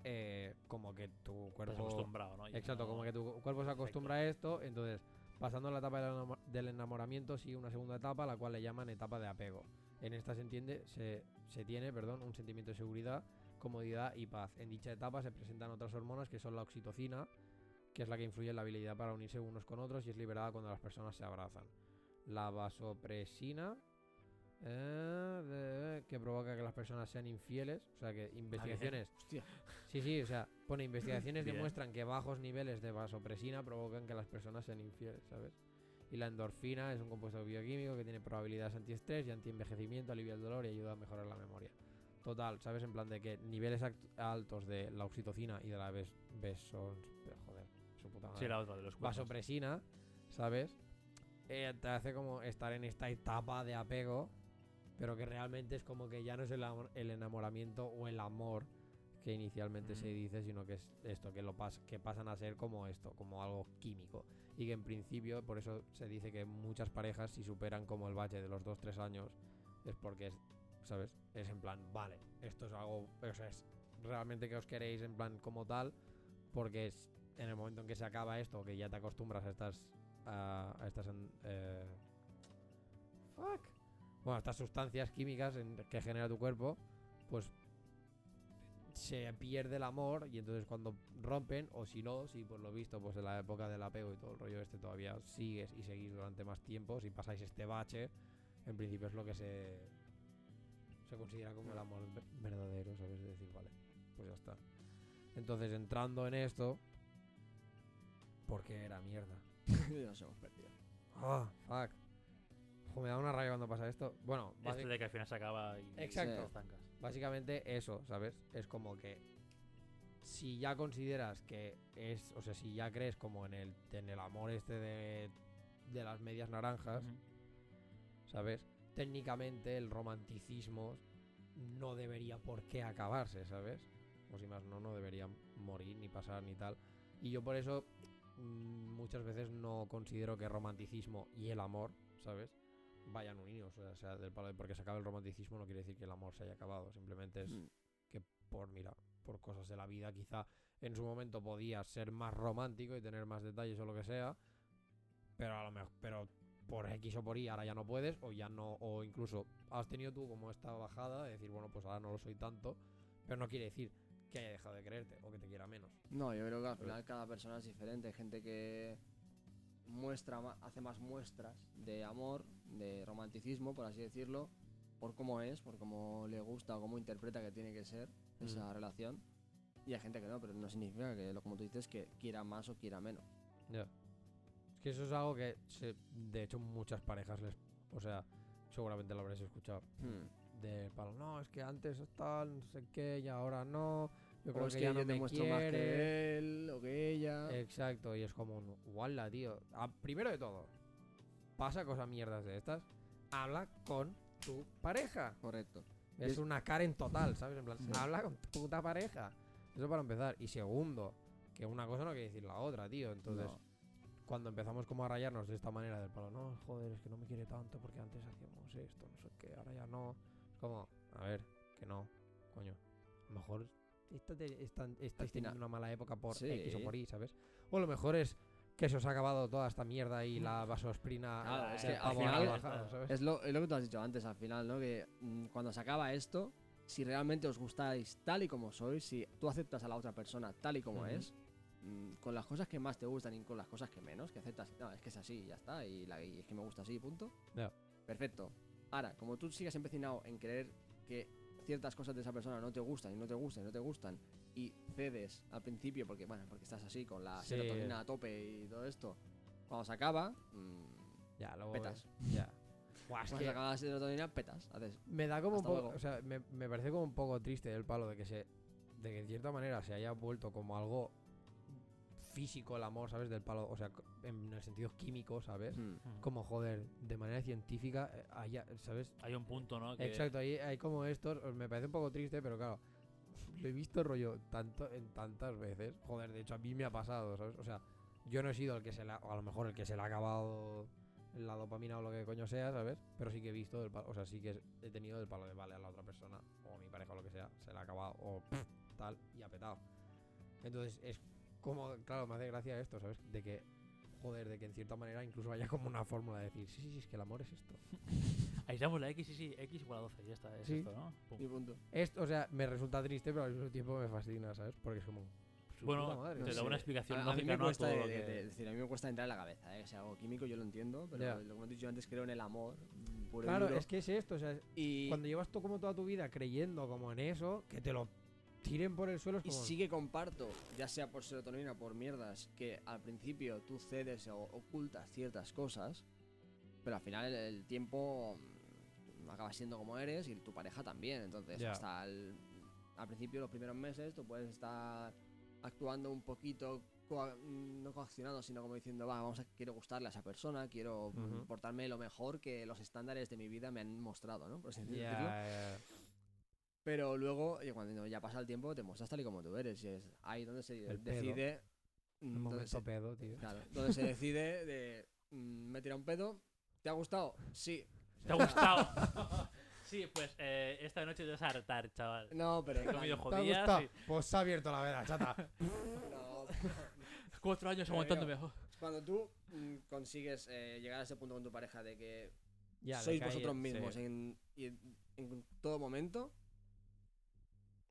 Eh, como que tu cuerpo se acostumbrado, ¿no? Exacto, no... como que tu cuerpo se acostumbra Perfecto. a esto. Entonces, pasando la etapa del enamoramiento, sigue una segunda etapa, la cual le llaman etapa de apego. En esta se entiende, se, se tiene, perdón, un sentimiento de seguridad, comodidad y paz. En dicha etapa se presentan otras hormonas que son la oxitocina, que es la que influye en la habilidad para unirse unos con otros y es liberada cuando las personas se abrazan. La vasopresina, Eh, de, que provoca que las personas sean infieles. O sea que investigaciones Hostia. Sí, sí, o sea, pone investigaciones demuestran que bajos niveles de vasopresina provocan que las personas sean infieles, ¿sabes? Y la endorfina es un compuesto bioquímico que tiene probabilidades antiestrés y antienvejecimiento, alivia el dolor y ayuda a mejorar la memoria. Total, ¿sabes? En plan de que niveles altos de la oxitocina y de la ves, besons, joder, su puta madre, sí, la otra de los vasopresina, ¿sabes? Eh, te hace como estar en esta etapa de apego, pero que realmente es como que ya no es el, amor, el enamoramiento o el amor que inicialmente mm. se dice, sino que es esto, que, lo pas, que pasan a ser como esto, como algo químico. Y que en principio, por eso se dice que muchas parejas, si superan como el bache de los dos a tres años, es porque es, ¿sabes? Es en plan, vale, esto es algo, o sea, es realmente que os queréis en plan como tal, porque es en el momento en que se acaba esto, que ya te acostumbras a estas, a, a estas, eh, fuck. Bueno, estas sustancias químicas en que genera tu cuerpo, pues se pierde el amor y entonces cuando rompen, o si no, si por lo visto, pues en la época del apego y todo el rollo este todavía sigues y seguís durante más tiempo, si pasáis este bache, en principio es lo que se, se considera como el amor verdadero, ¿sabes? De decir, vale, pues ya está. Entonces, entrando en esto, porque era mierda. Ya nos hemos perdido. Ah, oh, fuck. Me da una rabia cuando pasa esto. Bueno, basic... este de que al final se acaba y Exacto. estancas. Básicamente eso, ¿sabes? Es como que si ya consideras que es, o sea, si ya crees como en el en el amor este de de las medias naranjas, uh-huh. ¿sabes? Técnicamente el romanticismo no debería por qué acabarse, ¿sabes? O si más no, no debería morir ni pasar ni tal. Y yo por eso muchas veces no considero que romanticismo y el amor, ¿sabes? Vayan unidos, o sea, del palo de porque se acaba el romanticismo no quiere decir que el amor se haya acabado, simplemente es que por, mira, por cosas de la vida quizá en su momento podías ser más romántico y tener más detalles o lo que sea, pero a lo mejor, pero por X o por Y ahora ya no puedes o ya no, o incluso has tenido tú como esta bajada de decir, bueno, pues ahora no lo soy tanto, pero no quiere decir que haya dejado de creerte o que te quiera menos. No, yo creo que al final cada persona es diferente, hay gente que... muestra hace más muestras de amor, de romanticismo, por así decirlo, por cómo es, por cómo le gusta o cómo interpreta que tiene que ser mm. esa relación. Y hay gente que no, pero no significa que, como tú dices, que quiera más o quiera menos. Ya. Yeah. Es que eso es algo que, se, de hecho, muchas parejas les... O sea, seguramente lo habréis escuchado. Mm. De palo, no, es que antes tal, no sé qué, y ahora no... Yo creo o es que, que ya yo no te me muestro quiere. Más que él o que ella. Exacto, y es como un wala, tío. Ah, primero de todo, pasa cosas mierdas de estas, habla con tu pareja. Correcto. Es, es... una Karen total, ¿sabes? En plan, sí. Habla con tu puta pareja. Eso para empezar. Y segundo, que una cosa no quiere decir la otra, tío. Entonces, no. Cuando empezamos como a rayarnos de esta manera del palo, no, joder, es que no me quiere tanto porque antes hacíamos esto, no sé qué, ahora ya no. Es como, a ver, que no, coño. A lo mejor... Te, están, estáis teniendo una mala época por sí. X o por Y, ¿sabes? O lo mejor es que se os ha acabado toda esta mierda y la vasoprina ah, es, que al final, bajado, ¿sabes? Es, lo, es lo que tú has dicho antes al final, ¿no? Que mmm, cuando se acaba esto, si realmente os gustáis tal y como sois, si tú aceptas a la otra persona tal y como uh-huh. es, mmm, con las cosas que más te gustan y con las cosas que menos, que aceptas, no, es que es así, ya está, y, la, y es que me gusta así, punto. Yeah. Perfecto. Ahora, como tú sigas empecinado en creer que ciertas cosas de esa persona no te gustan y no te gustan y no te gustan y cedes al principio porque bueno porque estás así con la sí. serotonina a tope y todo esto, cuando se acaba mmm, ya luego petas ves. Ya Buah, cuando que... se acaba la serotonina petas haces, me da como un poco luego. O sea me, me parece como un poco triste el palo de que se de que en cierta manera se haya vuelto como algo físico el amor, ¿sabes? Del palo, o sea, en el sentido químico, ¿sabes? Mm. Como, joder, de manera científica, haya, ¿sabes? Hay un punto, ¿no? Que... Exacto, hay, hay como estos, me parece un poco triste, pero claro, lo he visto rollo tanto en tantas veces, joder, de hecho a mí me ha pasado, ¿sabes? O sea, yo no he sido el que se la, o a lo mejor el que se le ha acabado la dopamina o lo que coño sea, ¿sabes? Pero sí que he visto, el palo, o sea, sí que he tenido el palo de vale a la otra persona, o a mi pareja o lo que sea, se le ha acabado, o pff, tal, y ha petado. Entonces es como, claro, me hace gracia esto, ¿sabes? De que, joder, de que en cierta manera incluso haya como una fórmula de decir, sí, sí, sí, es que el amor es esto. Aislamos la X, sí, sí, X igual a doce, ya está, es sí. Esto, ¿no? Pum. Y punto. Esto, o sea, me resulta triste, pero al mismo tiempo me fascina, ¿sabes? Porque es como... Bueno, madre, te da no una explicación a, lógica, a mí me no cuesta, a todo de, de, de, es decir, a mí me cuesta entrar en la cabeza, ¿eh? O sea, algo químico yo lo entiendo, pero yeah. Lo que me has dicho antes, creo en el amor. Puro claro, duro. Es que es esto, o sea, y... cuando llevas tú como toda tu vida creyendo como en eso, que te lo tiren por el suelo es como... Y sí que comparto, ya sea por serotonina, por mierdas, que al principio tú cedes o ocultas ciertas cosas, pero al final el, el tiempo acaba siendo como eres y tu pareja también, entonces yeah. Hasta el, al principio, los primeros meses, tú puedes estar... actuando un poquito, co- no coaccionado, sino como diciendo, va, vamos a, quiero gustarle a esa persona, quiero uh-huh. portarme lo mejor que los estándares de mi vida me han mostrado, ¿no? Por así decirlo. Yeah, yeah. Pero luego, cuando ya pasa el tiempo, te muestras tal y como tú eres, y es ahí donde se el decide... Un donde momento se, pedo, tío. Claro, donde se decide de, me tira un pedo, ¿te ha gustado? Sí. ¿Te ha gustado? Sí, pues eh, esta noche te vas a hartar, chaval. No, pero... He comido jodillas. ¿Te ha y... Pues se ha abierto la veda, chata. No. Cuatro años aguantándome. Pero, cuando tú mm, consigues eh, llegar a ese punto con tu pareja de que ya, sois vosotros cae, mismos sí. en, en, en todo momento,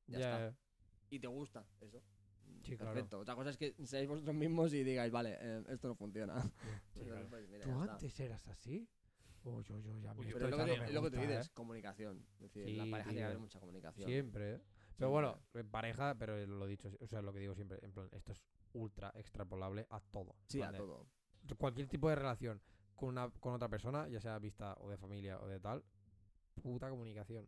ya, ya está. Y te gusta eso. Sí, perfecto. Claro. Otra cosa es que seáis vosotros mismos y digáis, vale, eh, esto no funciona. Sí, sí, claro. Pues, mira, ¿tú antes está. Eras así? Oh, yo, yo, ya me Uy, pero lo que, gusta, lo que tú dices, ¿eh? Comunicación. Es decir, sí, la pareja tío. Tiene que haber mucha comunicación. Siempre. ¿Eh? Pero siempre. Bueno, pareja, pero lo dicho, o sea, lo que digo siempre, en plan, esto es ultra extrapolable a todo. Sí, ¿vale? A todo. Cualquier tipo de relación con una con otra persona, ya sea vista o de familia o de tal, puta comunicación.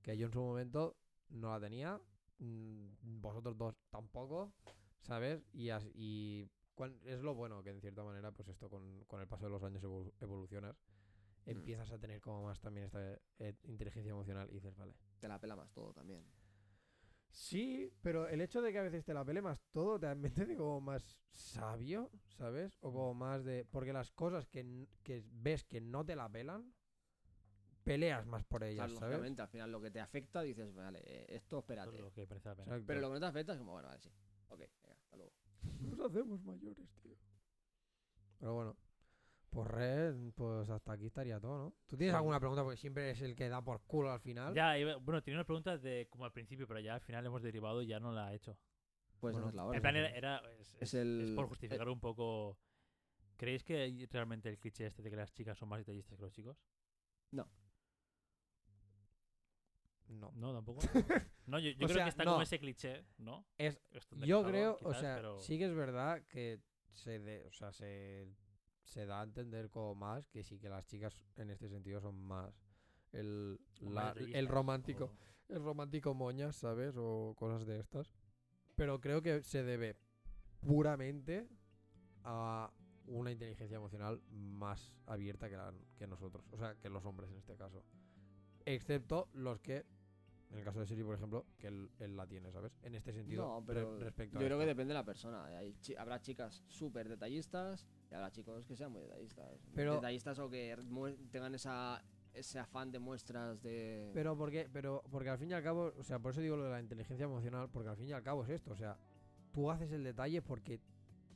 Que yo en su momento no la tenía, vosotros dos tampoco, ¿sabes? Y así, y cuan, es lo bueno que en cierta manera, pues esto con, con el paso de los años evol, evolucionas. Empiezas a tener como más también esta eh, inteligencia emocional y dices, vale. Te la pela más todo también. Sí, pero el hecho de que a veces te la pele más todo también te hace como más sabio, ¿sabes? O como más de... Porque las cosas que, que ves que no te la pelan, peleas más por ellas, o sea, ¿sabes? Lógicamente, al final lo que te afecta dices, vale, esto espérate. Lo que parece la pena. Pero lo que no te afecta es como, bueno, vale, sí. Ok, venga, hasta luego. Nos hacemos mayores, tío. Pero bueno. Pues Red, pues hasta aquí estaría todo, ¿no? ¿Tú tienes alguna pregunta? Porque siempre es el que da por culo al final. Ya, iba, bueno, tenía unas preguntas de como al principio, pero ya al final hemos derivado y ya no la he hecho. Pues bueno, no es la hora. El plan era... era es, es, el... es por justificar un poco... ¿Creéis que realmente el cliché este de que las chicas son más detallistas que los chicos? No. No. No, tampoco. No, yo, yo creo sea, que está no. Como ese cliché, ¿no? Es, yo creo, quizás, o sea, pero... sí que es verdad que se... De, o sea, se... se da a entender como más que sí que las chicas en este sentido son más el, la, el romántico o... el romántico moñas, ¿sabes? O cosas de estas, pero creo que se debe puramente a una inteligencia emocional más abierta que, la, que nosotros, o sea, que los hombres en este caso, excepto los que en el caso de Siri, por ejemplo, que él, él la tiene, ¿sabes? En este sentido, no, pero re- respecto yo a creo esto. Que depende de la persona. Hay chi- habrá chicas súper detallistas y habrá chicos que sean muy detallistas. Pero, detallistas o que mu- tengan esa, ese afán de muestras de... Pero porque, pero porque al fin y al cabo, o sea, por eso digo lo de la inteligencia emocional, porque al fin y al cabo es esto, o sea, tú haces el detalle porque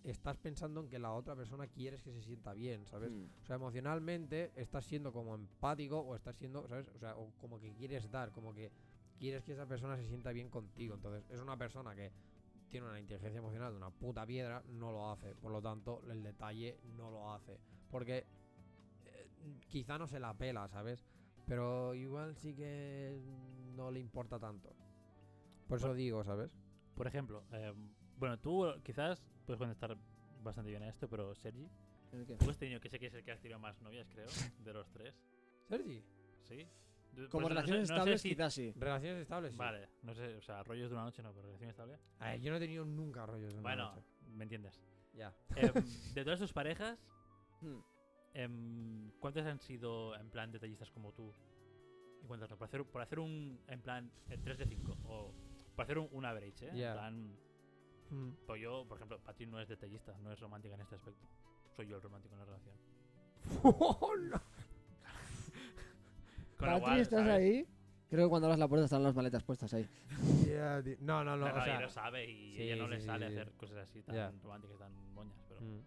estás pensando en que la otra persona quieres que se sienta bien, ¿sabes? Mm. O sea, emocionalmente estás siendo como empático o estás siendo, ¿sabes? O sea, o como que quieres dar, como que... quieres que esa persona se sienta bien contigo. Entonces es una persona que tiene una inteligencia emocional de una puta piedra, no lo hace, por lo tanto el detalle no lo hace, porque eh, quizá no se la pela, ¿sabes? Pero igual sí que no le importa tanto, por eso bueno, digo, ¿sabes? Por ejemplo, eh, bueno, tú quizás puedes contestar bastante bien a esto, pero Sergi, ¿tú has tenido, que sé que es el que has tenido más novias, creo, de los tres? ¿Sergi? Sí. Como pues relaciones no sé, estables, no sé si... quizás sí. Relaciones estables, sí. Vale, no sé, o sea, rollos de una noche no, pero relaciones estables. A ver, yo no he tenido nunca rollos de una bueno, noche. Bueno, me entiendes. Ya. Eh, de todas tus parejas, eh, ¿cuántas han sido en plan detallistas como tú? Y cuántas no, por hacer, por hacer un, en plan, el tres de cinco, o por hacer un, un average, ¿eh? Yeah. En plan, mm. pues yo, por ejemplo, Patri no es detallista, no es romántica en este aspecto. Soy yo el romántico en la relación. ¡Oh, no! Patri, cual, ¿estás ¿sabes? Ahí? Creo que cuando abras la puerta están las maletas puestas ahí. Yeah, no, no, no. Pero o sea, lo sabe y sí, ella no sí, le sí, sale sí, hacer sí. cosas así tan yeah. románticas, tan moñas. Pero... Mm.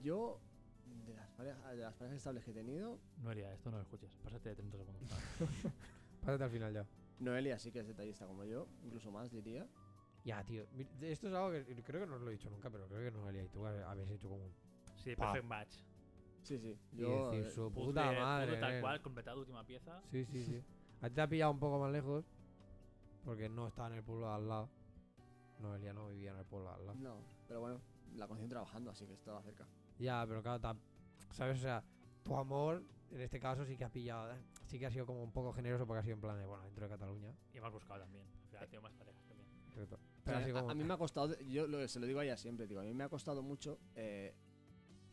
Yo, de las, parejas, de las parejas estables que he tenido... Noelia, esto no lo escuches. Pásate de treinta segundos. Pásate al final ya. Noelia sí que es detallista como yo, incluso más, diría. Ya, yeah, tío. Esto es algo que creo que no os lo he dicho nunca, pero creo que Noelia y tú habéis hecho como un... Sí, pa. Perfect match. Sí, sí. Yo, sí, sí, su puta puzzle, madre. Puzzle tal cual, completada última pieza. Sí, sí, sí. A ti te ha pillado un poco más lejos. Porque no estaba en el pueblo de al lado. Noelia no vivía en el pueblo de al lado. No, pero bueno, la conocí trabajando, así que estaba cerca. Ya, pero claro, ta, ¿sabes? O sea, tu amor, en este caso, sí que has pillado. ¿eh? Sí que ha sido como un poco generoso porque ha sido en plan de, bueno, dentro de Cataluña. Y me has buscado también. O sea, tengo más parejas también. Exacto. Pero o sea, como... a, a mí me ha costado, yo lo, se lo digo a ella siempre, digo, a mí me ha costado mucho. Eh,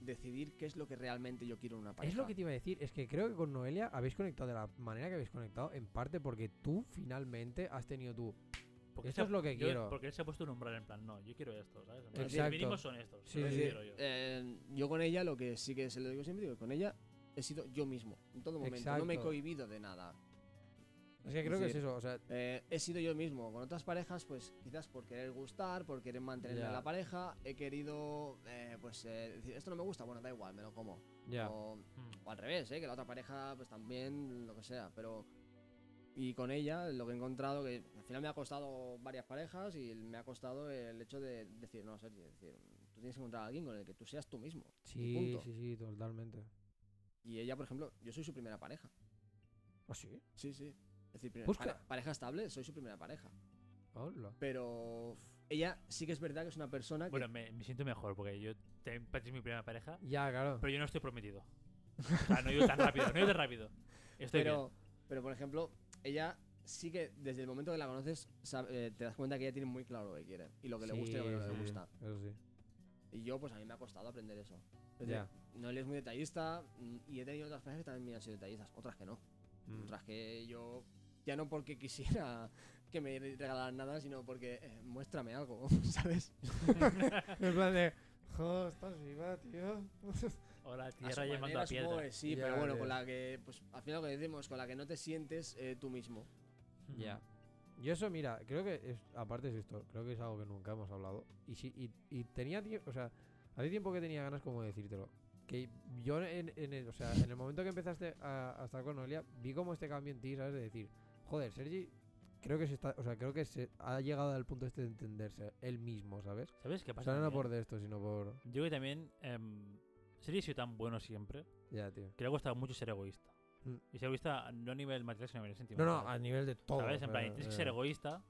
decidir qué es lo que realmente yo quiero en una pareja. Es lo que te iba a decir, es que creo que con Noelia habéis conectado de la manera que habéis conectado, en parte porque tú finalmente has tenido tu... Porque esto ha, es lo que yo, quiero. Porque él se ha puesto un umbral en plan, no, yo quiero esto, ¿sabes? Exacto. Si los mínimos son estos, sí, sí, sí. Quiero yo. Eh, yo con ella, lo que sí que se lo digo siempre, digo, con ella he sido yo mismo, en todo momento. Exacto. No me he cohibido de nada. Es que creo es decir, que es eso, o sea... Eh, he sido yo mismo. Con otras parejas, pues, quizás por querer gustar, por querer mantener yeah. a la pareja, he querido, eh, pues, eh, decir, esto no me gusta, bueno, da igual, me lo como. Yeah. O, mm. o al revés, eh, que la otra pareja, pues, también, lo que sea, pero... Y con ella, lo que he encontrado, que al final me ha costado varias parejas y me ha costado el hecho de decir, no, Sergi, es decir, tú tienes que encontrar a alguien con el que tú seas tú mismo. Sí, punto. sí, sí, totalmente. Y ella, por ejemplo, yo soy su primera pareja. ¿Ah, sí? Sí, sí. Es decir, pare, pareja estable, soy su primera pareja. Hola. Pero ella sí que es verdad que es una persona que... Bueno, me, me siento mejor porque yo te es mi primera pareja. Ya, claro. Pero yo no estoy prometido. O sea, no he ido tan rápido, no he ido tan rápido. Estoy pero, bien. Pero, por ejemplo, ella sí que desde el momento que la conoces sabe, eh, te das cuenta que ella tiene muy claro lo que quiere. Y lo que sí, le gusta y lo que no sí, le gusta. Eso sí. Y yo, pues a mí me ha costado aprender eso. Es yeah. decir, no eres muy detallista y he tenido otras parejas que también me han sido detallistas. Otras que no. Mm. Otras que yo... Ya no porque quisiera que me regalaran nada, sino porque eh, muéstrame algo, ¿sabes? En plan de, jo, estás viva, tío. Hola, tierra llamando a piedra. Moe, sí, yeah, pero bueno, yeah. con la que, pues al final lo que decimos, con la que no te sientes eh, tú mismo. Ya. Yeah. Y eso, mira, creo que, es, aparte es esto, creo que es algo que nunca hemos hablado. Y sí, y, y tenía tiempo, o sea, hace tiempo que tenía ganas como de decírtelo. Que yo, en, en, el, o sea, en el momento que empezaste a, a estar con Noelia, vi como este cambio en ti, ¿sabes? De decir... Joder, Sergi, creo que se está, o sea, creo que se ha llegado al punto este de entenderse él mismo, ¿sabes? ¿Sabes qué pasa? O sea, no por de esto, sino por... Yo creo que también eh, Sergi ha sido tan bueno siempre. Ya, tío. Que le ha costado mucho ser egoísta. Mm. Y ser egoísta no a nivel material, sino a nivel sentimental. No, no, a nivel de todo. ¿Sabes? En plan, tienes que ser egoísta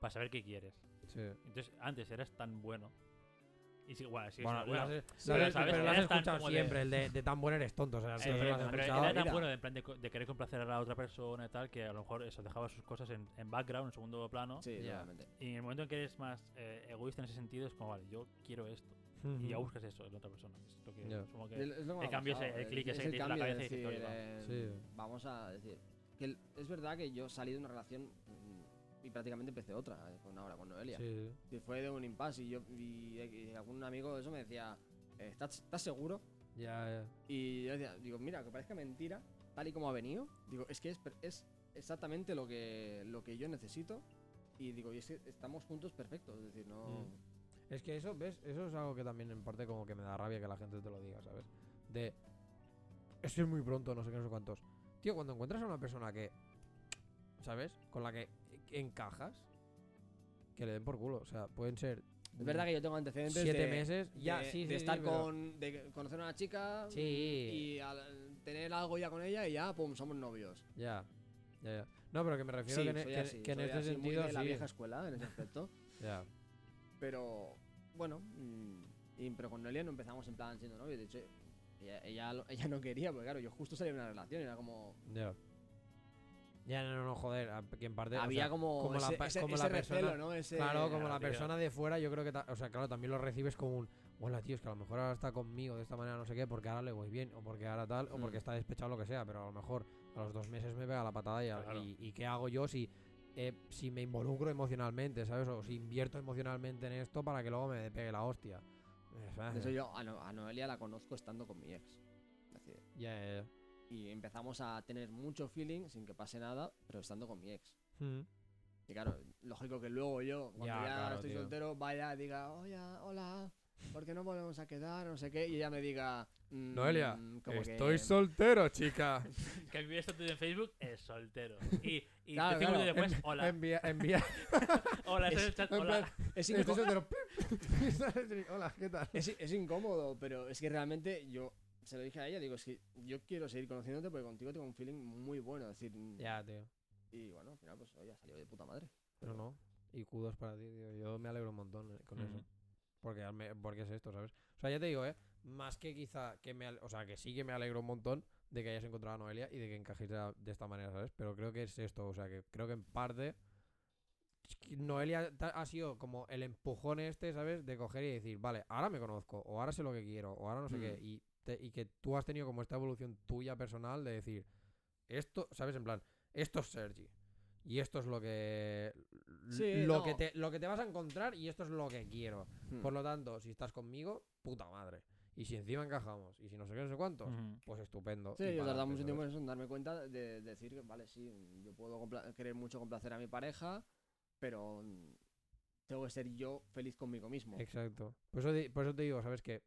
para saber qué quieres. Sí. Entonces, antes eras tan bueno. Y sí, bueno, sí, bueno, bueno has, sabes, sabes, pero lo has escuchado siempre, de... el de, de tan bueno eres tonto. O sea, sí, sí, pero era tan bueno de, plan de, de querer complacer a la otra persona y tal, que a lo mejor eso dejaba sus cosas en, en background, en segundo plano. Sí, yeah. Y en el momento en que eres más eh, egoísta en ese sentido, es como, vale, yo quiero esto. Mm-hmm. Y ya buscas eso en la otra persona. Es lo que, yeah. como que el, es lo que el cambio pasado, es el clic ese que te la cabeza decir, y dices, eh, sí. Vamos a decir, que el, es verdad que yo salí de una relación... Y prácticamente empecé otra, con ahora, con Noelia. Sí. Y fue de un impasse y yo y, y algún amigo de eso me decía, ¿estás, estás seguro? Ya, yeah, ya. Yeah. Y yo decía, digo, mira, que parezca mentira, tal y como ha venido, digo, es que es, es exactamente lo que, lo que yo necesito. Y digo, y es que estamos juntos perfectos, es decir, no... Mm. Es que eso, ¿ves? Eso es algo que también en parte como que me da rabia que la gente te lo diga, ¿sabes? De, eso es muy pronto, no sé qué, no sé cuántos. Tío, cuando encuentras a una persona que, ¿sabes? Con la que... encajas que le den por culo, o sea, pueden ser es verdad que yo tengo antecedentes siete de, meses ya de, sí, de sí, estar sí, con pero... de conocer a una chica sí. y al, tener algo ya con ella y ya pum somos novios ya ya ya no pero que me refiero sí, que, soy así, que, que soy en este así, sentido muy de la sí. vieja escuela en ese aspecto ya pero bueno y, pero con Noelia no empezamos en plan siendo novios, de hecho Ella, ella, ella no quería, porque claro, yo justo salí de una relación, era como... Ya. Ya, no, no, no, joder, que en parte... Había, o sea, como, como ese, la, ese, como ese la persona, recelo, ¿no? Ese, claro, como la, la persona de fuera, yo creo que... Ta, o sea, claro, también lo recibes como un... Hola, tío, es que a lo mejor ahora está conmigo de esta manera, no sé qué, porque ahora le voy bien, o porque ahora tal, mm. o porque está despechado, lo que sea, pero a lo mejor a los dos meses me pega la patada y, claro. y, y ¿qué hago yo si... Eh, si me involucro emocionalmente, ¿sabes? O si invierto emocionalmente en esto para que luego me pegue la hostia. ¿Sabes? Eso yo a, no- a Noelia la conozco estando con mi ex. Ya, yeah, yeah, yeah. Y empezamos a tener mucho feeling sin que pase nada, pero estando con mi ex. Mm. Y claro, lógico que luego yo, cuando yeah, ya claro, estoy tío. soltero, vaya, diga, oye, hola, ¿por qué no volvemos a quedar? No sé qué. Y ella me diga... Mm, Noelia, como estoy que... soltero, chica. Que envíes tu en Facebook, es soltero. Y, y claro, te claro. después, hola. Envía, envía. Hola, es, el chat, hola. Es incómodo. Hola, ¿qué tal? Es, es incómodo, pero es que realmente yo se lo dije a ella, digo, es que yo quiero seguir conociéndote porque contigo tengo un feeling muy bueno. Es decir, ya, tío. Y bueno, al final, pues, oye, salió de puta madre. Pero no, y kudos para ti, tío. Yo me alegro un montón con mm-hmm. eso. Porque, porque es esto, ¿sabes? O sea, ya te digo, ¿eh? Más que quizá que me... O sea, que sí que me alegro un montón de que hayas encontrado a Noelia y de que encajéis de esta manera, ¿sabes? Pero creo que es esto, o sea, que creo que en parte... Noelia ha sido como el empujón este, ¿sabes? De coger y decir, vale, ahora me conozco, o ahora sé lo que quiero, o ahora no sé mm. qué. Y, te, y que tú has tenido como esta evolución tuya personal de decir, esto, ¿sabes? En plan, esto es Sergi. Y esto es lo que sí, lo no. que te lo que te vas a encontrar y esto es lo que quiero. Hmm. Por lo tanto, si estás conmigo, puta madre. Y si encima encajamos y si no sé qué, no sé cuántos, mm-hmm. pues estupendo. Sí, yo tardaba mucho tiempo en eso, en darme cuenta de, de decir que vale, sí, yo puedo compla- querer mucho complacer a mi pareja, pero tengo que ser yo feliz conmigo mismo. Exacto. Por eso te, por eso te digo, ¿sabes qué?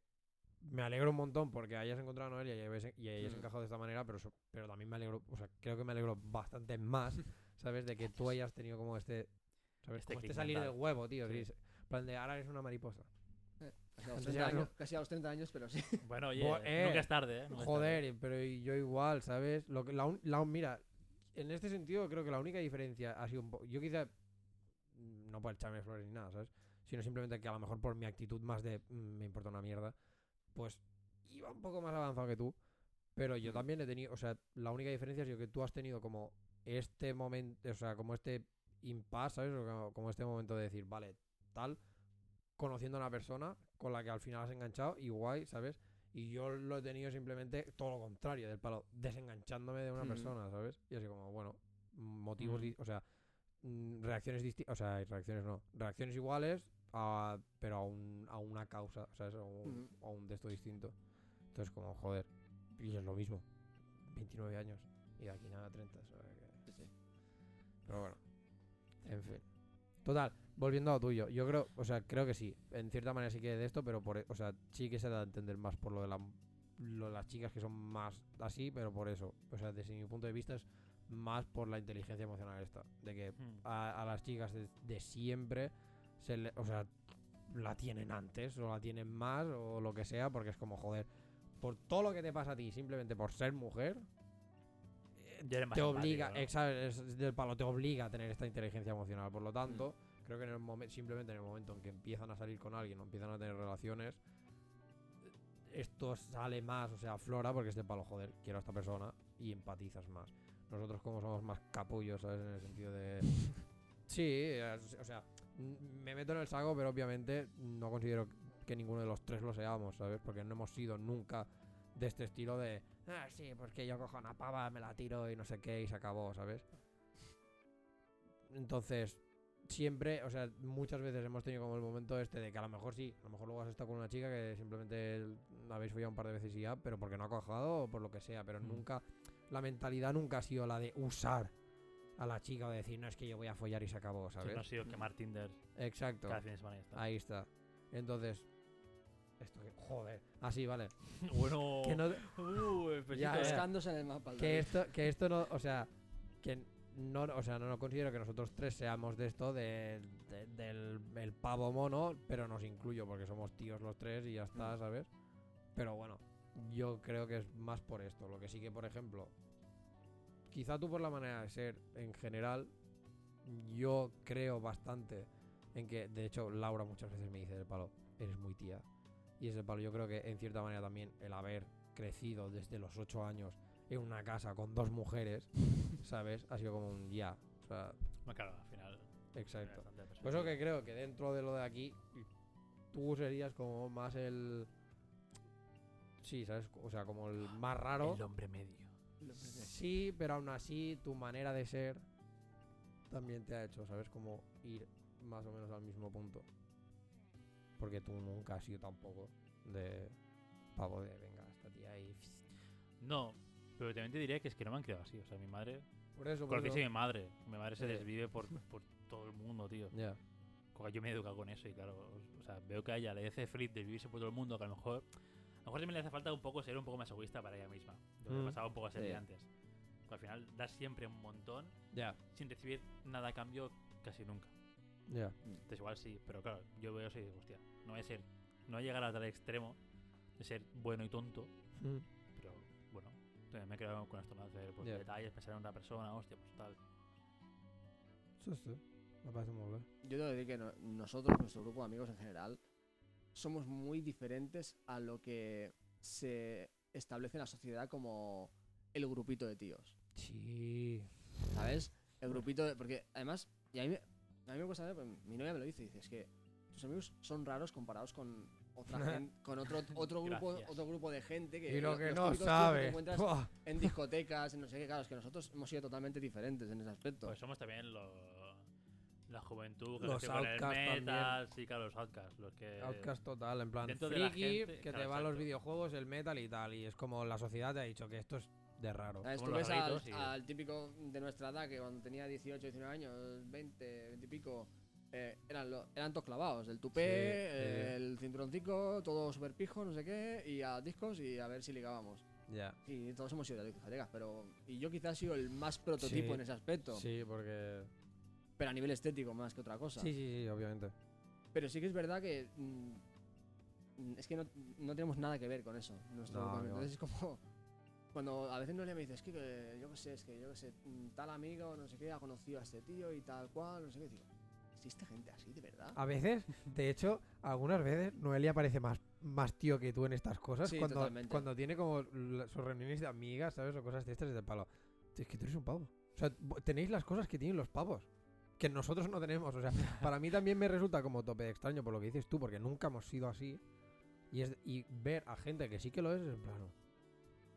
Me alegro un montón porque hayas encontrado a Noelia y hayas mm. encajado de esta manera, pero, pero también me alegro, o sea, creo que me alegro bastante más, ¿sabes? De que tú hayas tenido como este, ¿sabes? Este, como este salir mental. Del huevo, tío. Sí. ¿Sí? Plan de, ahora eres una mariposa. Eh, casi, a Entonces, años, no... casi a los treinta años, pero sí. Bueno, oye, Bo- eh, nunca es tarde, ¿eh? Nunca joder, tarde. Pero yo igual, ¿sabes? Lo que, la, la, mira, en este sentido creo que la única diferencia ha sido un poco... Yo quizá no puedo echarme flores ni nada, ¿sabes? Sino simplemente que a lo mejor por mi actitud más de mmm, me importa una mierda, pues iba un poco más avanzado que tú, pero yo también he tenido, o sea, la única diferencia es que tú has tenido como este momento, o sea, como este impasse, ¿sabes? O como, como este momento de decir, vale, tal, conociendo a una persona con la que al final has enganchado y guay, ¿sabes? Y yo lo he tenido simplemente todo lo contrario, del palo, desenganchándome de una mm. persona, ¿sabes? Y así como, bueno, motivos, mm. di- o sea, reacciones distintas, o sea, reacciones no, reacciones iguales, A, pero a, un, a una causa, ¿sabes? A un, mm. a un de esto distinto. Entonces, como, joder, y es lo mismo. veintinueve años y de aquí nada treinta, ¿sabes? Sí, sí. Pero bueno, en fin. Total, volviendo a lo tuyo, yo creo, o sea, creo que sí. En cierta manera sí que de esto, pero por, o sea, sí que se da a entender más por lo de, la, lo de las chicas que son más así, pero por eso. O sea, desde mi punto de vista es más por la inteligencia emocional esta. De que mm. a, a las chicas de, de siempre... Se le, o sea, la tienen antes o la tienen más o lo que sea, porque es como, joder, por todo lo que te pasa a ti, simplemente por ser mujer, eh, te obliga, ¿no? ¿Sabes? Es del palo, te obliga a tener esta inteligencia emocional. Por lo tanto, mm. creo que en el momen, simplemente en el momento en que empiezan a salir con alguien o empiezan a tener relaciones, esto sale más, o sea, aflora, porque es del palo, joder, quiero a esta persona y empatizas más. Nosotros como somos más capullos, ¿sabes? En el sentido de... Sí, o sea, me meto en el saco, pero obviamente no considero que ninguno de los tres lo seamos, ¿sabes? Porque no hemos sido nunca de este estilo de ah, sí, porque yo cojo una pava, me la tiro y no sé qué y se acabó, ¿sabes? Entonces, siempre, o sea, muchas veces hemos tenido como el momento este de que a lo mejor sí, a lo mejor luego has estado con una chica que simplemente habéis follado un par de veces y ya, pero porque no ha cojado o por lo que sea, pero mm. nunca, la mentalidad nunca ha sido la de usar a la chica o de decir, no, es que yo voy a follar y se acabó, ¿sabes? Sí, no ha sido quemar Tinder. Exacto. Cada fin de semana está. Ahí está. Entonces, esto que... Joder. Así, vale. Bueno... Que no... Uh, ya, pescándose en el mapa. Que esto, que esto no... O sea, que no... O sea, no, no considero que nosotros tres seamos de esto, de, de, del el pavo mono, pero nos incluyo porque somos tíos los tres y ya está, mm. ¿sabes? Pero bueno, yo creo que es más por esto. Lo que sí que, por ejemplo... Quizá tú por la manera de ser en general, yo creo bastante en que, de hecho, Laura muchas veces me dice del palo, eres muy tía. Y es el palo, yo creo que en cierta manera también el haber crecido desde los ocho años en una casa con dos mujeres, ¿sabes? Ha sido como un ya. O sea, claro, al final. Exacto. Por eso que creo que dentro de lo de aquí, tú serías como más el. Sí, ¿sabes? O sea, como el más raro. El hombre medio. El hombre medio. Sí, pero aún así, tu manera de ser también te ha hecho, ¿sabes? Como ir más o menos al mismo punto. Porque tú nunca has sido tampoco de pavo de venga, esta tía y. No, pero también te diría que es que no me han criado así. O sea, mi madre. Por eso, por porque eso. Sí, mi madre. Mi madre se eh. desvive por, por todo el mundo, tío. Ya. Yeah. Yo me he educado con eso y, claro, o sea, veo que a ella le hace flip desvivirse por todo el mundo, que a lo mejor. A lo mejor también le hace falta un poco ser un poco más egoísta para ella misma. Lo que mm. pasaba un poco a ser yeah. antes. Porque al final das siempre un montón yeah. sin recibir nada a cambio casi nunca. Ya. Yeah. Entonces, igual sí, pero claro, yo veo eso y digo, hostia, no voy a ser. No voy a llegar a tal extremo de ser bueno y tonto, mm. pero bueno, me he quedado con esto, no hacer pues, yeah. detalles, pensar en una persona, hostia, pues tal. Sí, sí, me parece muy bien. Yo tengo que decir que no, nosotros, nuestro grupo de amigos en general, somos muy diferentes a lo que se establece en la sociedad como el grupito de tíos. Sí. ¿Sabes? El grupito de. Porque además, y a mí, a mí me gusta ver, pues, mi novia me lo dice, dice, es que tus amigos son raros comparados con otra gente, con otro otro grupo otro grupo de gente que y lo que no sabe encuentras ¡buah! En discotecas, en no sé qué, claro, es que nosotros hemos sido totalmente diferentes en ese aspecto. Pues somos también lo, la juventud que los outcasts también, sí, claro, los outcasts, los que outcast total, en plan friki, de la gente, que claro, te va a los videojuegos, el metal y tal, y es como la sociedad te ha dicho que esto es de raro. Ah, tú ves al, y... al típico de nuestra edad que cuando tenía dieciocho, diecinueve años, veinte, veinte y pico. Eh, eran, lo, eran todos clavados, el tupé, sí, eh, el cinturoncico, todo super pijo, no sé qué, y a discos y a ver si ligábamos. Ya. Yeah. Y todos hemos sido de discotecas, pero. Y yo quizás he sido el más prototipo sí, en ese aspecto. Sí, porque. Pero a nivel estético más que otra cosa. Sí, sí, sí, obviamente. Pero sí que es verdad que. Mm, es que no, no tenemos nada que ver con eso. Nuestro no, no. Entonces es como. Cuando a veces Noelia me dice, es que eh, yo qué sé, es que yo qué sé, tal amigo, no sé qué, ha conocido a este tío y tal cual, no sé qué, digo. ¿Existe gente así, de verdad? A veces, de hecho, algunas veces Noelia parece más, más tío que tú en estas cosas. Sí, cuando, cuando tiene como sus reuniones de amigas, ¿sabes? O cosas de estas es de palo. Es que tú eres un pavo. O sea, tenéis las cosas que tienen los pavos, que nosotros no tenemos. O sea, para mí también me resulta como tope de extraño por lo que dices tú, porque nunca hemos sido así. Y, es, y ver a gente que sí que lo es, es en plan...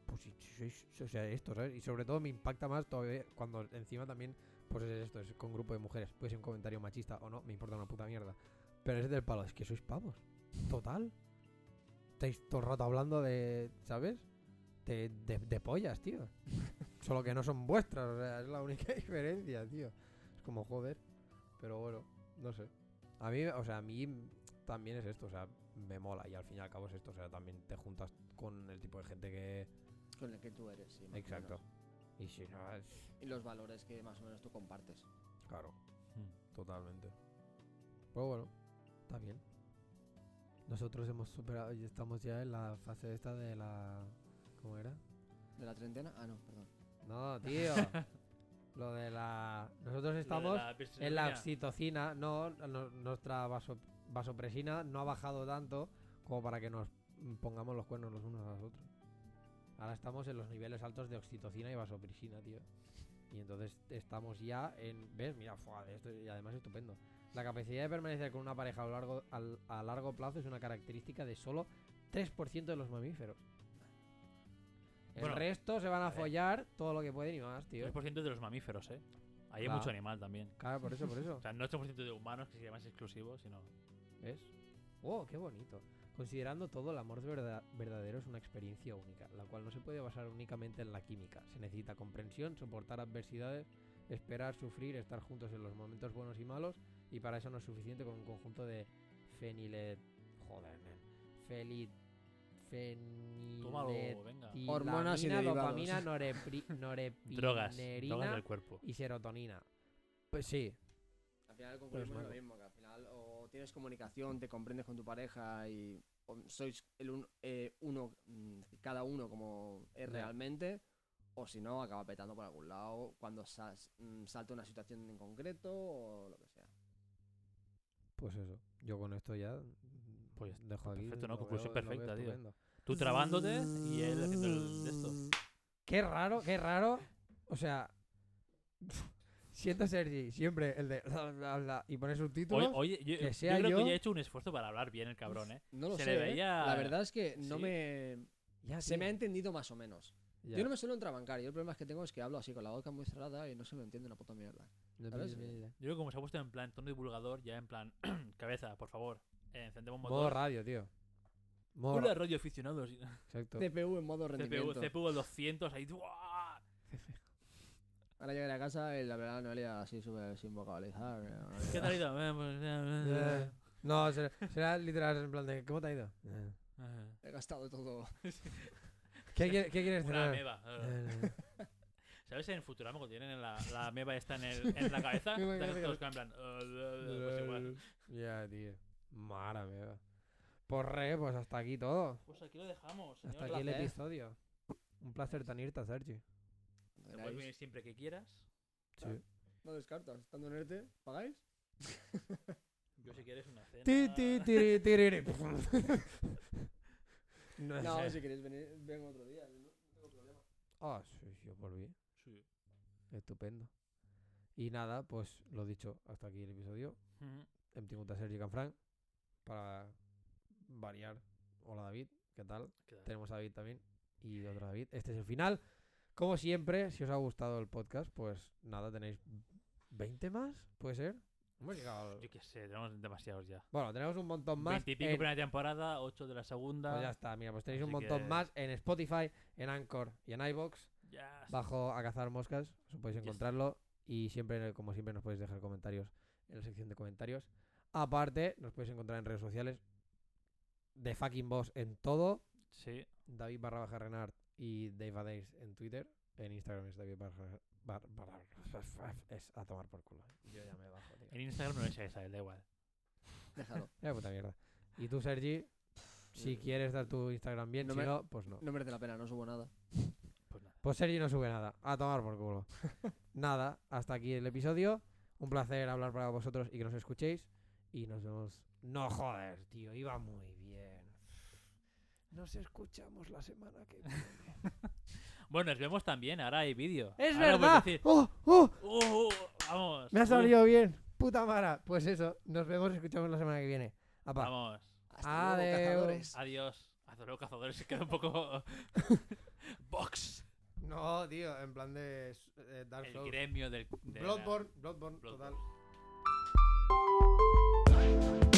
Pues si sois, o sea, esto, ¿sabes? Y sobre todo me impacta más todavía cuando encima también... Pues es esto, es con grupo de mujeres. Puede ser un comentario machista o no, me importa una puta mierda. Pero es del palo, es que sois pavos. Total. Estáis todo el rato hablando de, ¿sabes? De, de, de pollas, tío. Solo que no son vuestras, o sea, es la única diferencia, tío. Es como, joder. Pero bueno, no sé. A mí, o sea, a mí también es esto, o sea, me mola. Y al fin y al cabo es esto, o sea, también te juntas con el tipo de gente que... Con el que tú eres, sí. Exacto. Y si no es... Y los valores que más o menos tú compartes. Claro, mm. totalmente. Pero bueno, está bien. Nosotros hemos superado y estamos ya en la fase esta de la... ¿Cómo era? ¿De la treintena? Ah, no, perdón. No, tío. Lo de la... Nosotros estamos la en la oxitocina. No, no nuestra vaso, vasopresina no ha bajado tanto como para que nos pongamos los cuernos los unos a los otros. Ahora estamos en los niveles altos de oxitocina y vasopresina, tío. Y entonces estamos ya en... ¿Ves? Mira, fuade, esto y además es estupendo. La capacidad de permanecer con una pareja a largo, a, a largo plazo es una característica de solo tres por ciento de los mamíferos. El bueno, resto se van a, a follar todo lo que pueden y más, tío. tres por ciento de los mamíferos, ¿eh? Ahí claro. Hay mucho animal también. Claro, por eso, por eso. O sea, no tres por ciento de humanos, que sería más exclusivo, sino... ¿Ves? ¡Oh, qué bonito! Considerando todo, el amor verdadero es una experiencia única, la cual no se puede basar únicamente en la química. Se necesita comprensión, soportar adversidades, esperar, sufrir, estar juntos en los momentos buenos y malos, y para eso no es suficiente con un conjunto de fenile... Joder, nen. Feli... Fenil... Tómalo, venga. Hormonas y derivados. Dopamina, norepri... norepinerina... Drogas. Drogas del cuerpo. Y serotonina. Pues sí. Al final concluimos pues lo mismo, que al final o tienes comunicación, te comprendes con tu pareja y sois el un, eh, uno, cada uno como es realmente, o si no, acaba petando por algún lado cuando sas, salta una situación en concreto o lo que sea. Pues eso, yo con esto ya pues dejo aquí. Perfecto, no, conclusión perfecta, tío. Tú trabándote y él haciendo el de esto. Qué raro, qué raro. O sea, siento Sergi, siempre el de bla, bla, bla, y poner subtítulos. Oye, oye yo, que sea yo creo yo... que ya he hecho un esfuerzo para hablar bien el cabrón, ¿eh? No lo se sé. Le veía... La verdad es que no sí. me. Ya, se me ha entendido más o menos. Ya. Yo no me suelo entrebancar. Yo el problema que tengo es que hablo así con la boca muy cerrada y no se me entiende una puta mierda. Yo creo que como se ha puesto en plan tono divulgador, ya en plan cabeza, por favor, eh, encendemos motor. Modo radio, tío. Modo Hola, radio aficionados. Exacto. C P U en modo rendimiento. C P U doscientos ahí. ¡Uah! Ahora llegaré a casa y la verdad Noelia así sube sin vocalizar. ¿Qué te ha ido? No, será, será literal en plan de ¿cómo te ha ido? He gastado todo. ¿Qué, qué, ¿Qué quieres cenar? Una ameba. ¿Sabes en Futurama cuando tienen la, la ameba está en, el, en la cabeza? Están todos en plan... Pues igual. Ya, tío. Mala ameba. Pues re, pues hasta aquí todo. Pues aquí lo dejamos, señor. Hasta aquí el episodio. Un placer tenerte, Sergi. Te puedes venir siempre que quieras. Sí. No descartas. Estando en ERTE, ¿pagáis? Yo si quieres una cena... No, no sé. Si queréis venir, vengo otro día, no tengo problema. Ah, sí, yo por mí. Sí. Estupendo. Y nada, pues lo dicho, hasta aquí el episodio. Uh-huh. Em pregunta Sergi Canfranc, para variar. Hola David, ¿qué tal? ¿Qué tal? Tenemos a David también y otro David. Este es el final. Como siempre, si os ha gustado el podcast, pues nada, tenéis veinte más, ¿puede ser? Hemos llegado... Yo qué sé, tenemos demasiados ya. Bueno, tenemos un montón más. veintipico en... primera temporada, ocho de la segunda. Pues ya está, mira, pues tenéis así un montón que... más en Spotify, en Anchor y en iVoox. Yes. Bajo a cazar moscas, os podéis encontrarlo. Yes. Y siempre, como siempre, nos podéis dejar comentarios en la sección de comentarios. Aparte, nos podéis encontrar en redes sociales. The fucking boss en todo. Sí. David barra baja Renart y Dave Adays en Twitter. En Instagram es David barra. Bar, bar, bar, es a tomar por culo. Yo ya me bajo, tío. En Instagram no es esa, da igual. Déjalo. Ya puta mierda. Y tú, Sergi, si quieres dar tu Instagram bien, no si me, no, pues no. No merece la pena, no subo nada. Pues nada. Pues Sergi no sube nada. A tomar por culo. Nada, hasta aquí el episodio. Un placer hablar para vosotros y que nos escuchéis. Y nos vemos. No joder, tío, iba muy bien. Nos escuchamos la semana que viene. Bueno, nos vemos también. Ahora hay vídeo. ¡Es ahora verdad! Decir... ¡Oh, oh! ¡Oh, oh! ¡Vamos! Me ha salido uh. bien. ¡Puta mara! Pues eso. Nos vemos y escuchamos la semana que viene. Apa. ¡Vamos! Hasta Adiós. Luego, cazadores. Adiós. Hasta luego, cazadores. Se queda un poco... ¡Box! No, tío. En plan de... de Dark Souls. El gremio del... De Bloodborne. La... Bloodborne. Bloodborne.